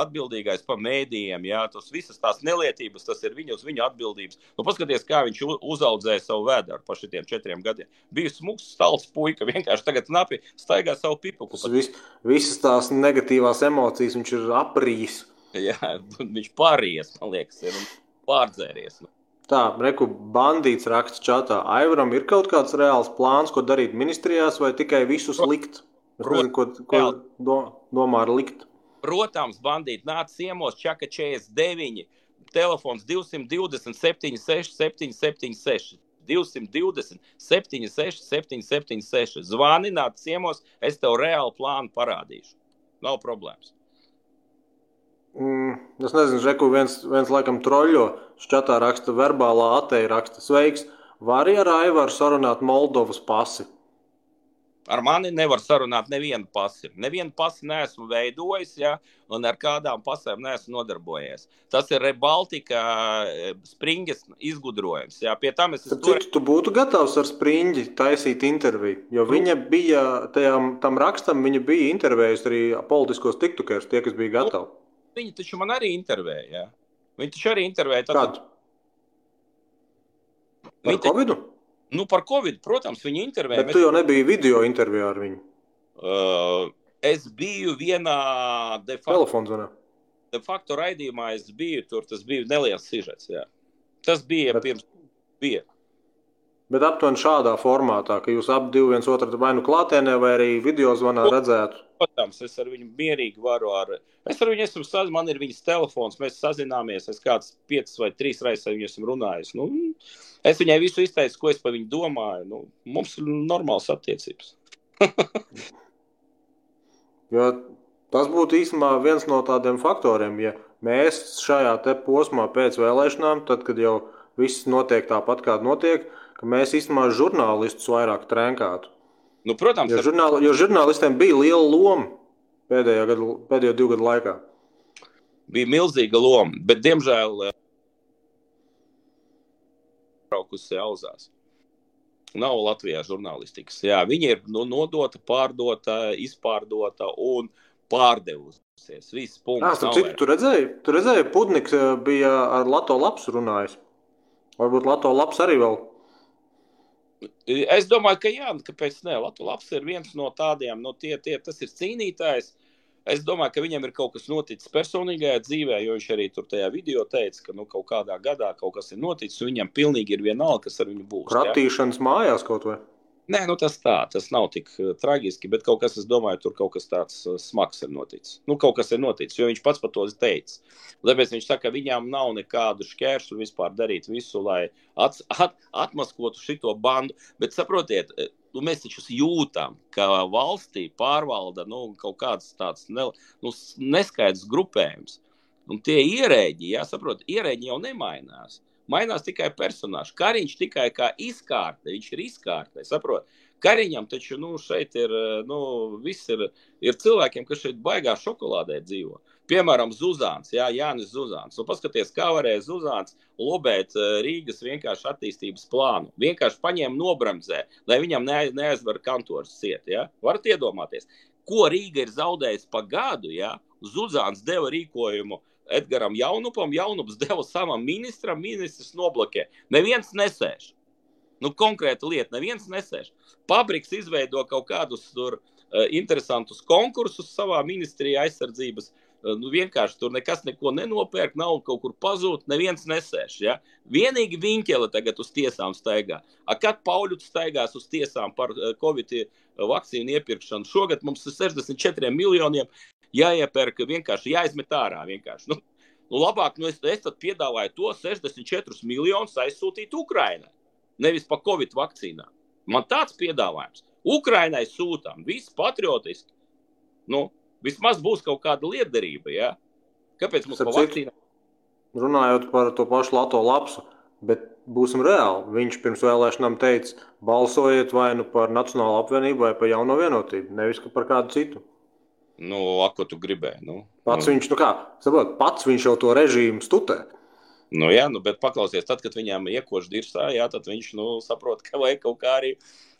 atbildīgais par mēdījiem, jā, tas visas tās nelietības, tas ir viņa uz viņa atbildības. Nu, paskaties, kā viņš uzaudzēja savu vēdāru par šitiem 4 gadiem. Bija smuks, stalts puika, vienkārši tagad napi staigā savu pipuku. Visas tās negatīvās emocijas viņš ir aprījis. Jā, viņš pārījies, man liekas, ir un pārdzēries. Tā, reku, bandīts raksts čatā. Aivaram ir kaut kāds reāls plāns, ko darīt ministrijās, vai tikai visus likt? Ko domā ar likt? Protams, bandīti nāc ciemos, čaka 49, telefons 220 76 776, 220 76 776, zvani, nāc ciemos, es tev reāli plānu parādīšu. Nav problēmas. Es nezinu, Žeku, viens laikam troļļo, šķatā raksta verbālā ateja raksta sveiks, vari ar Aivaru sarunāt Moldovas pasi? Ar mani nevar sarunāt nevienu pasi. Nevienu pasi neesmu veidojis, ja, un ar kādām pasēm neesmu nodarbojies. Tas ir Re:Baltica Sprindies izgudrojums. Ja. Pie tam Cik tu būtu gatavs ar Sprindi taisīt interviju? Jo viņa bija, tam rakstam viņa bija intervējusi arī politiskos tiktokers, tie, kas bija gatavi. Viņa taču man arī intervēja, ja. Viņa taču arī intervēja. Kādu? Par Covidu? Nu, par Covid, protams, viņa intervēja. Bet tu jau nebija video intervijā ar viņu. Es biju vienā de facto raidījumā, es biju tur, tas bija neliels sižets, jā. Tas bija pirms. Bet aptuveni šādā formātā, ka jūs ap divi viens otru vai nu klātienē, vai arī video zvanā redzētu. Protams, es ar viņu mierīgi varu Es ar viņu esmu sazinājies, man ir viņas telefons, mēs sazināmies, es kāds 5 vai 3 reizes ar viņu esmu runājis. Nu, es viņai visu izteicu, ko es par viņu domāju. Nu, mums ir normāls attiecības. Jo tas būtu īstumā viens no tādiem faktoriem, ja mēs šajā te posmā pēc vēlēšanām, tad, kad jau viss notiek tāpat, kā notiek, ka mēs īstumā žurnālistus vairāk trenkātu. Nu, protams, jo žurnālistiem bija liela loma pēdējo 2 gadu laikā. Bija milzīga loma, bet, diemžēl, braukusi auzās. Nav Latvijā žurnālistikas. Jā, viņa ir nodota, pārdota, izpārdota un pārdevusies. Viss punkts nav vairs. Tu redzēji, Pudniks bija ar Lato Labs runājis. Varbūt Lato Labs arī vēl. Es domāju, ka jā, kāpēc ne, Labs ir viens no tādiem, no tie, tas ir cīnītājs. Es domāju, ka viņam ir kaut kas noticis personīgajā dzīvē, jo viņš arī tur tajā video teica, ka kaut kādā gadā kaut kas ir noticis, un viņam pilnīgi ir vienalga, kas ar viņu būs. Ratīšanas mājās kaut vai? Nē, nu tas nav tik tragiski, bet kaut kas, es domāju, tur kaut kas tāds smags ir noticis. Kaut kas ir noticis, jo viņš pats par to teica. Tāpēc viņš saka, ka viņām nav nekādu šķēršu vispār darīt visu, lai atmaskotu šito bandu. Bet saprotiet, mēs taču jūtam, ka valstī pārvalda kaut kāds tāds neskaidrs grupējums. Un tie ierēģi, saprot, ierēģi jau nemainās. Mainās tikai personāži. Kariņš tikai kā izkārte, viņš ir izkārte, saprot? Kariņam taču, šeit ir, viss ir cilvēkiem, kas šeit baigā šokolādē dzīvo. Piemēram, Zuzāns, Jānis Zuzāns. Un paskaties, kā varēja Zuzāns lobēt Rīgas vienkārši attīstības plānu. Vienkārši paņēma nobramzē, lai viņam neaizver kantoras ciet, jā? Varat iedomāties, ko Rīga ir zaudējis pa gadu, jā? Zuzāns deva rīkojumu Edgaram Jaunupam, Jaunups deva savam ministram, ministrs noblokē. Neviens nesēž. Konkrēta lieta, neviens nesēž. Pabriks izveido kaut kādus tur interesantus konkursus savā ministrijā aizsardzības Nu, vienkārši tur nekas neko nenopērk, nav kaut kur pazūt, neviens nesēš. Ja? Vienīgi Viņķele tagad uz tiesām staigā. A, kad Pauļuts staigās uz tiesām par Covid vakcīnu iepirkšanu? Šogad mums 64 miljoniem jāiepērk, vienkārši jāizmet ārā. Vienkārši. Nu, labāk, es tad piedāvāju to 64 miljonus aizsūtīt Ukrainai, nevis pa Covid vakcīnām. Man tāds piedāvājums. Ukrainai sūtām, viss patriotiski. Nu, vismaz būs kaut kāda liederība, ja? Kāpēc mums pa vakcīnām? Runājot par to pašu Lato lapsu, bet būsim reāli. Viņš pirms vēlēšanām teica, balsojiet vai nu par Nacionālu apvienību vai par Jauno vienotību, nevis par kādu citu. Nu, ko tu gribēji, nu? Pats viņš, pats viņš jau to režīmu stutē. Nu jā, bet paklausies, tad, kad viņām iekoš dirsā, jā, tad viņš, saprot, ka vajag kaut kā arī...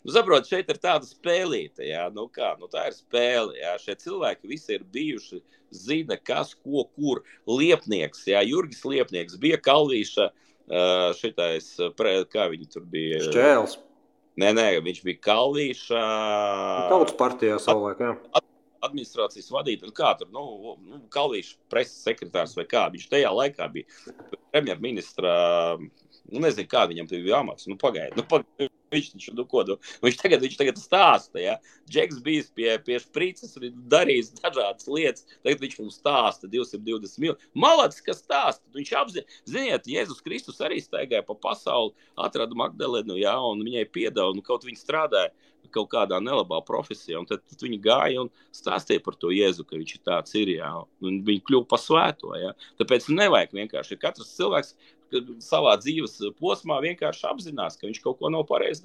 saprot, šeit ir tāda spēlīte, jā, tā ir spēle, jā, šie cilvēki visi ir bijuši, zina, kas, ko, kur, Liepnieks, jā, Jurgis Liepnieks, bija Kalvīša, šitais, kā viņi tur bija... Šķēls. Nē, viņš bija Kalvīša... Tautas partijā savulaik, jā. Administrācijas vadītājs, kā tur, Kalvīša preses sekretārs vai kā, viņš tajā laikā bija premjerministra, nezinu, kā viņam tev bija amats, pagaidi, viņš tagad stāsta, ja, Džeks bijis pie šprīces, darījis dažādas lietas, tagad viņš mums stāsta 220 miljoni, malacis, kas stāsta, viņš ziniet, Jēzus Kristus arī staigāja pa pasauli, atrada Magdalenu, jā, un viņai piedeva, kaut viņa strādāja kaut kādā nelabā profesijā, un tad viņi gāja un stāstīja par to Jēzu, ka viņš ir tāds ir, jā, un viņi kļuva pa svēto, jā, tāpēc nevajag vienkārši, katrs cilvēks savā dzīves posmā vienkārši apzinās, ka viņš kaut ko nav pareizi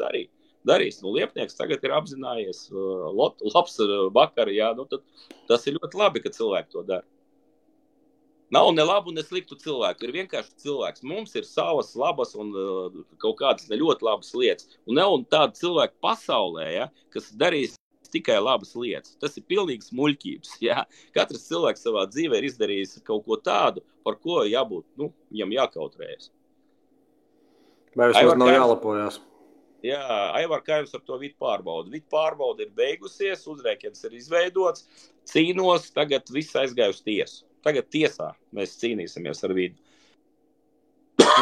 darījis. Liepnieks tagad ir apzinājies, labs vakar, jā, tad tas ir ļoti labi, ka cilvēki to dara. Nav ne labu, ne sliktu cilvēku, ir vienkārši cilvēks. Mums ir savas labas un kaut kādas ne ļoti labas lietas. Un nav tāda cilvēka pasaulē, ja, kas darīs tikai labas lietas. Tas ir pilnīgs muļķības. Ja. Katrs cilvēks savā dzīvē ir izdarījis kaut ko tādu, par ko jābūt, viņam jākautrējas. Vai vismaz nav jālapojas? Jā, Aivar, kā jums ar to vidu pārbaudu? Vidu pārbauda ir beigusies, uzrēkiems ir izveidots, cīnos, tagad viss aizgāja uz tiesu. Tagad tiesā mēs cīnīsimies ar vidu.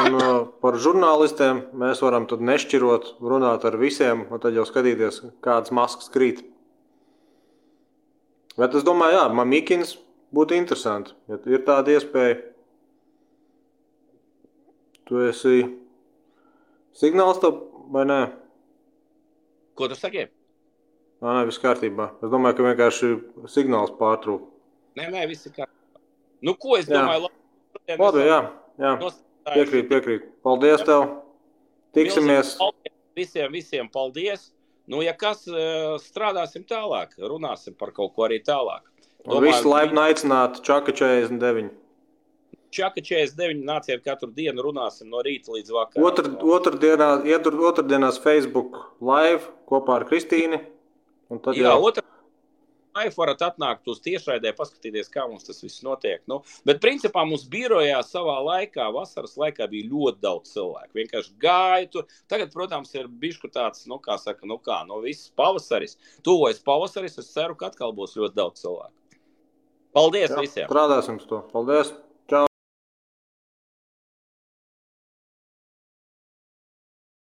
Un par žurnālistiem mēs varam tad nešķirot, runāt ar visiem, un tad jau skatīties, kādas maskas krīt. Bet es domāju, jā, Mamikins būtu interesanti, ja ir tāda iespēja. Tu esi signāls tev vai nē? Ko tu saki? Nē, viss kārtībā. Es domāju, ka vienkārši signāls pārtrūk. Nē, viss ir kārtībā. Ko es domāju? Labi, jā. Piekrīt. Paldies tev. Tiksimies. Paldies. Visiem paldies. Ja kas, strādāsim tālāk. Runāsim par kaut ko arī tālāk. Un visi laipni aicināti Čaka 49. Čaka 49 nāciet katru dienu, runāsim no rīta līdz vakarā. Otrdienās Facebook live kopā ar Kristīni. Un tad jā, Laif varat atnākt uz tiešraidē, paskatīties, kā mums tas viss notiek. Bet principā mums birojā savā laikā, vasaras laikā bija ļoti daudz cilvēku. Vienkārši gāja tur. Tagad, protams, ir bišku tāds, viss pavasaris. Tuvojas pavasaris, es ceru, ka atkal būs ļoti daudz cilvēku. Paldies visiem! Strādāsim to. Paldies!